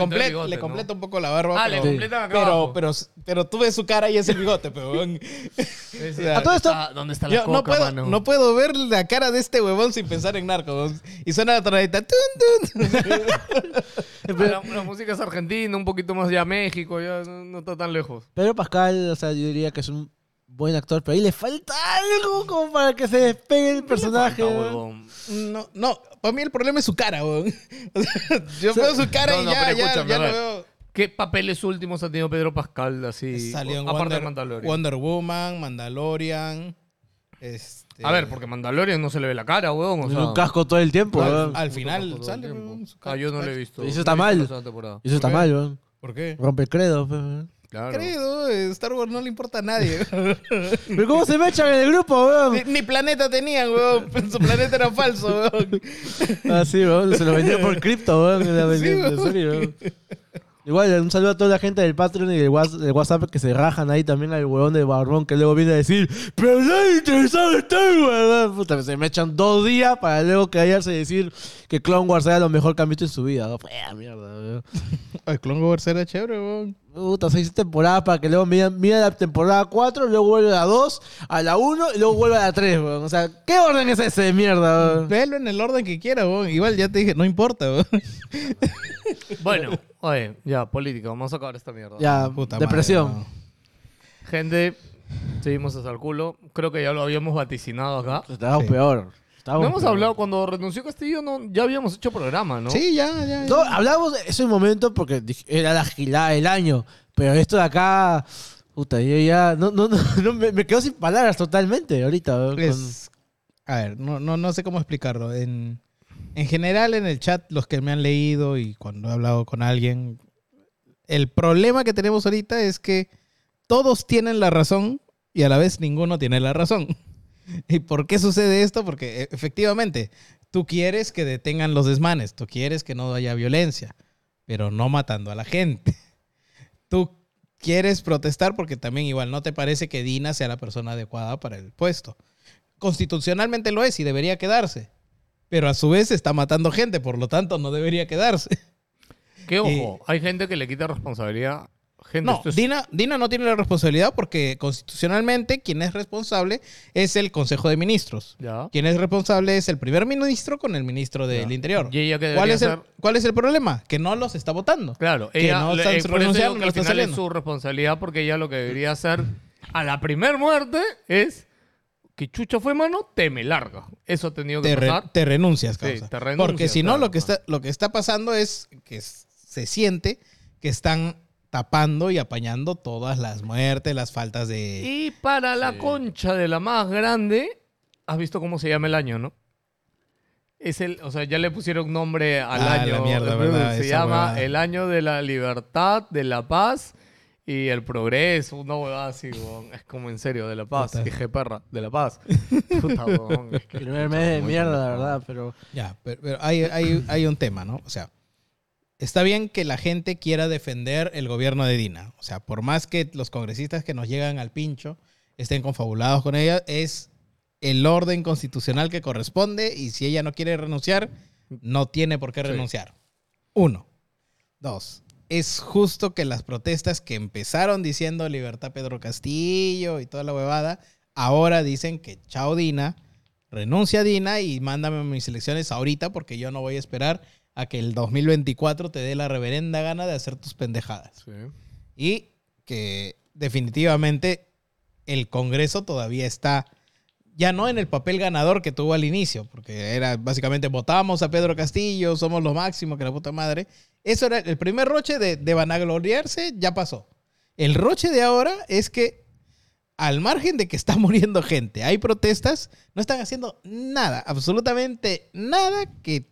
completa un poco la barba. Ah, pero, le completan acá pero, pero, pero tú ves su cara y es el bigote, pebón. O sea, ¿a todo esto? Está, ¿dónde está la yo coca, no puedo, mano? No puedo ver la cara de este huevón sin pensar en narcos. Y suena la tonadita. ¡Tun, tun! Pero, la, la música es argentina, un poquito más ya México, ya no, no está tan lejos. Pedro Pascal, o sea, yo diría que es un buen actor, pero ahí le falta algo como para que se despegue el personaje. Falta, no, no, para mí el problema es su cara, weón. O sea, yo o sea, veo su cara no, y no, ya, ya, ya no veo. ¿Qué papeles últimos ha tenido Pedro Pascal así? Salió en aparte Wonder, de Mandalorian. Wonder Woman, Mandalorian. Este... A ver, porque Mandalorian no se le ve la cara, weón. O sea, un casco todo el tiempo, no, weón. Al, al final sale, weón. Ah, yo no lo he visto. Eso está mal. Eso está mal, weón. ¿Por qué? Rompe el credo, weón. Claro. Credo, Star Wars no le importa a nadie. Pero ¿cómo se me echan en el grupo, weón? Ni, ni planeta tenían, weón. Su planeta era falso, weón. Ah, sí, weón. Se lo vendió por cripto, weón. Sí, en serio, weón. Igual, un saludo a toda la gente del Patreon y del WhatsApp que se rajan ahí también al huevón de Barbón que luego viene a decir pero nadie interesado está, weón. Puta, se me echan dos días para luego callarse y decir que Clone Wars era lo mejor que han visto en su vida. Fue mierda, weón. El Clone Wars era chévere, weón. Puta, seis temporadas para que luego miren la temporada cuatro, luego vuelve a la dos, a la uno y luego vuelve a la tres, weón. O sea, ¿qué orden es ese de mierda, weón? Velo en el orden que quieras, weón. Igual ya te dije, no importa, weón. Bueno, oye, ya, política, vamos a acabar esta mierda. Ya, puta depresión. Madre, no. Gente, seguimos hasta el culo. Creo que ya lo habíamos vaticinado acá. Estábamos sí. peor. Estábamos no hemos peor. hablado, cuando renunció Castillo, no, ya habíamos hecho programa, ¿no? Sí, ya, ya. ya. No, hablamos de ese momento porque era la gilada del año, pero esto de acá, puta, yo ya, no, no, no, no me, me quedo sin palabras totalmente ahorita. Es, con... A ver, no, no, no sé cómo explicarlo, en... En general, en el chat, los que me han leído y cuando he hablado con alguien, el problema que tenemos ahorita es que todos tienen la razón y a la vez ninguno tiene la razón. ¿Y por qué sucede esto? Porque efectivamente, tú quieres que detengan los desmanes, tú quieres que no haya violencia, pero no matando a la gente. Tú quieres protestar porque también igual no te parece que Dina sea la persona adecuada para el puesto. Constitucionalmente lo es y debería quedarse. pero a su vez está matando gente, por lo tanto no debería quedarse. Que ojo, eh, hay gente que le quita responsabilidad. Gente, no, es... Dina, Dina no tiene la responsabilidad porque constitucionalmente quien es responsable es el Consejo de Ministros. Ya. Quien es responsable es el primer ministro con el ministro del ya. Interior. ¿Y ella qué ¿Cuál, es el, ¿Cuál es el problema? Que no los está votando. Claro, que ella, no están eh, renunciando, no están saliendo. Es su responsabilidad porque ella lo que debería hacer a la primer muerte es... Que chucha fue, mano, te me larga. Eso ha tenido que te pasar. Re, te renuncias, causa. Sí, te renuncias, porque si claro, no, lo que, está, lo que está pasando es que se siente que están tapando y apañando todas las muertes, las faltas de... Y para sí. la concha de la más grande, has visto cómo se llama el año, ¿no? Es el, o sea, ya le pusieron nombre al ah, año. La mierda, verdad, se llama huevada. El año de la libertad, de la paz... Y el progreso, una huevada así, weón. Es como en serio, de la paz. Puta. Dije perra, de la paz. Puta, weón. Es que primer mes de mierda, bien. La verdad, pero... Ya, pero, pero hay, hay, hay un tema, ¿no? O sea, está bien que la gente quiera defender el gobierno de Dina. O sea, por más que los congresistas que nos llegan al pincho estén confabulados con ella, es el orden constitucional que corresponde y si ella no quiere renunciar, no tiene por qué sí. renunciar. Uno. Dos. Es justo que las protestas que empezaron diciendo libertad Pedro Castillo y toda la huevada, ahora dicen que chao Dina, renuncia Dina y mándame mis elecciones ahorita porque yo no voy a esperar a que el dos mil veinticuatro te dé la reverenda gana de hacer tus pendejadas. Sí. Y que definitivamente el Congreso todavía está ya no en el papel ganador que tuvo al inicio, porque era básicamente votamos a Pedro Castillo, somos los máximos que la puta madre. Eso era el primer roche de, de vanagloriarse, ya pasó. El roche de ahora es que, al margen de que está muriendo gente, hay protestas, no están haciendo nada, absolutamente nada que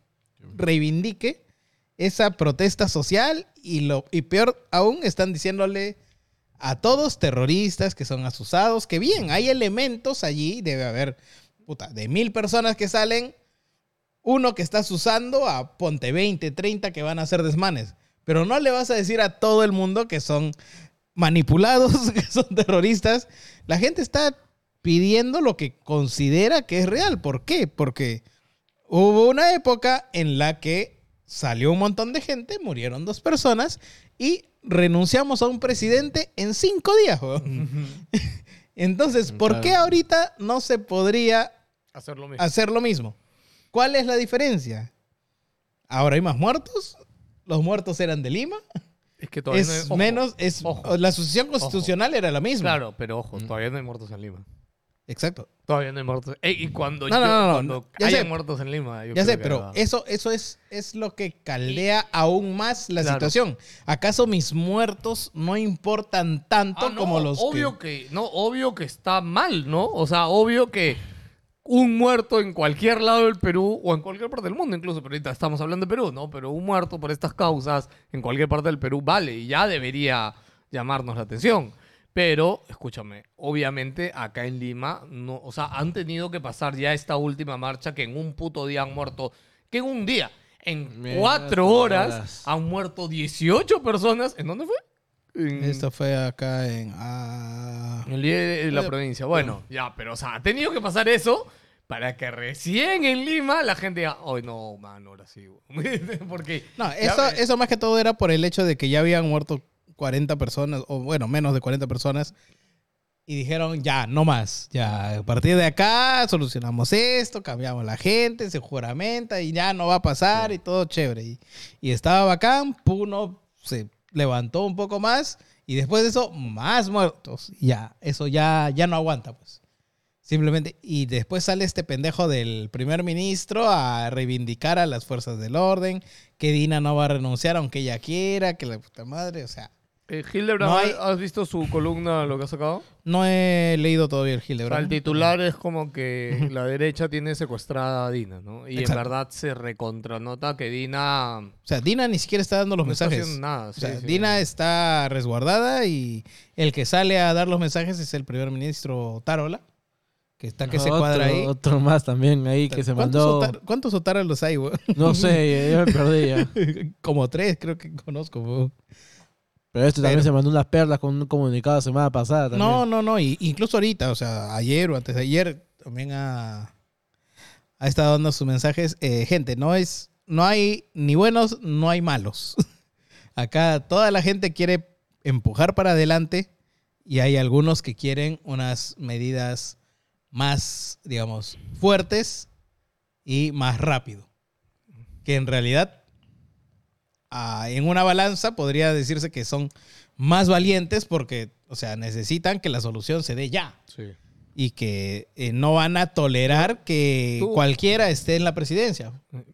reivindique esa protesta social y, lo, y peor aún, están diciéndole a todos terroristas que son asusados, que bien, hay elementos allí, debe haber, puta, de mil personas que salen, uno que estás usando a ponte veinte, treinta que van a hacer desmanes. Pero no le vas a decir a todo el mundo que son manipulados, que son terroristas. La gente está pidiendo lo que considera que es real. ¿Por qué? Porque hubo una época en la que salió un montón de gente, murieron dos personas y renunciamos a un presidente en cinco días. Entonces, ¿por qué ahorita no se podría hacer lo mismo? Hacer lo mismo? ¿Cuál es la diferencia? ¿Ahora hay más muertos? ¿Los muertos eran de Lima? Es que todavía es no hay... Ojo, menos, es, ojo, la sucesión constitucional ojo. Era la misma. Claro, pero ojo, todavía no hay muertos en Lima. Exacto. Todavía no hay muertos. Ey, y cuando, no, yo, no, no, cuando no, hay muertos en Lima... Yo ya sé, pero eso, eso es, es lo que caldea aún más la claro. situación. ¿Acaso mis muertos no importan tanto ah, no, como los obvio que... que...? No, obvio que está mal, ¿no? O sea, obvio que... Un muerto en cualquier lado del Perú o en cualquier parte del mundo incluso, pero ahorita estamos hablando de Perú, ¿no? Pero un muerto por estas causas en cualquier parte del Perú vale y ya debería llamarnos la atención. Pero, escúchame, obviamente acá en Lima, no, o sea, han tenido que pasar ya esta última marcha que en un puto día han muerto, que en un día, en Mira, cuatro horas, horas, han muerto dieciocho personas. ¿En dónde fue? En... Esto fue acá en... Ah... El día de la provincia. Bueno, ya, pero o sea, ha tenido que pasar eso para que recién en Lima la gente diga, ay, no, mano, ahora sí. Porque no, eso, me... eso más que todo era por el hecho de que ya habían muerto cuarenta personas, o bueno, menos de cuarenta personas, y dijeron, ya, no más. Ya, a partir de acá solucionamos esto, cambiamos la gente, se juramenta y ya no va a pasar sí. y todo chévere. Y, y estaba bacán, Puno se... levantó un poco más y después de eso más muertos. Ya, eso ya, ya no aguanta, pues. Simplemente, y después sale este pendejo del primer ministro a reivindicar a las fuerzas del orden, que Dina no va a renunciar aunque ella quiera, que la puta madre, o sea. Eh, Hildebrand, no hay... ¿has visto su columna, lo que ha sacado? No he leído todavía el Hildebrand. O sea, el titular es como que la derecha tiene secuestrada a Dina, ¿no? Y exacto. en verdad se recontranota que Dina... O sea, Dina ni siquiera está dando los no mensajes. No está haciendo nada. Sí, o sea, sí, Dina sí. está resguardada y el que sale a dar los mensajes es el primer ministro Tarola, que está que no, se otro, cuadra ahí. Otro más también ahí que se mandó. Otar, ¿Cuántos Otaros los hay, güey? No sé, yo me perdí ya. Como tres creo que conozco, güey. Pero esto también Pero, se mandó unas perlas con un comunicado semana pasada también. No, no, no. Y, incluso ahorita, o sea, ayer o antes de ayer, también a, ha estado dando sus mensajes. Eh, gente, no es, no hay ni buenos, no hay malos. Acá toda la gente quiere empujar para adelante y hay algunos que quieren unas medidas más, digamos, fuertes y más rápido. Que en realidad, ah, en una balanza podría decirse que son más valientes porque, o sea, necesitan que la solución se dé ya. Sí. Y que eh, no van a tolerar que tú, cualquiera esté en la presidencia.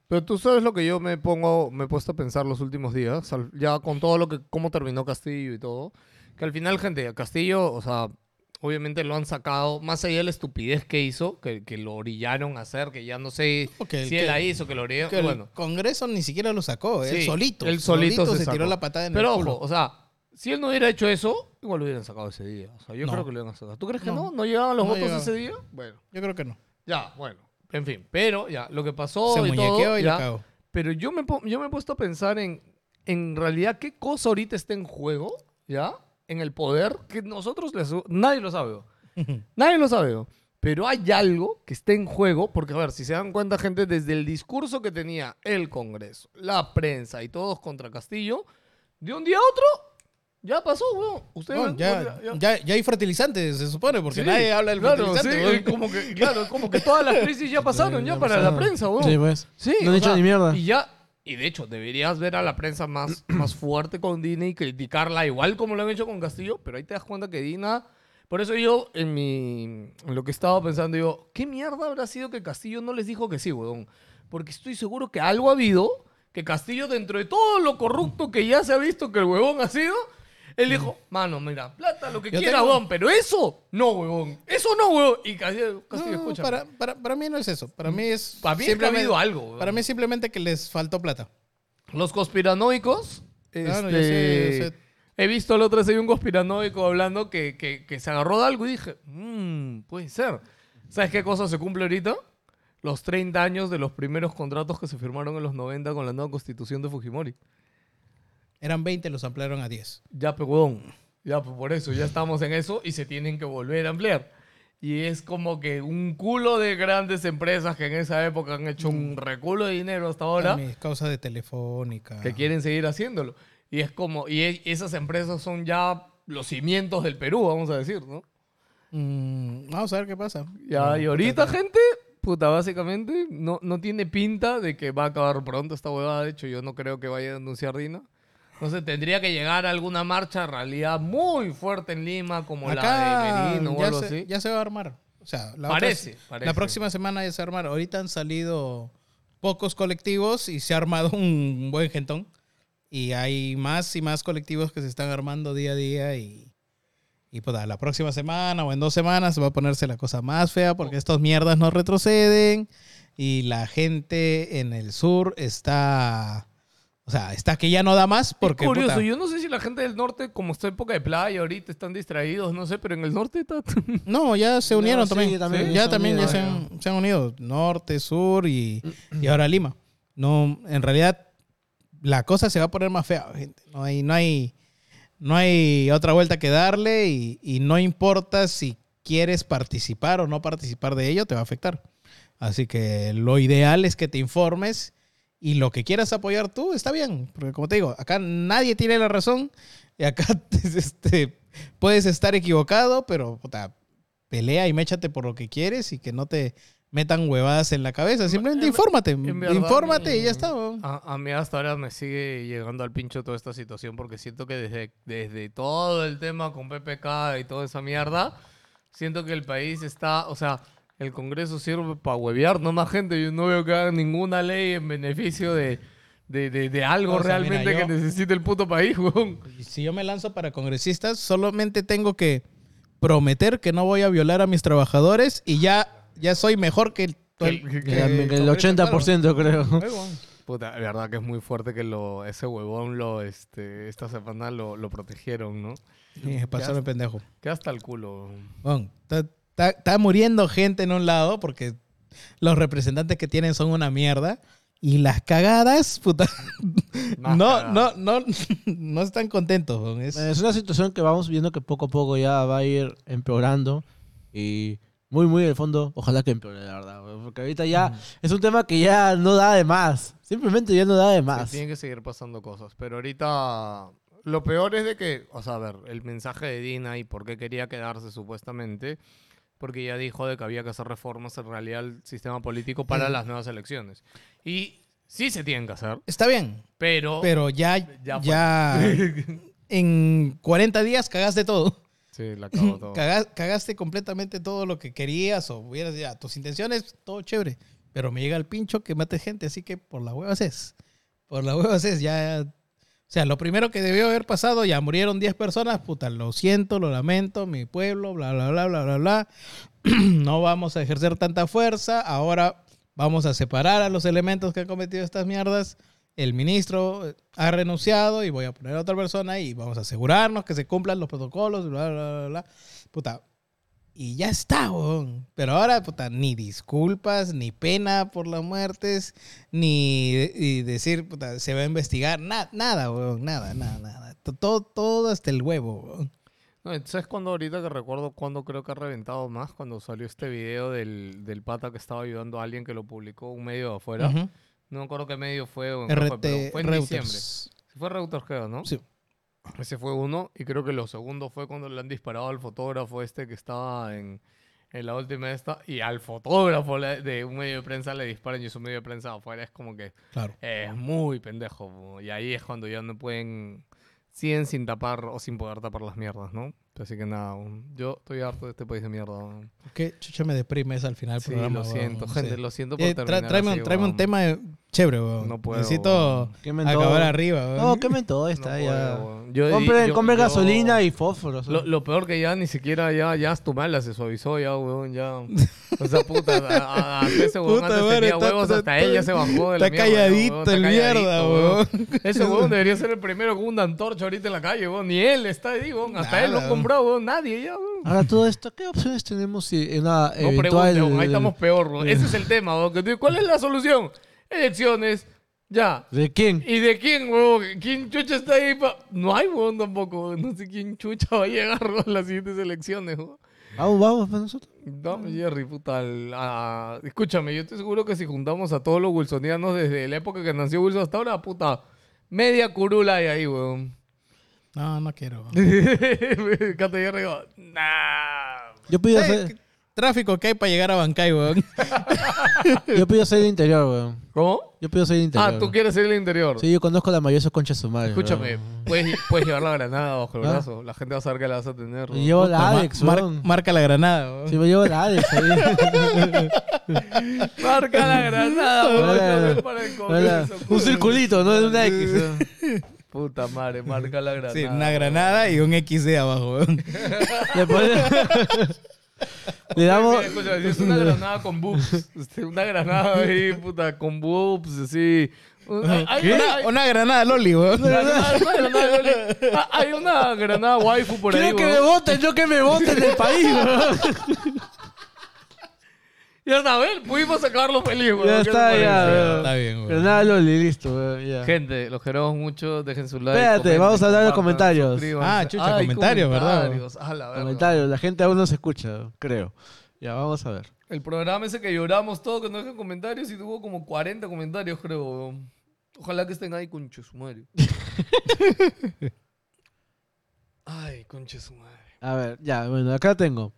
Pero tú sabes lo que yo me pongo, me he puesto a pensar los últimos días, ya con todo lo que, cómo terminó Castillo y todo, que al final, gente, Castillo, o sea, obviamente lo han sacado, más allá de la estupidez que hizo, que, que lo orillaron a hacer, que ya no sé okay, si que, él la hizo, que lo orillaron. Que bueno. El Congreso ni siquiera lo sacó, él sí, solito. Él solito, solito se, se tiró la patada en Pero el culo. Pero ojo, o sea, si él no hubiera hecho eso, igual lo hubieran sacado ese día. O sea, yo no. creo que lo hubieran sacado. ¿Tú crees que no? ¿No, ¿No llegaban los no votos llegaba. ese día? Bueno. Yo creo que no. Ya, bueno. En fin. Pero ya, lo que pasó Se y todo. Y ya, pero yo me, yo me he puesto a pensar en, en realidad, qué cosa ahorita está en juego, ¿ya? En el poder, que nosotros, les, nadie lo sabe. Nadie lo sabe. Pero hay algo que está en juego, porque a ver, si se dan cuenta, gente, desde el discurso que tenía el Congreso, la prensa y todos contra Castillo, de un día a otro... Ya pasó, weón. No, ya, ya. Ya, ya hay fertilizantes, se supone, porque sí, nadie habla del claro, fertilizante. Sí, como que, claro, como que todas las crisis ya pasaron, ya, ya para pasaron. La prensa, weón. Sí, pues. Sí, no han dicho sea, ni mierda. Y, ya, y de hecho, deberías ver a la prensa más, más fuerte con Dina y criticarla igual como lo han hecho con Castillo, pero ahí te das cuenta que Dina... Por eso yo, en, mi, en lo que estaba pensando, digo, ¿qué mierda habrá sido que Castillo no les dijo que sí, weón? Porque estoy seguro que algo ha habido, que Castillo, dentro de todo lo corrupto que ya se ha visto que el huevón ha sido... Él dijo, mano, mira, plata, lo que yo quiera, tengo... huevón, pero eso, no, huevón. Eso no, huevón. Y Castillo, Castillo no, escucha. Para, para, para mí no es eso. Para mí es... Para mí siempre ha habido algo, huevón. Para mí simplemente que les faltó plata. Los conspiranoicos... Claro, este, yo sé, yo sé. He visto el otro día un conspiranoico hablando que, que, que se agarró de algo y dije, mmm, puede ser. ¿Sabes qué cosa se cumple ahorita? Los treinta años de los primeros contratos que se firmaron en los noventa con la nueva constitución de Fujimori. Eran veinte, los ampliaron a diez. Ya, pues, huevón. Ya, pues, por eso. Ya estamos en eso y se tienen que volver a ampliar. Y es como que un culo de grandes empresas que en esa época han hecho un reculo de dinero hasta ahora. Mis causas de Telefónica. Que quieren seguir haciéndolo. Y es como... Y es, esas empresas son ya los cimientos del Perú, vamos a decir, ¿no? Mm, vamos a ver qué pasa. Ya, no, y ahorita, puta, gente... Puta, básicamente, no, no tiene pinta de que va a acabar pronto esta huevada. De hecho, yo no creo que vaya a denunciar Dina. Entonces tendría que llegar a alguna marcha en realidad muy fuerte en Lima, como acá, la de Merino o algo se, así. Ya se va a armar. O sea, la parece, otra, parece. La próxima semana ya se va a armar. Ahorita han salido pocos colectivos y se ha armado un buen gentón. Y hay más y más colectivos que se están armando día a día. Y, y pues la próxima semana o en dos semanas va a ponerse la cosa más fea porque oh. estas mierdas no retroceden. Y la gente en el sur está... O sea, está que ya no da más porque... Es curioso, puta, yo no sé si la gente del norte, como está en época de playa ahorita, están distraídos, no sé, pero en el norte está... No, ya se unieron no, sí, también. también. Sí, ya, ya también unidos, ya se han, se han unido. Norte, sur y, y ahora Lima. No, en realidad, la cosa se va a poner más fea, gente. No hay, no hay, no hay otra vuelta que darle y, y no importa si quieres participar o no participar de ello, te va a afectar. Así que lo ideal es que te informes. Y lo que quieras apoyar tú, está bien. Porque como te digo, acá nadie tiene la razón. Y acá este, puedes estar equivocado, pero puta, pelea y méchate por lo que quieres y que no te metan huevadas en la cabeza. Simplemente en, infórmate. En verdad, infórmate y, y ya está. A, a mí hasta ahora me sigue llegando al pincho toda esta situación porque siento que desde, desde todo el tema con P P K y toda esa mierda, siento que el país está... O sea... El Congreso sirve para huevear, no más gente. Yo no veo que hagan ninguna ley en beneficio de, de, de, de algo o sea, realmente mira, yo, que necesite el puto país, weón. Si yo me lanzo para congresista, solamente tengo que prometer que no voy a violar a mis trabajadores y ya, ya soy mejor que el, el, que, que el, que el ochenta por ciento, creo. creo. Puta, la verdad que es muy fuerte que lo, ese huevón lo, este, esta semana lo, lo protegieron, ¿no? Sí, pasaron pendejo. Queda hasta el culo. Bueno, Está, está muriendo gente en un lado porque los representantes que tienen son una mierda y las cagadas, puta, no, cagadas. no, no, no están contentos. Con eso. Es una situación que vamos viendo que poco a poco ya va a ir empeorando y Muy, muy en el fondo. Ojalá que empeore, la verdad. Porque ahorita ya mm. es un tema que ya no da de más. Simplemente ya no da de más. Se tienen que seguir pasando cosas. Pero ahorita lo peor es de que, o sea, a ver, el mensaje de Dina y por qué quería quedarse supuestamente, porque ya dijo de que había que hacer reformas en realidad al sistema político para mm. las nuevas elecciones. Y sí se tienen que hacer. Está bien. Pero... Pero ya... Ya... ya en cuarenta días cagaste todo. Sí, la acabo todo. Cagaste, cagaste completamente todo lo que querías o hubieras ya. Tus intenciones, todo chévere. Pero me llega el pincho que mate gente, así que por la hueva es. Por la hueva es, ya... O sea, lo primero que debió haber pasado, ya murieron diez personas, puta, lo siento, lo lamento, mi pueblo, bla, bla, bla, bla, bla, bla. No vamos a ejercer tanta fuerza, ahora vamos a separar a los elementos que han cometido estas mierdas. El ministro ha renunciado y voy a poner a otra persona y vamos a asegurarnos que se cumplan los protocolos, bla, bla, bla, bla. Puta, y ya está, weón. Pero ahora, puta, ni disculpas, ni pena por las muertes, ni, ni decir, puta, se va a investigar. Na, nada, weón, nada, nada, nada. Todo, todo hasta el huevo, weón. No, ¿sabes cuándo ahorita que recuerdo cuándo creo que ha reventado más? Cuando salió este video del, del pata que estaba ayudando a alguien que lo publicó un medio de afuera. Uh-huh. No me acuerdo qué medio fue, o en R T, fue, pero fue en Reuters. Diciembre. Fue Reuters, creo, ¿no? Sí. Ese fue uno, y creo que lo segundo fue cuando le han disparado al fotógrafo este que estaba en, en la última esta, y al fotógrafo de un medio de prensa le disparan, y su medio de prensa afuera es como que claro. Es muy pendejo, y ahí es cuando ya no pueden, siguen sin tapar o sin poder tapar las mierdas, ¿no? Así que nada, yo estoy harto de este país de mierda. Qué chucha me deprime es al final del sí, programa. Sí, lo siento, bueno, gente, sí. Lo siento por eh, terminar tra- tráeme, así, tráeme un tema chévere, weón. No puedo. Necesito acabar arriba, weón. No, quemen todo, está no ya. Yo, compre, yo, compre yo, gasolina yo, y fósforos. Lo, lo peor que ya ni siquiera, ya, ya tu mala se suavizó, ya, weón, ya. O sea, puta, a, a, a ese weón antes madre, tenía está, huevos, está, hasta él ya se bajó de la mierda. Calladito, weón, está calladito el mierda, weón. Ese weón debería ser el primero con una antorcha ahorita en la calle, weón. Ni él está ahí, weón. Hasta él lo compró. Bro, nadie ya. Bro. Ahora todo esto, ¿qué opciones tenemos si en una no eventual... pregunto, ahí estamos peor, bro. Ese es el tema, bro. ¿Cuál es la solución? Elecciones, ya. ¿De quién? ¿Y de quién, bro? ¿Quién chucha está ahí? Pa... No hay, bro, tampoco. No sé quién chucha va a llegar, bro, a las siguientes elecciones, bro. Vamos, vamos, para nosotros. Dame, Jerry, puta. La... Escúchame, yo estoy seguro que si juntamos a todos los wilsonianos desde la época que nació Wilson hasta ahora, puta, media curula hay ahí, weón. No, no quiero. Cato yo digo, nah. Yo pido hacer... Tráfico que hay para llegar a Bancay, weón. Yo pido ser el interior, weón. ¿Cómo? Yo pido ser el interior. Ah, ¿tú quieres ser el interior? Sí, yo conozco la mayoría de esos conchas sumarios. Escúchame, puedes, puedes llevar la granada bajo el ¿Ah? brazo. La gente va a saber que la vas a tener. Y llevo la Adex, mar- weón. Marca la granada, weón. Sí, me llevo la Adex ahí. Marca la granada, weón. Para el Congreso, un circulito, no es una X, weón. Puta madre, marca la granada. Sí, una granada, bro. Y un equis de abajo. Después le damos... Escucha, es una granada con boobs. Una granada ahí, puta, con boobs, así... ¿Qué? Una, una granada loli, weón. Una granada, una granada loli. Ah, hay una granada waifu por ahí, weón. Quiero que me voten, yo que me voten del país, weón. Ya está, ¿ven? Pudimos sacarlo feliz, güey. Ya está, ya. Está bien, güey. Nada, Loli, listo, güey. Ya. Gente, los queremos mucho. Dejen su like. Espérate, comenten, vamos a hablar de los comentarios. Ah, chucha, Ay, comentarios, comentarios, ¿verdad? Ah, la verdad. Comentarios, la gente aún no se escucha, creo. Ya, vamos a ver. El programa ese que lloramos todo, que no dejan comentarios, y tuvo como cuarenta comentarios, creo, güey. Ojalá que estén ahí, conche su madre. Ay, conche su madre. A ver, ya, bueno, acá tengo.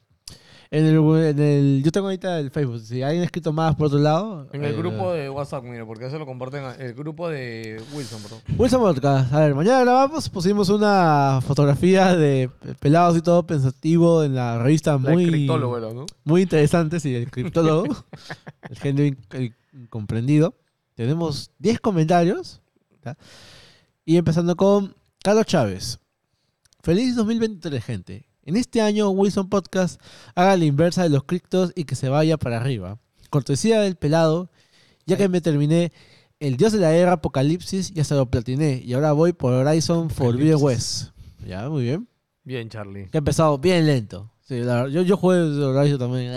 En el, en el, yo tengo ahorita el Facebook. Si hay escrito más por otro lado. En el eh, grupo de WhatsApp, mira, porque eso lo comparten. El grupo de Wilson, bro. Wilson Podcast. A ver, mañana grabamos. Pusimos una fotografía de pelados y todo pensativo en la revista. La muy. Criptólogo, ¿no? Muy interesante, sí, el criptólogo. El género in, el incomprendido. Tenemos diez comentarios. ¿Tá? Y empezando con Carlos Chávez. Feliz dos mil veintitrés, gente. En este año, Wilson Podcast haga la inversa de los criptos y que se vaya para arriba. Cortesía del pelado, ya que me terminé el Dios de la Guerra Apocalipsis, ya se lo platiné. Y ahora voy por Horizon Forbidden West. Ya, muy bien. Bien, Charlie. Que ha empezado bien lento. Sí, la, yo, yo jugué Horizon también.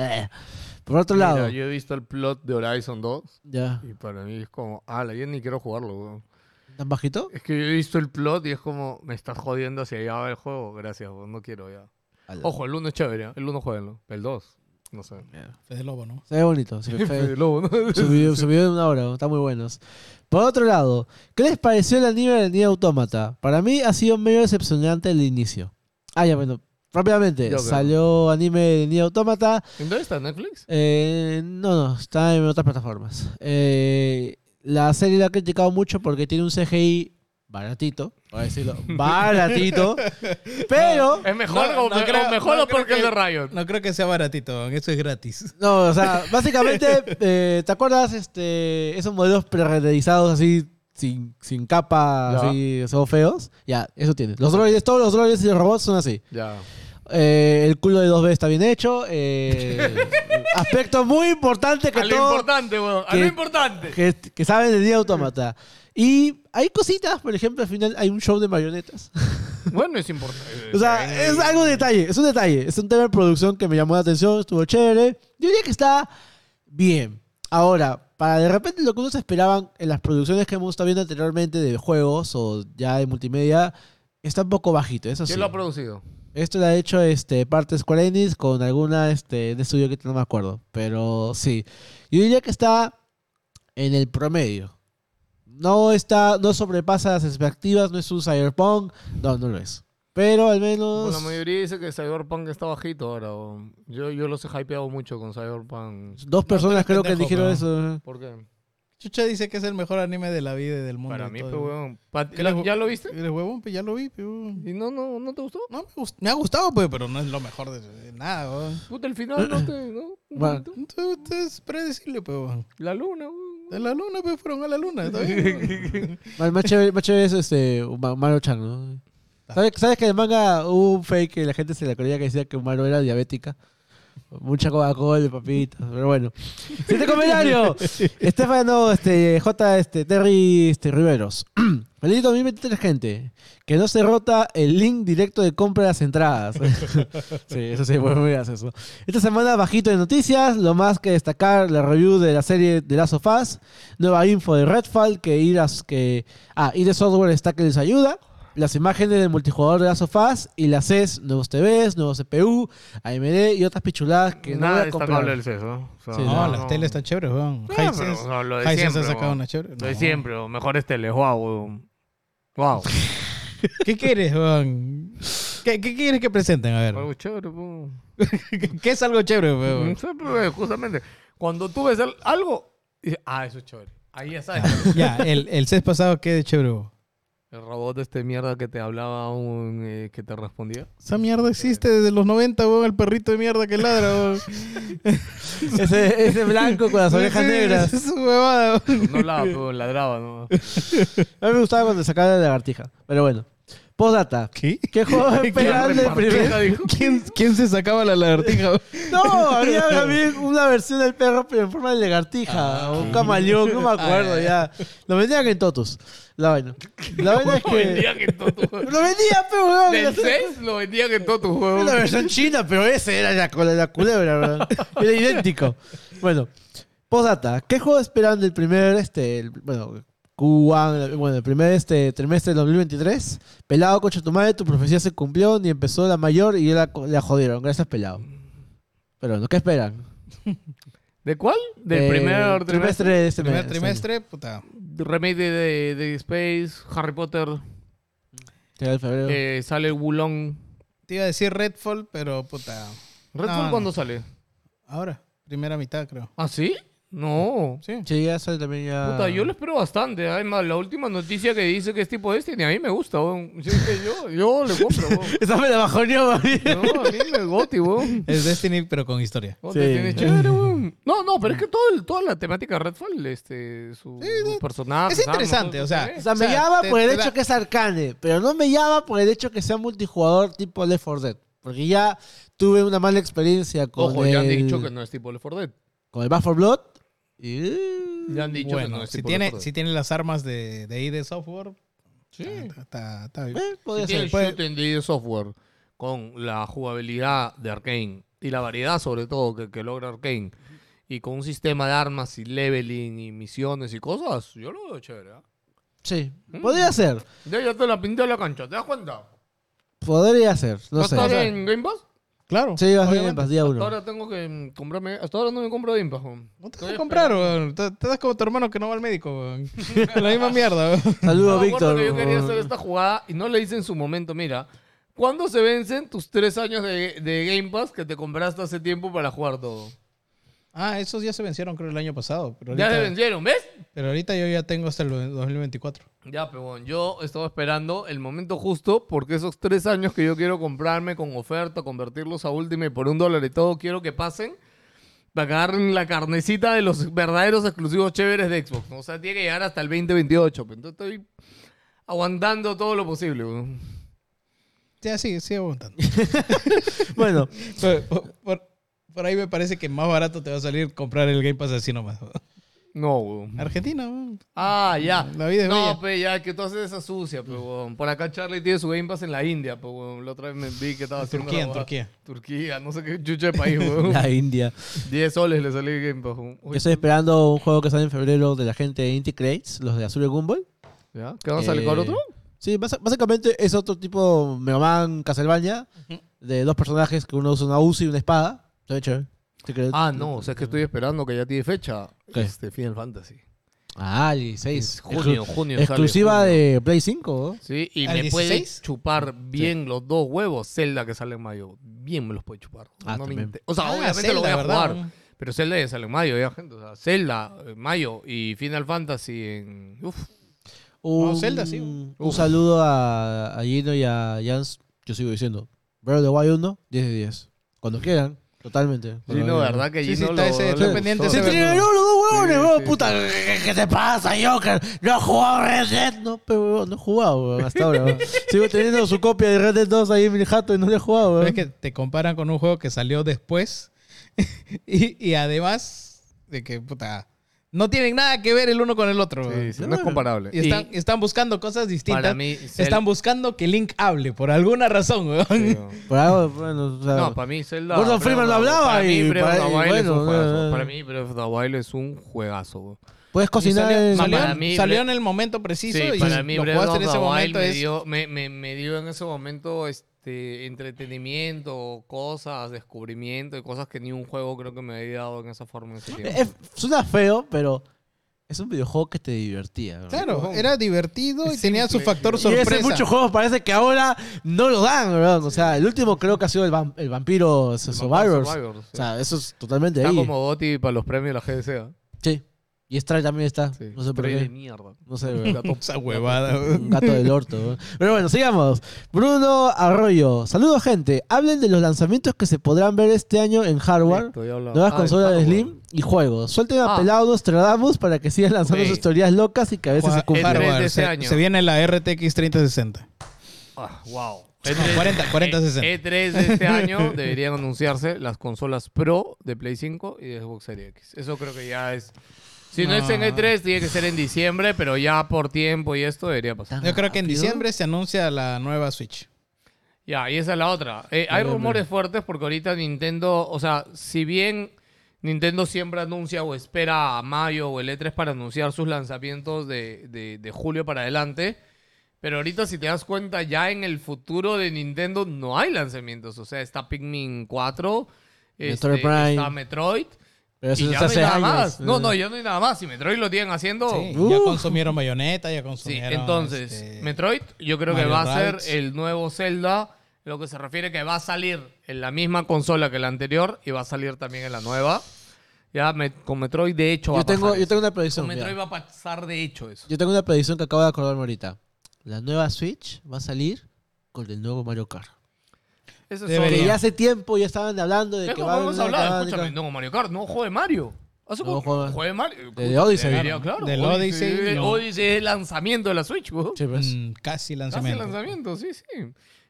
Por otro Mira, lado... Yo he visto el plot de Horizon dos. Ya. Y para mí es como... Ah, la yo ni quiero jugarlo, weón. ¿Tan bajito? Es que yo he visto el plot y es como... Me estás jodiendo hacia allá va el juego. Gracias, weón. No quiero ya. Ojo, el uno es chévere, ¿eh? El uno jueguenlo. El dos. no sé. Yeah. Fede Lobo, ¿no? Se ve bonito. Se ve Fede Lobo, ¿no? Subió, subió en una hora, está muy buenos. Por otro lado, ¿qué les pareció el anime del Nier Automata? Para mí ha sido medio decepcionante el inicio. Ah, ya, bueno. Rápidamente, yo salió creo. Anime de Nier Automata. ¿En dónde está? ¿Netflix? Eh, no, no, está en otras plataformas. Eh, la serie la ha criticado mucho porque tiene un C G I baratito, voy a decirlo, baratito, pero... No, es mejor, no, o no me, creo, o mejor no o porque que, es de Riot. No creo que sea baratito, eso es gratis. No, o sea, básicamente, eh, ¿te acuerdas este, esos modelos pre-renderizados así, sin, sin capa, ya. Así, son feos? Ya, eso tiene. Los droides, todos los droides y los robots son así. Ya. Eh, el culo de dos B está bien hecho. Eh, aspecto muy importante que a todo... A lo importante, bueno, a lo importante. Que, que saben de Nier Automata. Y hay cositas, por ejemplo, al final hay un show de marionetas. Bueno, es importante. O sea, es algo de detalle, es un detalle. Es un tema de producción que me llamó la atención, estuvo chévere. Yo diría que está bien. Ahora, para de repente lo que unos esperaban en las producciones que hemos estado viendo anteriormente de juegos o ya de multimedia, está un poco bajito, eso sí. ¿Quién lo ha producido? Esto lo ha hecho este, parte Square Enix con alguna este, de estudio que no me acuerdo. Pero sí, yo diría que está en el promedio. No está, no sobrepasa las expectativas, no es un Cyberpunk, no, no lo es. Pero al menos... Bueno, la mayoría dice que Cyberpunk está bajito ahora. Yo, yo los he hypeado mucho con Cyberpunk. Dos personas no, creo pendejo, que dijeron eso. ¿Por qué? Chucha dice que es el mejor anime de la vida y del mundo. Para mí, pues, huevón. ¿Ya lo viste? El huevón, pues, ya lo vi, pues. ¿Y no, no, no te gustó? No, me, gust- me ha gustado, pues, pero no es lo mejor de, de nada, huevón. Puta, el final no te... No, bueno. Es predecible, pues, huevón. La luna, huevón. De la luna, pues, fueron a la luna, está bien. Más chévere, más chévere es este, Maro-chan, ¿no? ¿Sabes, ¿Sabes que en el manga hubo un fake que la gente se la creía que decía que Maro era diabética? Mucha Coca-Cola, papitas, pero bueno. Siguiente comentario. Estefano este, J. Este, Terry este, Riveros. Feliz dos mil veintitrés, gente. Que no se rota el link directo de compra de las entradas. Sí, eso sí, bueno, miras eso. Esta semana, bajito de noticias. Lo más que destacar, la review de la serie de Last of Us. Nueva info de Redfall, que ir a, que Ah, ir de software está que les ayuda. Las imágenes del multijugador de Last of Us y las C E S, nuevos T Vs, nuevos C P U, A M D y otras pichuladas que nada no voy a comprar. Nada destacable del C E S, ¿no? O sea, sí, no, no, las no. teles están chéveres, weón. No, pero, o sea, lo de High siempre, ha sacado una chévere. Lo de no. siempre, weón. Mejores teles, wow, weón. Wow. ¿Qué quieres, weón? ¿Qué, ¿Qué quieres que presenten? A ver. Algo chévere, weón. ¿Qué es algo chévere, weón? No sé, pero justamente, cuando tú ves algo, dices, ah, eso es chévere. Ahí ya sabes. Ya, el, el C E S pasado, ¿qué de chévere, weón? El robot de este mierda que te hablaba, un, eh, que te respondía. Esa mierda existe desde los noventa, weón. El perrito de mierda que ladra, weón. ese, ese blanco con las orejas negras. Es un huevada, weón. No hablaba, weón. Ladraba, ¿no? A mí me gustaba cuando sacaba la lagartija. Pero bueno. Postdata. ¿Qué? ¿Qué juego esperan del primer? ¿Quién, ¿Quién se sacaba la lagartija? No, había también una versión del perro, pero en forma de lagartija. Ah, o un camaleón, no me acuerdo ah, ya. Lo vendían en Totus. La vaina. La vaina es que... Lo vendían en Totus. Lo vendían, pero weón. Del seis lo vendían en Totus, weón. Una versión china, pero ese era la, la, la culebra, weón. Era idéntico. Bueno. Postdata. ¿Qué juego esperan del primer, este, el, bueno... Q uno, bueno, el primer este trimestre de dos mil veintitrés. Pelado, coche tu madre, tu profecía se cumplió, ni empezó la mayor y ya la, la jodieron. Gracias, pelado. Pero no, ¿qué esperan? ¿De cuál? Del eh, primer trimestre de este primer mes, trimestre, este puta. Remake de, de, de Space, Harry Potter. Febrero. Eh, sale el Bulón. Te iba a decir Redfall, pero puta. ¿Redfall no, cuándo no. sale? Ahora, primera mitad, creo. ¿Ah, sí? No. Sí. Sí, ya sale también ya... Puta, yo lo espero bastante. Además, la última noticia que dice que es tipo este, ni a mí me gusta, weón. Yo, yo, yo le compro, weón. Esa me la bajoneó, weón. No, a mí me goti, weón. Es Destiny, pero con historia. Sí. Destiny chévere, weón. No, no, pero es que todo el, toda la temática de Redfall, este, su, sí, sí. su personaje... Es interesante, ¿sabes? O sea... O sea, me o sea, llama te, por el hecho da... que es Arcane, pero no me llama por el hecho que sea multijugador tipo Left four Dead. Porque ya tuve una mala experiencia con Ojo, el... ya han dicho que no es tipo Left four Dead. Con el Back four Blood... Y... Ya han dicho bueno, que no, si, tiene, si tiene las armas de, de I D Software, sí. Está bien. Eh, si tiene el shooting de I D Software con la jugabilidad de Arcane y la variedad, sobre todo, que, que logra Arcane, y con un sistema de armas y leveling y misiones y cosas, yo lo veo chévere. ¿Eh? Sí, ¿Mm? Podría ser. Ya, ya te la pinté a la cancha, ¿te das cuenta? Podría ser. No, ¿No sé. ¿Estás en Game Pass? Claro. Sí, vas a Game Pass, día uno. Hasta ahora tengo que comprarme... Hasta ahora no me compro Game Pass, weón. No te vas a comprar, weón. Te, te das como tu hermano que no va al médico, weón. La misma mierda, weón. Saludos, Víctor. Yo quería hacer esta jugada y no le hice en su momento, mira... ¿Cuándo se vencen tus tres años de, de Game Pass que te compraste hace tiempo para jugar todo? Ah, esos ya se vencieron creo el año pasado. Pero ahorita, ya se vencieron, ¿ves? Pero ahorita yo ya tengo hasta el dos mil veinticuatro. Ya, pero bueno, yo estaba esperando el momento justo porque esos tres años que yo quiero comprarme con oferta, convertirlos a Ultimate por un dólar y todo, quiero que pasen para que agarren la carnecita de los verdaderos exclusivos chéveres de Xbox. O sea, tiene que llegar hasta el veinte veintiocho. Entonces estoy aguantando todo lo posible, weón. Ya, sí, sigue aguantando. Bueno. Por, por, por ahí me parece que más barato te va a salir comprar el Game Pass así nomás. No, weón. Argentina, weón. Ah, ya. La vida es no, bella. Pe, ya, que tú haces esa sucia, pe, weón. Por acá Charlie tiene su Game Pass en la India, pe, weón. La otra vez me vi que estaba haciendo Turquía, en Turquía. Turquía, no sé qué chucha de país, weón. La India. diez soles le salió el Game Pass, weón. Yo estoy esperando un juego que sale en febrero de la gente de Inti Crates, los de Azure Gumball. ¿Ya? ¿Qué va a salir con otro? Sí, básicamente es otro tipo Mega Man, Castlevania, uh-huh. de dos personajes que uno usa una Uzi y una espada. De hecho, ¿eh? Ah, no, o sea, es que estoy esperando que ya tiene fecha. ¿Qué? Este Final Fantasy. Ah, el dieciséis. Junio, junio. Exclusiva sale, junio. De Play cinco, ¿no? Sí, y me puede chupar bien sí. los dos huevos. Zelda que sale en mayo. Bien me los puede chupar. Ah, no me o sea, ah, obviamente Zelda, lo voy a ¿verdad? Jugar. Pero Zelda ya sale en mayo, ya, gente. O sea, Zelda en mayo y Final Fantasy en... Uf. Un, no, Zelda, sí. un uh. saludo a, a Gino y a Jans. Yo sigo diciendo, Bro de Wild uno, diez de diez. Cuando quieran, totalmente. Gino, ¿verdad que Gino sí, sí, lo, ese, lo, estoy lo pendiente? Se tiraron los dos huevones, sí, sí, puta. Sí, sí. ¿Qué te pasa, Joker? No he jugado Red Dead. No, pero no he jugado, weón, hasta ahora. Weón. Sigo teniendo su copia de Red Dead dos ahí en mi jato y no le he jugado, weón. Es que te comparan con un juego que salió después y, y además de que, puta... No tienen nada que ver el uno con el otro. Sí, sí, no, no es comparable. Y están, y están buscando cosas distintas. Mí, Cel... Están buscando que Link hable, por alguna razón, weón. Sí, no. Por algo, bueno, o sea, no, para mí Zelda... Gordon Freeman lo hablaba para y... Mí, para, y bueno, no, no, no. Para mí Breath of the Wild es un juegazo, weón. Puedes cocinar... Salió, el... salió, para mí, salió en el momento preciso sí, y para mí, lo jugaste en ese momento. Me dio, es... me, me, me dio en ese momento este entretenimiento, cosas, descubrimiento y cosas que ni un juego creo que me había dado en esa forma. En ese tiempo. Es, suena feo, pero es un videojuego que te divertía, ¿no? Claro, era divertido es y simple. Tenía su factor sorpresa. Y ese muchos juegos parece que ahora no lo dan, ¿verdad? O sea, el último creo que ha sido el, vamp- el Vampiro Survivors. Survivors sí. O sea, eso es totalmente está ahí. Está como Gotti para los premios de la G D C. Sí. Y Stray también está. Sí, no sé por qué. De mierda. No sé, güey. Gato, esa huevada. Un gato del orto, güey. Pero bueno, sigamos. Bruno Arroyo. Saludos, gente. Hablen de los lanzamientos que se podrán ver este año en hardware. Listo, nuevas ah, consolas de Slim bueno. y juegos. Suelten a ah. pelados, Tradamus para que sigan lanzando okay. sus teorías locas y que a veces Gua- se cumplan. Se, se viene la R T X treinta sesenta. Ah, wow. E tres, no, cuarenta, cuarenta sesenta. E tres de este año deberían anunciarse las consolas Pro de Play cinco y de Xbox Series X. Eso creo que ya es... Si no, no es en E tres, tiene que ser en diciembre, pero ya por tiempo y esto debería pasar. Yo creo que en diciembre se anuncia la nueva Switch. Ya, y esa es la otra. Eh, hay rumores fuertes porque ahorita Nintendo, o sea, si bien Nintendo siempre anuncia o espera a mayo o el E tres para anunciar sus lanzamientos de, de, de julio para adelante, pero ahorita si te das cuenta ya en el futuro de Nintendo no hay lanzamientos. O sea, está Pikmin cuatro, este, está Metroid... Pero eso y ya no hay nada años. Más. No, no, ya no hay nada más. Si Metroid lo tienen haciendo... Sí, uh. Ya consumieron Bayonetta, ya consumieron... Sí, entonces, este... Metroid yo creo Mario que va Rides. A ser el nuevo Zelda, lo que se refiere que va a salir en la misma consola que la anterior y va a salir también en la nueva. Ya me, con Metroid de hecho va yo a pasar tengo, Yo tengo una predicción. Con Metroid ya. va a pasar de hecho eso. Yo tengo una predicción que acabo de acordarme ahorita. La nueva Switch va a salir con el nuevo Mario Kart. Eso es ya hace tiempo ya estaban hablando de que va a haber una escúchame, no, Mario Kart, no juego de Mario. Hace no, juego de, de Mario. De Odyssey. Debería, claro. Del Odyssey. Odyssey, el no. Odyssey es el lanzamiento de la Switch, ¿no? Sí, pues. mm, casi lanzamiento. Casi lanzamiento, sí, sí.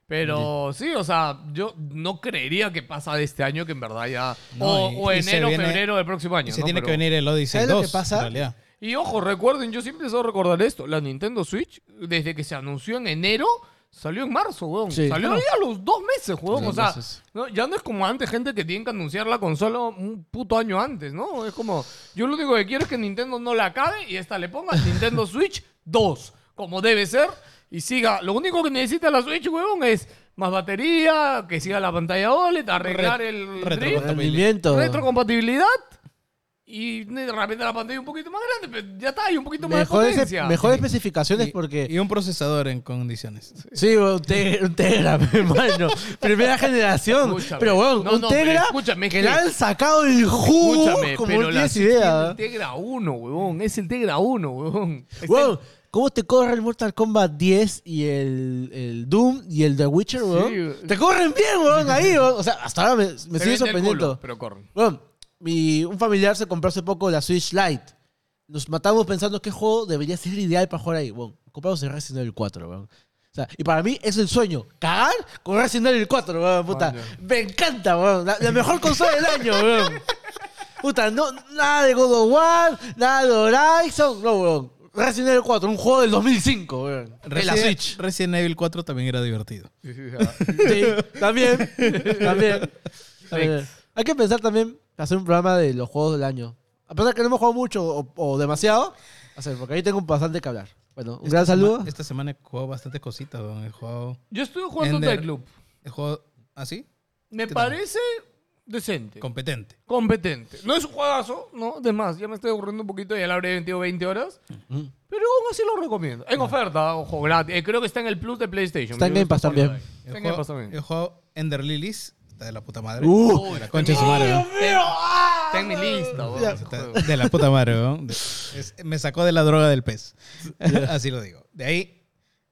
Pero sí. sí, o sea, yo no creería que pasa de este año que en verdad ya... No, o y, o y enero, viene, febrero del próximo año. Se ¿no? tiene Pero, que venir el Odyssey ¿sabes dos, lo que pasa? En realidad. Y ojo, recuerden, yo siempre suelo recordar esto. La Nintendo Switch, desde que se anunció en enero... Salió en marzo, weón. Sí, Salió claro. ya a los dos meses, weón. O sea, no, ya no es como antes gente que tiene que anunciar la consola un puto año antes, ¿no? Es como, yo lo único que quiero es que Nintendo no la acabe y esta le ponga Nintendo Switch dos. como debe ser, y siga. Lo único que necesita la Switch, huevón, es más batería, que siga la pantalla O L E D, arreglar Ret el retrocompatibilidad. retrocompatibilidad y de repente la pantalla un poquito más grande, pero ya está, hay un poquito mejor más de potencia. Mejores sí. especificaciones y, porque... Y un procesador en condiciones. Sí, un, te un Tegra, hermano. Primera generación. Escúchame, pero, bueno, no, un no, Tegra que, que le han sacado el jugo como no tienes idea. Es el Tegra uno, huevón. Es el Tegra uno, huevón. Huevón. ¿Cómo te corre el Mortal Kombat diez y el, el Doom y el The Witcher, weón? Sí. Te corren bien, weón, ahí, weón. O sea, hasta ahora me, me sigue sorprendiendo. Culo, pero corren. Weón, mi, un familiar se compró hace poco la Switch Lite. Nos matamos pensando qué juego debería ser ideal para jugar ahí, weón. Compramos el Resident Evil cuatro, weón. O sea, y para mí es el sueño. Cagar con Resident Evil cuatro, weón, puta. Vale. Me encanta, weón. La, la mejor consola del año, weón. Puta, no, nada de God of War, nada de Horizon, no, weón. Resident Evil cuatro, un juego del dos mil cinco. Resident, Resident Evil cuatro también era divertido. Sí, también, también, también. Hay que pensar también hacer un programa de los juegos del año. A pesar que no hemos jugado mucho o, o demasiado, hacer, porque ahí tengo bastante que hablar. Bueno, un esta gran saludo. Sema, esta semana he jugado bastantes cositas. He jugado Yo estuve jugando Deathloop. ¿He jugado así? Me parece... Decente. Competente. Competente. No es un juegazo, ¿no? De más, ya me estoy aburriendo un poquito, ya le habré vendido veinte horas. Uh-huh. Pero aún así lo recomiendo. En uh-huh. oferta, ojo, gratis. Eh, creo que está en el Plus de PlayStation. Está en Game Pass también. Está en Game Pass también. El juego Ender Lilies, está de la puta madre. ¡Uh! Uy, de la concha de su madre. ¡Dios mío! Está en mi lista, bro, está de la puta madre, ¿no? De, es, me sacó de la droga del pez. Así lo digo. De ahí...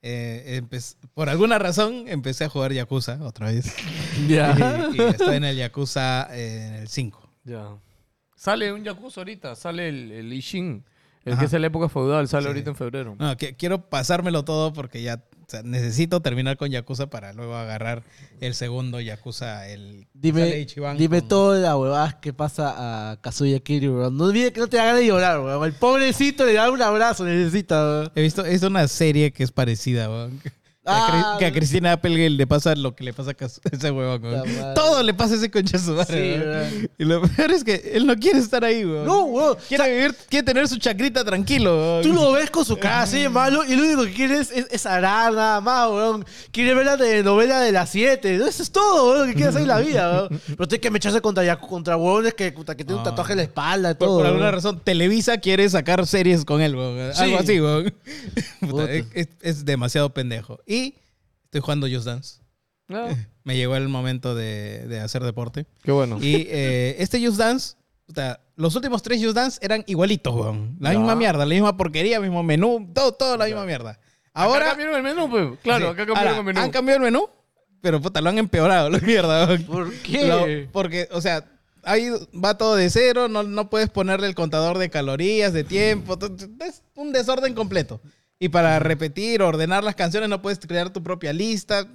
Eh, empecé, por alguna razón empecé a jugar Yakuza otra vez. Ya. Y, y estoy en el Yakuza eh, en el cinco. Ya. Sale un Yakuza ahorita, sale el, el Ishin, el Ajá. que es la época feudal, sale sí. ahorita en febrero. No, que, quiero pasármelo todo porque ya o sea, necesito terminar con Yakuza para luego agarrar el segundo Yakuza, el dime, Ichiban. Dime con... toda la huevada que pasa a Kazuya Kiryu, bro. No olvides que no te hagan de llorar, bro. El pobrecito le da un abrazo, necesita, bro. He visto, es una serie que es parecida, bro. Ah, que a Cristina Applegate le pasa lo que le pasa a ese huevón. Todo le pasa a ese conchazo. Sí, y lo peor es que él no quiere estar ahí, weón. No, weón. Quiere, o sea, vivir, quiere tener su chacrita tranquilo, weón. Tú lo ves con su cara así, malo, y lo único que quiere es, es, es arar nada más, weón. Quiere ver la telenovela de las siete. Eso es todo, weón, que quiere hacer la vida, weón. Pero tiene que mecharse contra, contra huevones que, que tiene un tatuaje en la espalda y todo. Por, por alguna razón, Televisa quiere sacar series con él, weón. Sí. Algo así, weón. Es, es demasiado pendejo. Y estoy jugando Just Dance. No. Me llegó el momento de, de hacer deporte. Qué bueno. Y eh, este Just Dance, o sea, los últimos tres Just Dance eran igualitos, weón. La no. misma mierda, la misma porquería, el mismo menú, todo, todo la misma mierda. Ahora acá cambiaron el menú, pues. Claro, sí. acá cambiaron Ahora, el menú. Han cambiado el menú, pero puta, lo han empeorado, la mierda, weón. ¿Por qué? Lo, porque, o sea, ahí va todo de cero, no, no puedes ponerle el contador de calorías, de tiempo, es un desorden completo. Y para repetir, ordenar las canciones, no puedes crear tu propia lista.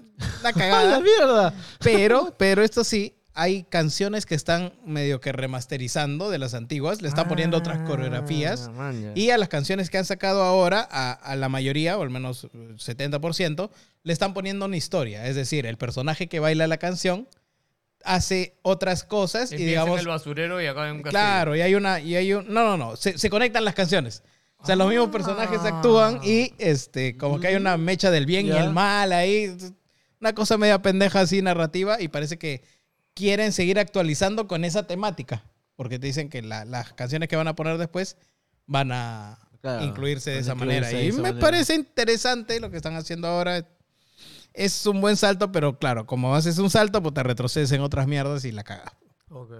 La cagada. ¡La mierda! Pero, pero esto sí, hay canciones que están medio que remasterizando de las antiguas. Le están ah, poniendo otras coreografías. Man, y a las canciones que han sacado ahora, a, a la mayoría, o al menos setenta por ciento, le están poniendo una historia. Es decir, el personaje que baila la canción hace otras cosas. Empieza y digamos, en el basurero y acaba en un castillo. Claro, y hay una... Y hay un, no, no, no. Se, se conectan las canciones. O sea, los mismos personajes actúan y este, como que hay una mecha del bien yeah. y el mal ahí. Una cosa media pendeja así narrativa y parece que quieren seguir actualizando con esa temática. Porque te dicen que la, las canciones que van a poner después van a claro, incluirse de esa incluirse manera. Y esa me manera. parece interesante lo que están haciendo ahora. Es un buen salto, pero claro, como haces un salto, pues te retrocedes en otras mierdas y la cagas. Okay.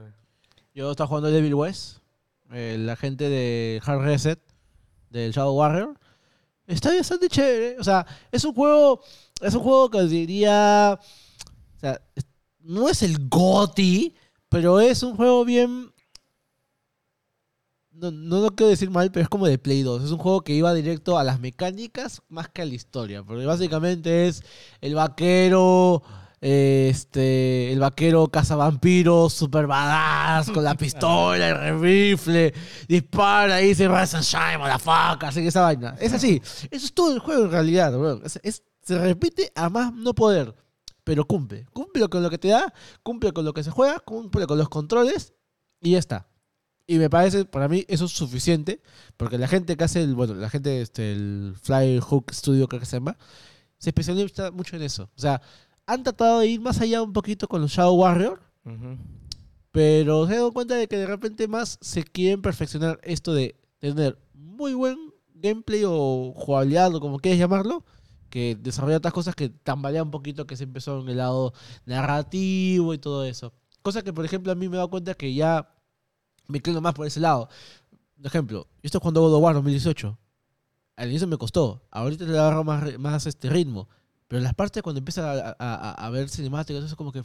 Yo estaba jugando Devil West, eh, la gente de Hard Reset. Del Shadow Warrior. Está bastante chévere. O sea, es un juego... Es un juego que diría... O sea, no es el GOTY, pero es un juego bien... No, no lo quiero decir mal, pero es como de Play dos. Es un juego que iba directo a las mecánicas más que a la historia. Porque básicamente es el vaquero... Este... El vaquero cazavampiros, super badass, con la pistola, el rifle, dispara y dice Rise and Shine, motherfucker, así que esa vaina. Es así. Eso es todo el juego en realidad, bro. Es, es, se repite a más no poder, pero cumple. Cumple con lo que te da, cumple con lo que se juega, cumple con los controles y ya está. Y me parece, para mí, eso es suficiente, porque la gente que hace el, bueno, la gente, este, el Fly Hook Studio, creo que se llama, se especializa mucho en eso. O sea, han tratado de ir más allá un poquito con los Shadow Warrior, uh-huh. pero se han dado cuenta de que de repente más se quieren perfeccionar esto de tener muy buen gameplay o jugabilidad, o como quieras llamarlo, que desarrolla otras cosas que tambalean un poquito, que se empezó en el lado narrativo y todo eso. Cosa que, por ejemplo, a mí me he dado cuenta que ya me inclino más por ese lado. Por ejemplo, yo estoy jugando God of War dos mil dieciocho. Al inicio me costó. Ahorita le agarro más, más este ritmo. Pero las partes cuando empieza a, a, a ver cinemáticas, eso es como que...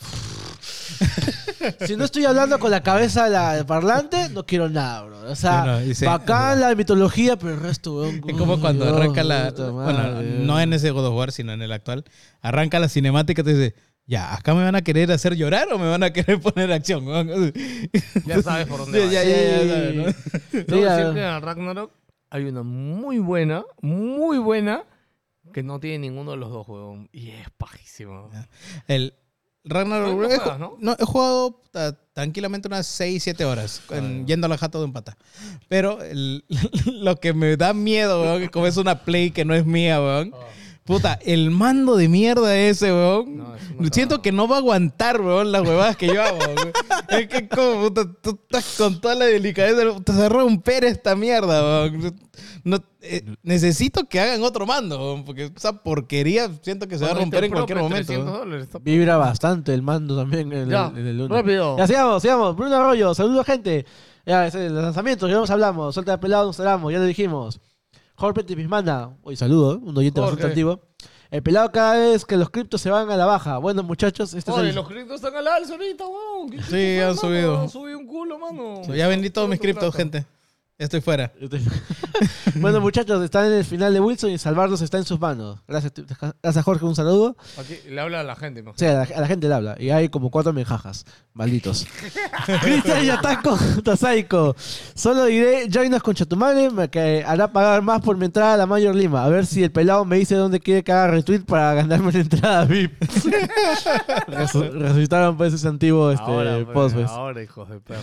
Si no estoy hablando con la cabeza del parlante, no quiero nada, bro. O sea, no, no, sí, bacán no. La mitología, pero el resto, weón. Es como cuando Dios, arranca la... Puta, bueno, madre, no en ese God of War, sino en el actual. Arranca la cinemática y te dice... Ya, ¿acá me van a querer hacer llorar o me van a querer poner acción? Ya sabes por dónde va. Ya, ya, ya sabes, ¿no? Sí, Tengo ya. que decir que en Ragnarok hay una muy buena, muy buena, que no tiene ninguno de los dos juegos. Y es pajísimo. El Ragnarok... No, no, juegas, ¿no? No, he jugado uh, tranquilamente unas seis, siete horas, en, yendo a la jata de un pata. Pero el, lo que me da miedo, weón, que como es una play que no es mía, weón... Oh. Puta, el mando de mierda ese, weón. No, no Siento no. que no va a aguantar, weón, las huevadas que yo hago. Weón. Es que, como, puta, tú estás con toda la delicadeza. Te vas a romper esta mierda, weón. No, eh, necesito que hagan otro mando, weón, porque esa porquería siento que se va a romper en cualquier momento. Vibra bastante el mando también en ya, el, en el rápido. Ya, sigamos, sigamos. Bruno Arroyo, saludos, gente. Ya, es el lanzamiento, ya nos hablamos. Suelta de pelado, nos hablamos, ya lo dijimos. Jorge Tipismana, hoy saludo, ¿eh? Un oyente bastante antiguo. El pelado cada vez que los criptos se van a la baja. Bueno, muchachos, este Oye, es el... los criptos están al alza ahorita, weón. Wow. Sí, han subido. Han subido un culo, mano. Ya vendí todos mis criptos, gente. Estoy fuera. Estoy... Bueno, muchachos, están en el final de Wilson y salvarlos está en sus manos. Gracias, gracias Jorge, un saludo. Aquí le habla a la gente, mejor. Sí, a la, a la gente le habla. Y hay como cuatro menjajas. Malditos. Cristian Yataco Tasaico. Solo diré, joinas con Chatumare, que hará pagar más por mi entrada a la Major Lima. A ver si el pelado me dice dónde quiere que haga retweet para ganarme la entrada V I P. Resu- resucitaron pues ese antiguo este, ahora, post. Pues. Ahora, hijos de perro.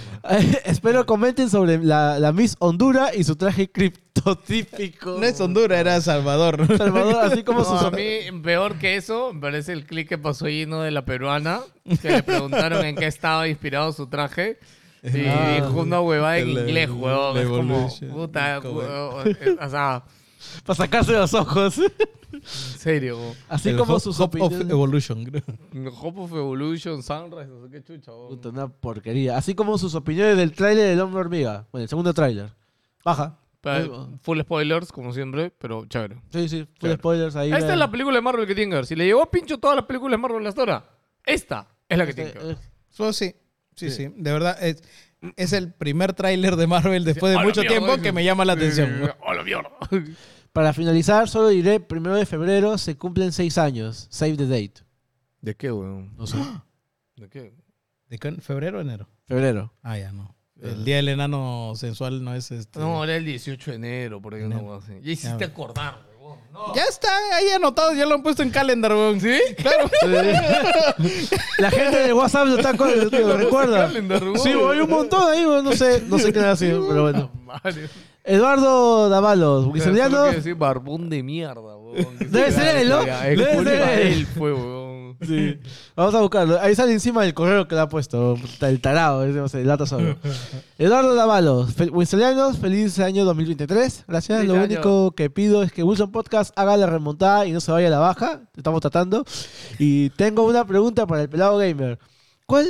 Espero comenten sobre la, la Miss Honduras y su traje criptotípico. No es Honduras, era Salvador. Salvador, así como no, su... A mí, peor que eso, me parece el clip que pasó Gino de la peruana, que le preguntaron en qué estaba inspirado su traje. Y ah, dijo una huevada en inglés, huevón. Es como, puta, huevón. O sea... Para sacarse los ojos. En serio, bo. Así el como Hop, sus Hop of Evolution, creo. Hop of Evolution, Sunrise, no sé qué chucha, bo. Puta, una porquería. Así como sus opiniones del tráiler del Hombre Hormiga. Bueno, el segundo tráiler. Baja. Pero, full spoilers, como siempre, pero chévere. Sí, sí, full chévere. Spoilers ahí. Esta eh. es la película de Marvel que tiene que ver. Si le llegó a pincho todas las películas de Marvel hasta ahora, esta es la que este, tiene que ver. Eh. Sí, sí, sí, sí. De verdad, es... Es el primer tráiler de Marvel después de mucho tiempo que me llama la atención. ¡Hola, mierda! Para finalizar, solo diré, primero de febrero se cumplen seis años. Save the date. ¿De qué, weón? No sé. ¿De qué? ¿De qué? ¿Febrero o enero? Febrero. Ah, ya, no. El día del enano sensual no es este... No, era el dieciocho de enero, por ejemplo. No, así. Ya hiciste acordar, weón. No. Ya está ahí anotado, ya lo han puesto en calendar, weón. ¿Sí? Claro. La gente de WhatsApp lo está lo recuerda. Calendar, sí, hay un montón ahí, weón. No sé, no sé qué era así, pero bueno. Mario. Eduardo Davalos, guiseliano. Debe ser barbón de mierda, weón. Debe ser él, ¿no? Debe ser él, fue, weón. Sí. Vamos a buscarlo. Ahí sale encima del correo que le ha puesto. El tarado, no sé, el lata solo. Eduardo Davalos, guiselianos, feliz año dos mil veintitrés. Gracias. Lo único que pido es que Wilson Podcast haga la remontada y no se vaya a la baja. Estamos tratando. Y tengo una pregunta para el pelado gamer. ¿Cuál?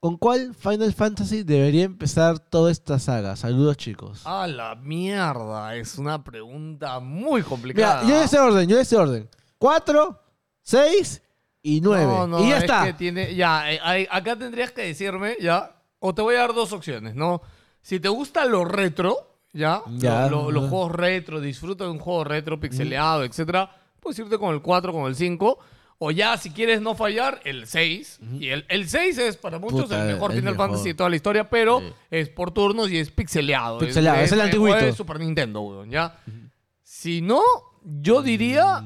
¿Con cuál Final Fantasy debería empezar toda esta saga? Saludos, chicos. ¡Ah, la mierda! Es una pregunta muy complicada. Mira, yo en ese orden, yo en ese orden. Cuatro, seis y nueve. No, no, y ya es está. Que tiene, ya, eh, acá tendrías que decirme, ya, o te voy a dar dos opciones, ¿no? Si te gusta lo retro, ya, ya. Lo, lo, los juegos retro, disfruta de un juego retro pixeleado, mm. etcétera, puedes irte con el cuatro, con el cinco... O ya, si quieres no fallar, el seis. Uh-huh. Y el, el seis es, para muchos, puta, el mejor el Final mejor. Fantasy de toda la historia, pero sí. es por turnos y es pixeleado. Pixeleado, es, es el antiguito. Es Super Nintendo, weón, ¿ya? Uh-huh. Si no, yo diría...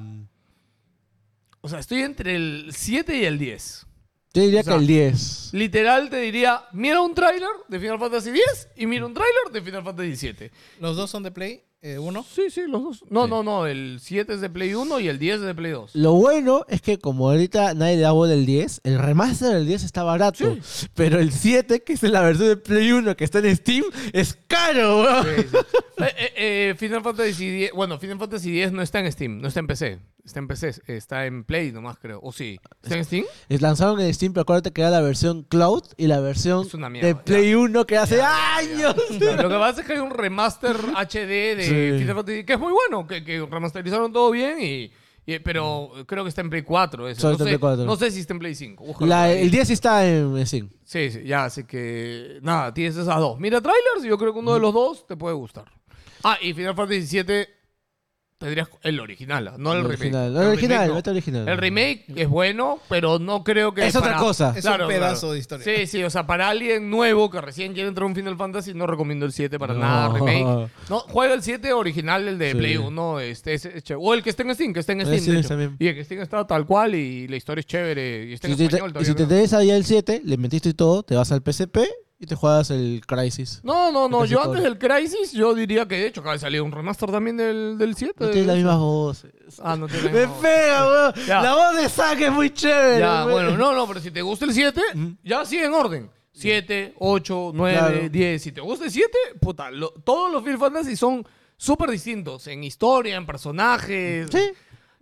O sea, estoy entre el siete y el diez. Yo diría o sea, que el diez. Literal te diría, mira un tráiler de Final Fantasy diez y mira un tráiler de Final Fantasy siete. ¿Los dos son de Play eh, uno? Sí, sí, los dos. No, sí. no, no. El siete es de Play uno y el diez es de Play dos. Lo bueno es que como ahorita nadie le da bola del diez, el remaster del diez está barato. Sí. Pero el siete, que es la versión de Play uno que está en Steam, es caro, weón. Sí, sí. eh, eh, Final Fantasy diez, bueno, Final Fantasy diez no está en Steam, no está en P C. Está en P C, está en Play nomás, creo. ¿O oh, sí? ¿Está en Steam? Es lanzaron en Steam, pero acuérdate que era la versión Cloud y la versión mierda, de Play ya. uno que hace ya, años. Ya, ya. Lo que pasa es que hay un remaster H D de sí. Final Fantasy, que es muy bueno, que, que remasterizaron todo bien, y, y, pero creo que está en Play cuatro. Ese. No, está sé, Play cuatro. No sé si está en Play cinco. La, el diez está en Steam. Sí, sí, ya, así que nada, tienes esas dos. Mira trailers y yo creo que uno de los dos te puede gustar. Ah, y Final Fantasy siete... Tendrías el original, no el, el remake. Original. El, el original, remake, no. Este original. El remake es bueno, pero no creo que... Es para... otra cosa. Es claro, un pedazo claro. de historia. Sí, sí. O sea, para alguien nuevo que recién quiere entrar a un Final Fantasy, no recomiendo el siete para no. nada, remake. No, juega el siete original, el de sí. Play uno. Este, este, este, o el que está en Steam, que está en Steam. Sí, sí, y el que está en Steam tal cual y la historia es chévere. Y está en si español te, todavía. Y si te tenés ahí el siete, le metiste todo, te vas al P C P... Y te juegas el Crysis. No, no, no. Yo antes del Crysis, yo diría que de hecho acaba de salir un remaster también del, del siete. No tiene las mismas voces. Ah, no tiene las mismas voces. Me pega, weón. La voz de Zack es muy chévere. Ya, wey. Bueno, no, no. Pero si te gusta el siete, ¿Mm? Ya sigue en orden. siete, ocho, nueve, claro. diez. Si te gusta el siete, puta. Lo, todos los Final Fantasy son súper distintos. En historia, en personajes. Sí.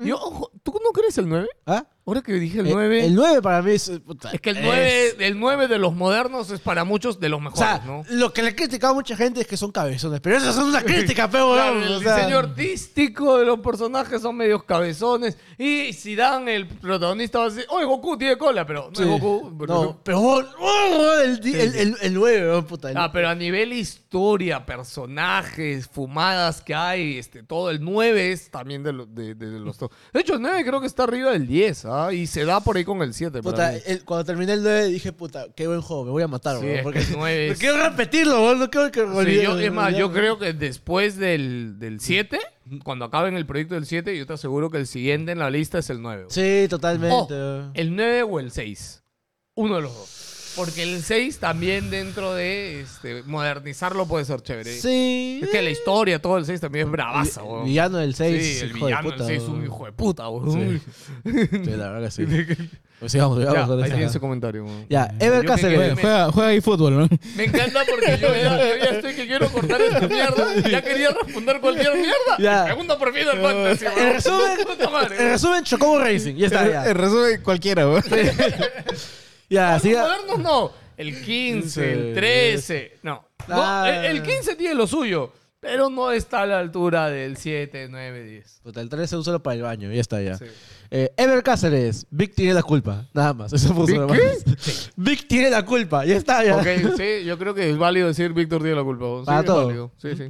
Yo, ojo, ¿tú no crees el nueve? ¿Ah? Ahora que dije el nueve... El, el nueve para mí es... Puta, es que el nueve, es... el nueve de los modernos es para muchos de los mejores, o sea, ¿no? Lo que le criticaba a mucha gente es que son cabezones, pero esas son una crítica, pero... Claro, el o sea... diseño artístico de los personajes son medios cabezones. Y Zidane, el protagonista, va a decir, oye, Goku tiene cola, pero no sí. es Goku. Pero, no, no. pero oh, el, el, el, el nueve, oh, puta. El... Ah, pero a nivel historia, personajes, fumadas que hay, este, todo el nueve es también de, lo, de, de, de los dos. De hecho, el nueve creo que está arriba del diez, ¿ah? ¿eh? Ah, y se da por ahí con el siete. Puta, el, cuando terminé el nueve dije, puta, qué buen juego, me voy a matar, sí, bro, porque es que no es... quiero repetirlo, bro, no quiero que volví, sí, yo, es más, yo creo que después del, del siete, cuando acaben el proyecto del siete, yo te aseguro que el siguiente en la lista es el nueve. Bro. Sí, totalmente. Oh, el nueve o el seis. Uno de los dos. Porque el seis también dentro de este, modernizarlo puede ser chévere. Sí. Es que la historia, todo el seis también es bravaza, güey. El villano del seis. Sí, el villano del seis es un hijo de puta, güey. Sí. Sí, la verdad que sí. Pues sigamos, sigamos ya, con ahí tiene su comentario, güey. Ya, Ever Cáceres. Me... Juega, juega ahí fútbol, ¿no? Me encanta porque yo ya, yo ya estoy que quiero cortar esta mierda. Ya quería responder cualquier mierda. Ya. Segundo por fin del fantasy, güey. En resumen, en resumen, Chocobo Racing. Ya está, ya. En resumen, cualquiera, güey. Ya, siga. Modernos no. El quince, el trece. No. no. El quince tiene lo suyo, pero no está a la altura del siete, nueve, diez. Puta, el trece es un solo para el baño, ya está, ya. Sí. Eh, Ever Cáceres, Vic tiene la culpa, nada más. Eso funciona más. Sí. Vic tiene la culpa, ya está, ya. Ok, sí, yo creo que es válido decir Víctor tiene la culpa. Sí, para todo. Válido. Sí, sí.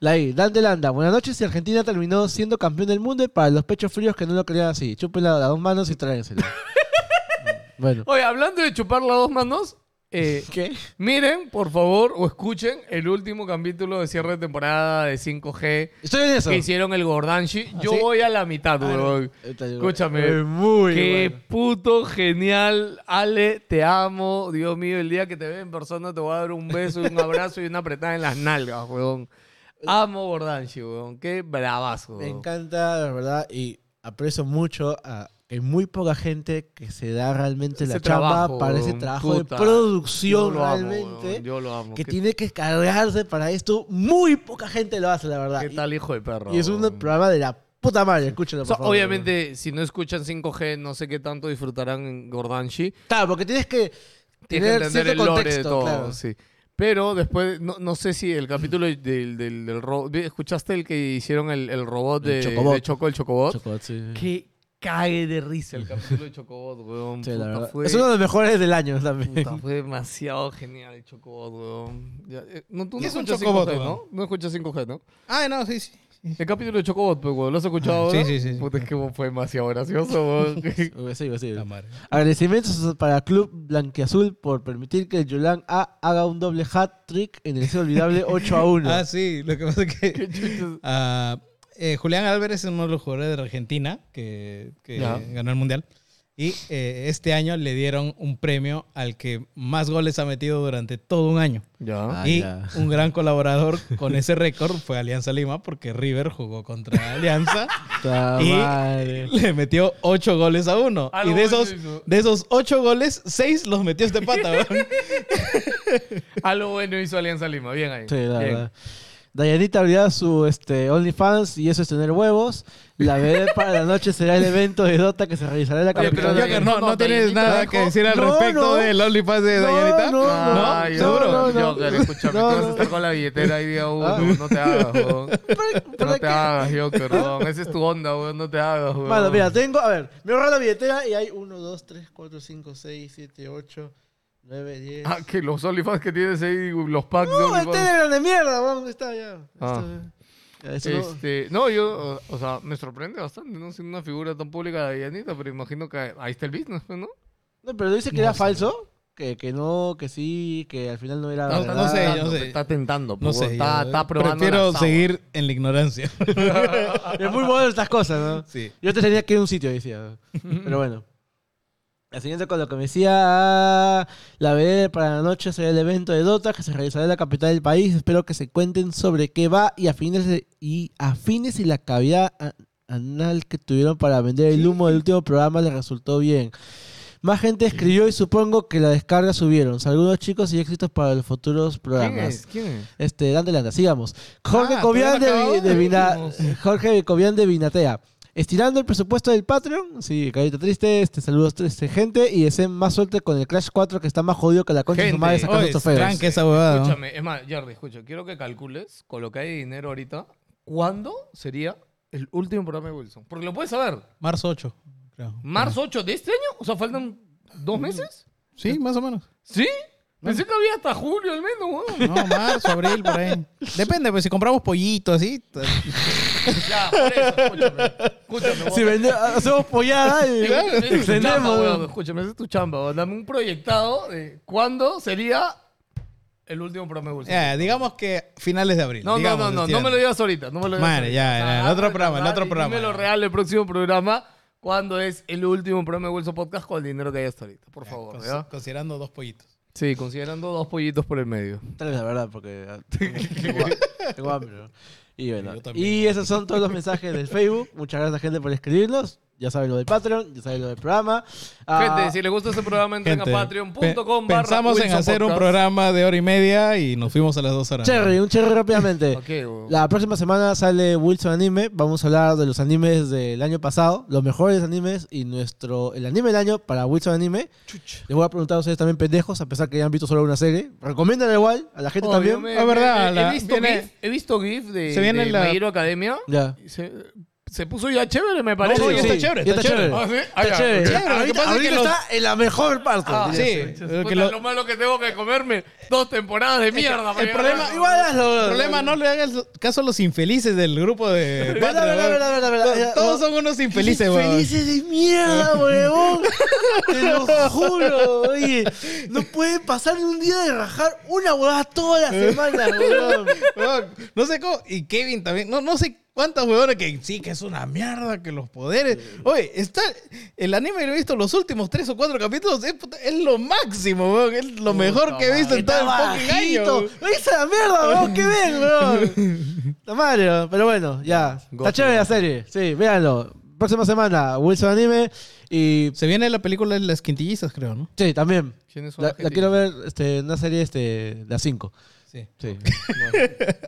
La I, Dan de Landa. Buenas noches. Si Argentina terminó siendo campeón del mundo, y para los pechos fríos que no lo crean así, chúpenla a dos manos y tráensela. Bueno. Oye, hablando de chupar las dos manos, eh, ¿qué? Miren, por favor, o escuchen el último capítulo de cierre de temporada de cinco G. Estoy en eso. Que hicieron el Gordanshi. ¿Ah, yo sí? Voy a la mitad, güey. Escúchame. Muy qué bueno. Puto genial. Ale, te amo. Dios mío, el día que te vea en persona te voy a dar un beso, un abrazo y una apretada en las nalgas, güey. Amo Gordanshi, güey. Qué bravazo. Weón. Me encanta, la verdad, y aprecio mucho a... Hay muy poca gente que se da realmente ese la chamba para ese trabajo puta. De producción. Yo lo realmente. Amo, yo lo amo. Que ¿Qué? Tiene que cargarse para esto. Muy poca gente lo hace, la verdad. ¿Qué tal, hijo de perro? Y es un programa de la puta madre. Escúchenlo, por o sea, favor. Obviamente, si no escuchan cinco G, no sé qué tanto disfrutarán en Gordanshi. Claro, porque tienes que tienes tener que cierto el contexto. Lore de todo, claro. Sí. Pero después, no, no sé si el capítulo del, del, del, del robot... ¿Escuchaste el que hicieron el, el robot de, el de Choco, el Chocobot? Chocobot, sí. ¿Qué? Cae de risa el capítulo de Chocobot, weón. Sí, puta, fue... Es uno de los mejores del año también. Puta, fue demasiado genial el Chocobot, weón. Ya, eh, no, tú no es escuchas Chocobot, cinco G, ¿no? No escuchas cinco G, ¿no? Ah, no, sí, sí. El capítulo de Chocobot, pues, weón. ¿Lo has escuchado? Sí, sí, sí, sí. Puta, es que fue demasiado gracioso, weón. Sí, sí, sí. Agradecimientos para Club Blanquiazul por permitir que el Yolán A haga un doble hat-trick en el inolvidable ocho a uno. Ah, sí. Lo que pasa es que... Ah... Eh, Julián Álvarez es uno de los jugadores de Argentina que, que ganó el Mundial. Y eh, este año le dieron un premio al que más goles ha metido durante todo un año. Ya. Ah, y ya. Un gran colaborador con ese récord fue Alianza Lima, porque River jugó contra Alianza y madre. Le metió ocho goles a uno. Y de esos, de esos ocho goles, seis los metió este pata. Algo bueno hizo Alianza Lima. Bien ahí. Sí, la bien. Verdad. Dayanita abrirá su este, OnlyFans y eso es tener huevos. La vedette para la noche será el evento de Dota que se realizará en la capital. Oye, pero no, no, no tienes nada dijo? que decir al no, respecto no. del OnlyFans de no, Dayanita. No, no, no. no, ¿Seguro? No, no. Joker, escúchame, no, no. tú vas a estar con la billetera ahí día uno. ¿Ah? No te hagas, weón. No te qué? hagas, Joker, weón. Esa es tu onda, weón. No te hagas, weón. Bueno, mira, tengo... A ver, me ahorro la billetera y hay uno, dos, tres, cuatro, cinco, seis, siete, ocho, nueve, diez. Ah, que los OnlyFans que tienes ahí, los packs no, de OnlyFans. No, el Telegram de mierda, weón. Está ya. Ah. Está, Este, no, yo, o sea, me sorprende bastante, ¿no? Siendo una figura tan pública de Yanita, pero imagino que ahí está el business, ¿no? No, pero dice que no, era sí. falso, que, que no, que sí, que al final no era no, verdad. No sé, no, no sé. Está tentando, no sé, está, yo, está probando. Prefiero seguir en la ignorancia. Es muy bueno estas cosas, ¿no? Sí. Yo te tenía que ir a un sitio, decía. Pero bueno. La siguiente con lo que me decía, la vedette para la noche será el evento de Dota que se realizará en la capital del país. Espero que se cuenten sobre qué va y afines de, y afines y la cavidad anal que tuvieron para vender el humo del último programa les resultó bien. Más gente escribió y supongo que la descarga subieron. Saludos chicos y éxitos para los futuros programas. ¿Quién es? ¿Quién es? Este, dándole anda, sigamos. Jorge ah, Cobian de, de Vina, Jorge Cobian de Vinatea. Estirando el presupuesto del Patreon. Sí, carita triste. Este, saludos triste, gente. Y deseen más suerte con el Crash cuatro, que está más jodido que la concha de su madre sacando estos feos. Tranque esa huevada. Escúchame, ¿no? Es más, Jordi, escucha. Quiero que calcules con lo que hay de dinero ahorita. ¿Cuándo sería el último programa de Wilson? Porque lo puedes saber. marzo ocho, creo. ¿marzo ocho de este año? O sea, ¿faltan dos meses? Sí, más o menos. ¿Sí? Pensé que había hasta julio al menos, weón. No, marzo, abril, por ahí. Depende, pues si compramos pollitos así. Ya, por eso, escúchame. Escúchame, si vende, hacemos pollada y extendemos. Claro, escúchame, esa es tu chamba, weón. Dame un proyectado de cuándo sería el último programa de Bolsa. Yeah, digamos que finales de abril. No, digamos, no, no, no, no me lo digas ahorita. No me lo digas Madre, ahorita. ya, ya, el otro programa, el otro programa. Dímelo real, el próximo programa. ¿Cuándo es el último programa de Bolsa Podcast con el dinero que hay hasta ahorita? Por favor, yeah, cons- ¿verdad? Considerando dos pollitos. Sí, considerando dos pollitos por el medio. Tal vez la verdad, porque tengo hambre. ¿No? Y bueno, y, también, y esos son todos los mensajes del Facebook. Muchas gracias, gente, por escribirnos. Ya saben lo del Patreon, ya saben lo del programa. Gente, uh, si les gusta este programa, entren gente, a patreon punto com. Pensamos en hacer podcast. Un programa de hora y media y nos fuimos a las dos horas. Cherry, un cherry rápidamente. Okay, wow. La próxima semana sale Wilson Anime. Vamos a hablar de los animes del año pasado, los mejores animes y nuestro el anime del año para Wilson Anime. Chuch. Les voy a preguntar a ustedes también, pendejos, a pesar que ya han visto solo una serie. Recomiéndale igual a la gente oh, también. Me, ah, verdad, me, he, la, visto viene, GIF, he visto GIF de, de la... Major Academia. Ya. Se, Se puso ya chévere, me parece. No, sí, está sí, chévere, está, está chévere. chévere. Ah, ¿sí? Está chévere. chévere. Ahorita, lo que pasa ahorita es que los... está en la mejor parte. Ah, sí. sí. Lo, lo... lo malo que tengo que comerme dos temporadas de mierda. El, el problema, igual lo, el problema no le hagas caso a los infelices del grupo de... Verdad, verdad, verdad, verdad. Todos son unos infelices, weón. Infelices de mierda, weón. Te lo juro. Oye, no puede pasar ni un día de rajar una huevada toda la semana, weón. No sé cómo... Y Kevin también. No, no sé... ¿Cuántas huevones que sí, que es una mierda, que los poderes... Oye, está... El anime que he visto los últimos tres o cuatro capítulos es, es lo máximo, weón. Es lo mejor Uy, que he visto en todo el fucking año. ¡Esa mierda, weón! ¡Qué bien, weón! ¡Está Mario! Pero bueno, ya. Está chévere la serie. Sí, véanlo. Próxima semana, Wilson Anime y... Se viene la película de las quintillizas, creo, ¿no? Sí, también. La, la quiero ver, este, una serie, este, las cinco. Sí. Sí. Bueno.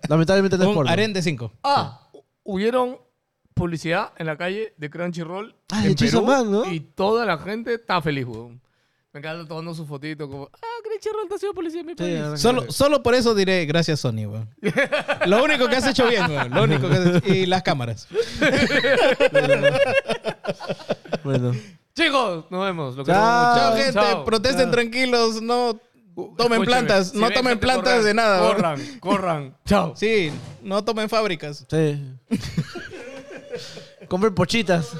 Lamentablemente no es porno. Un harén de cinco. ¡Ah! Sí. Hubieron publicidad en la calle de Crunchyroll ah, en Perú man, ¿no? Y toda la gente está feliz, weón. Me encanta tomando su fotito como, ah, Crunchyroll está haciendo publicidad en mi país. Sí, solo, solo por eso diré gracias, Sony, weón. Lo único que has hecho bien, weón. Lo único que has hecho... Y las cámaras. Bueno. Chicos, nos vemos. Lo chao, chao, gente. Chao. Protesten chao. Tranquilos. No... Tomen Escúcheme, plantas, si no tomen plantas corran, de nada. Corran, corran. Chao. Sí, no tomen fábricas. Sí. Compren pochitas.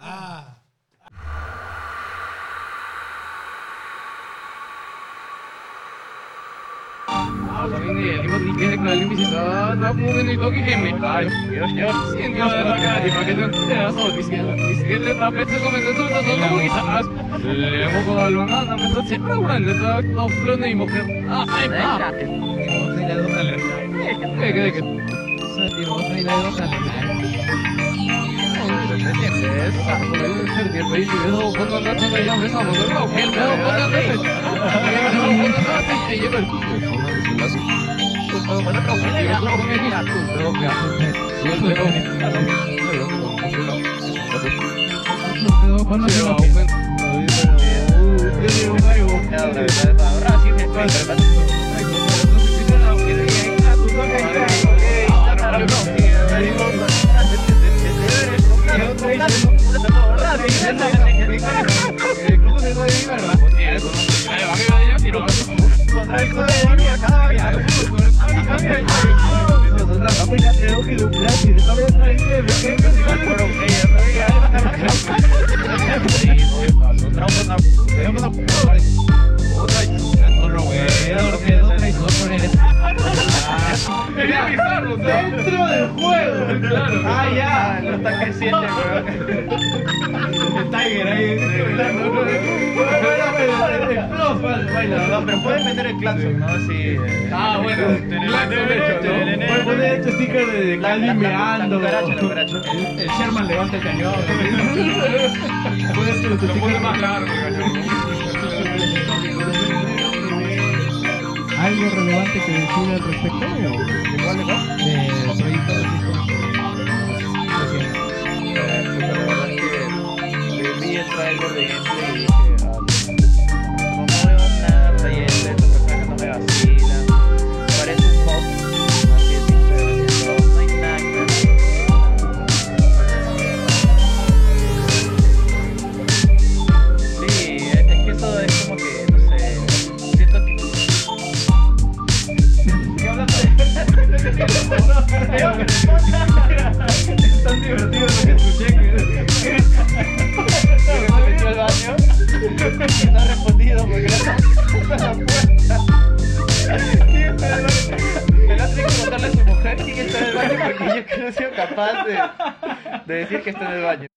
Ah. que está en el baño.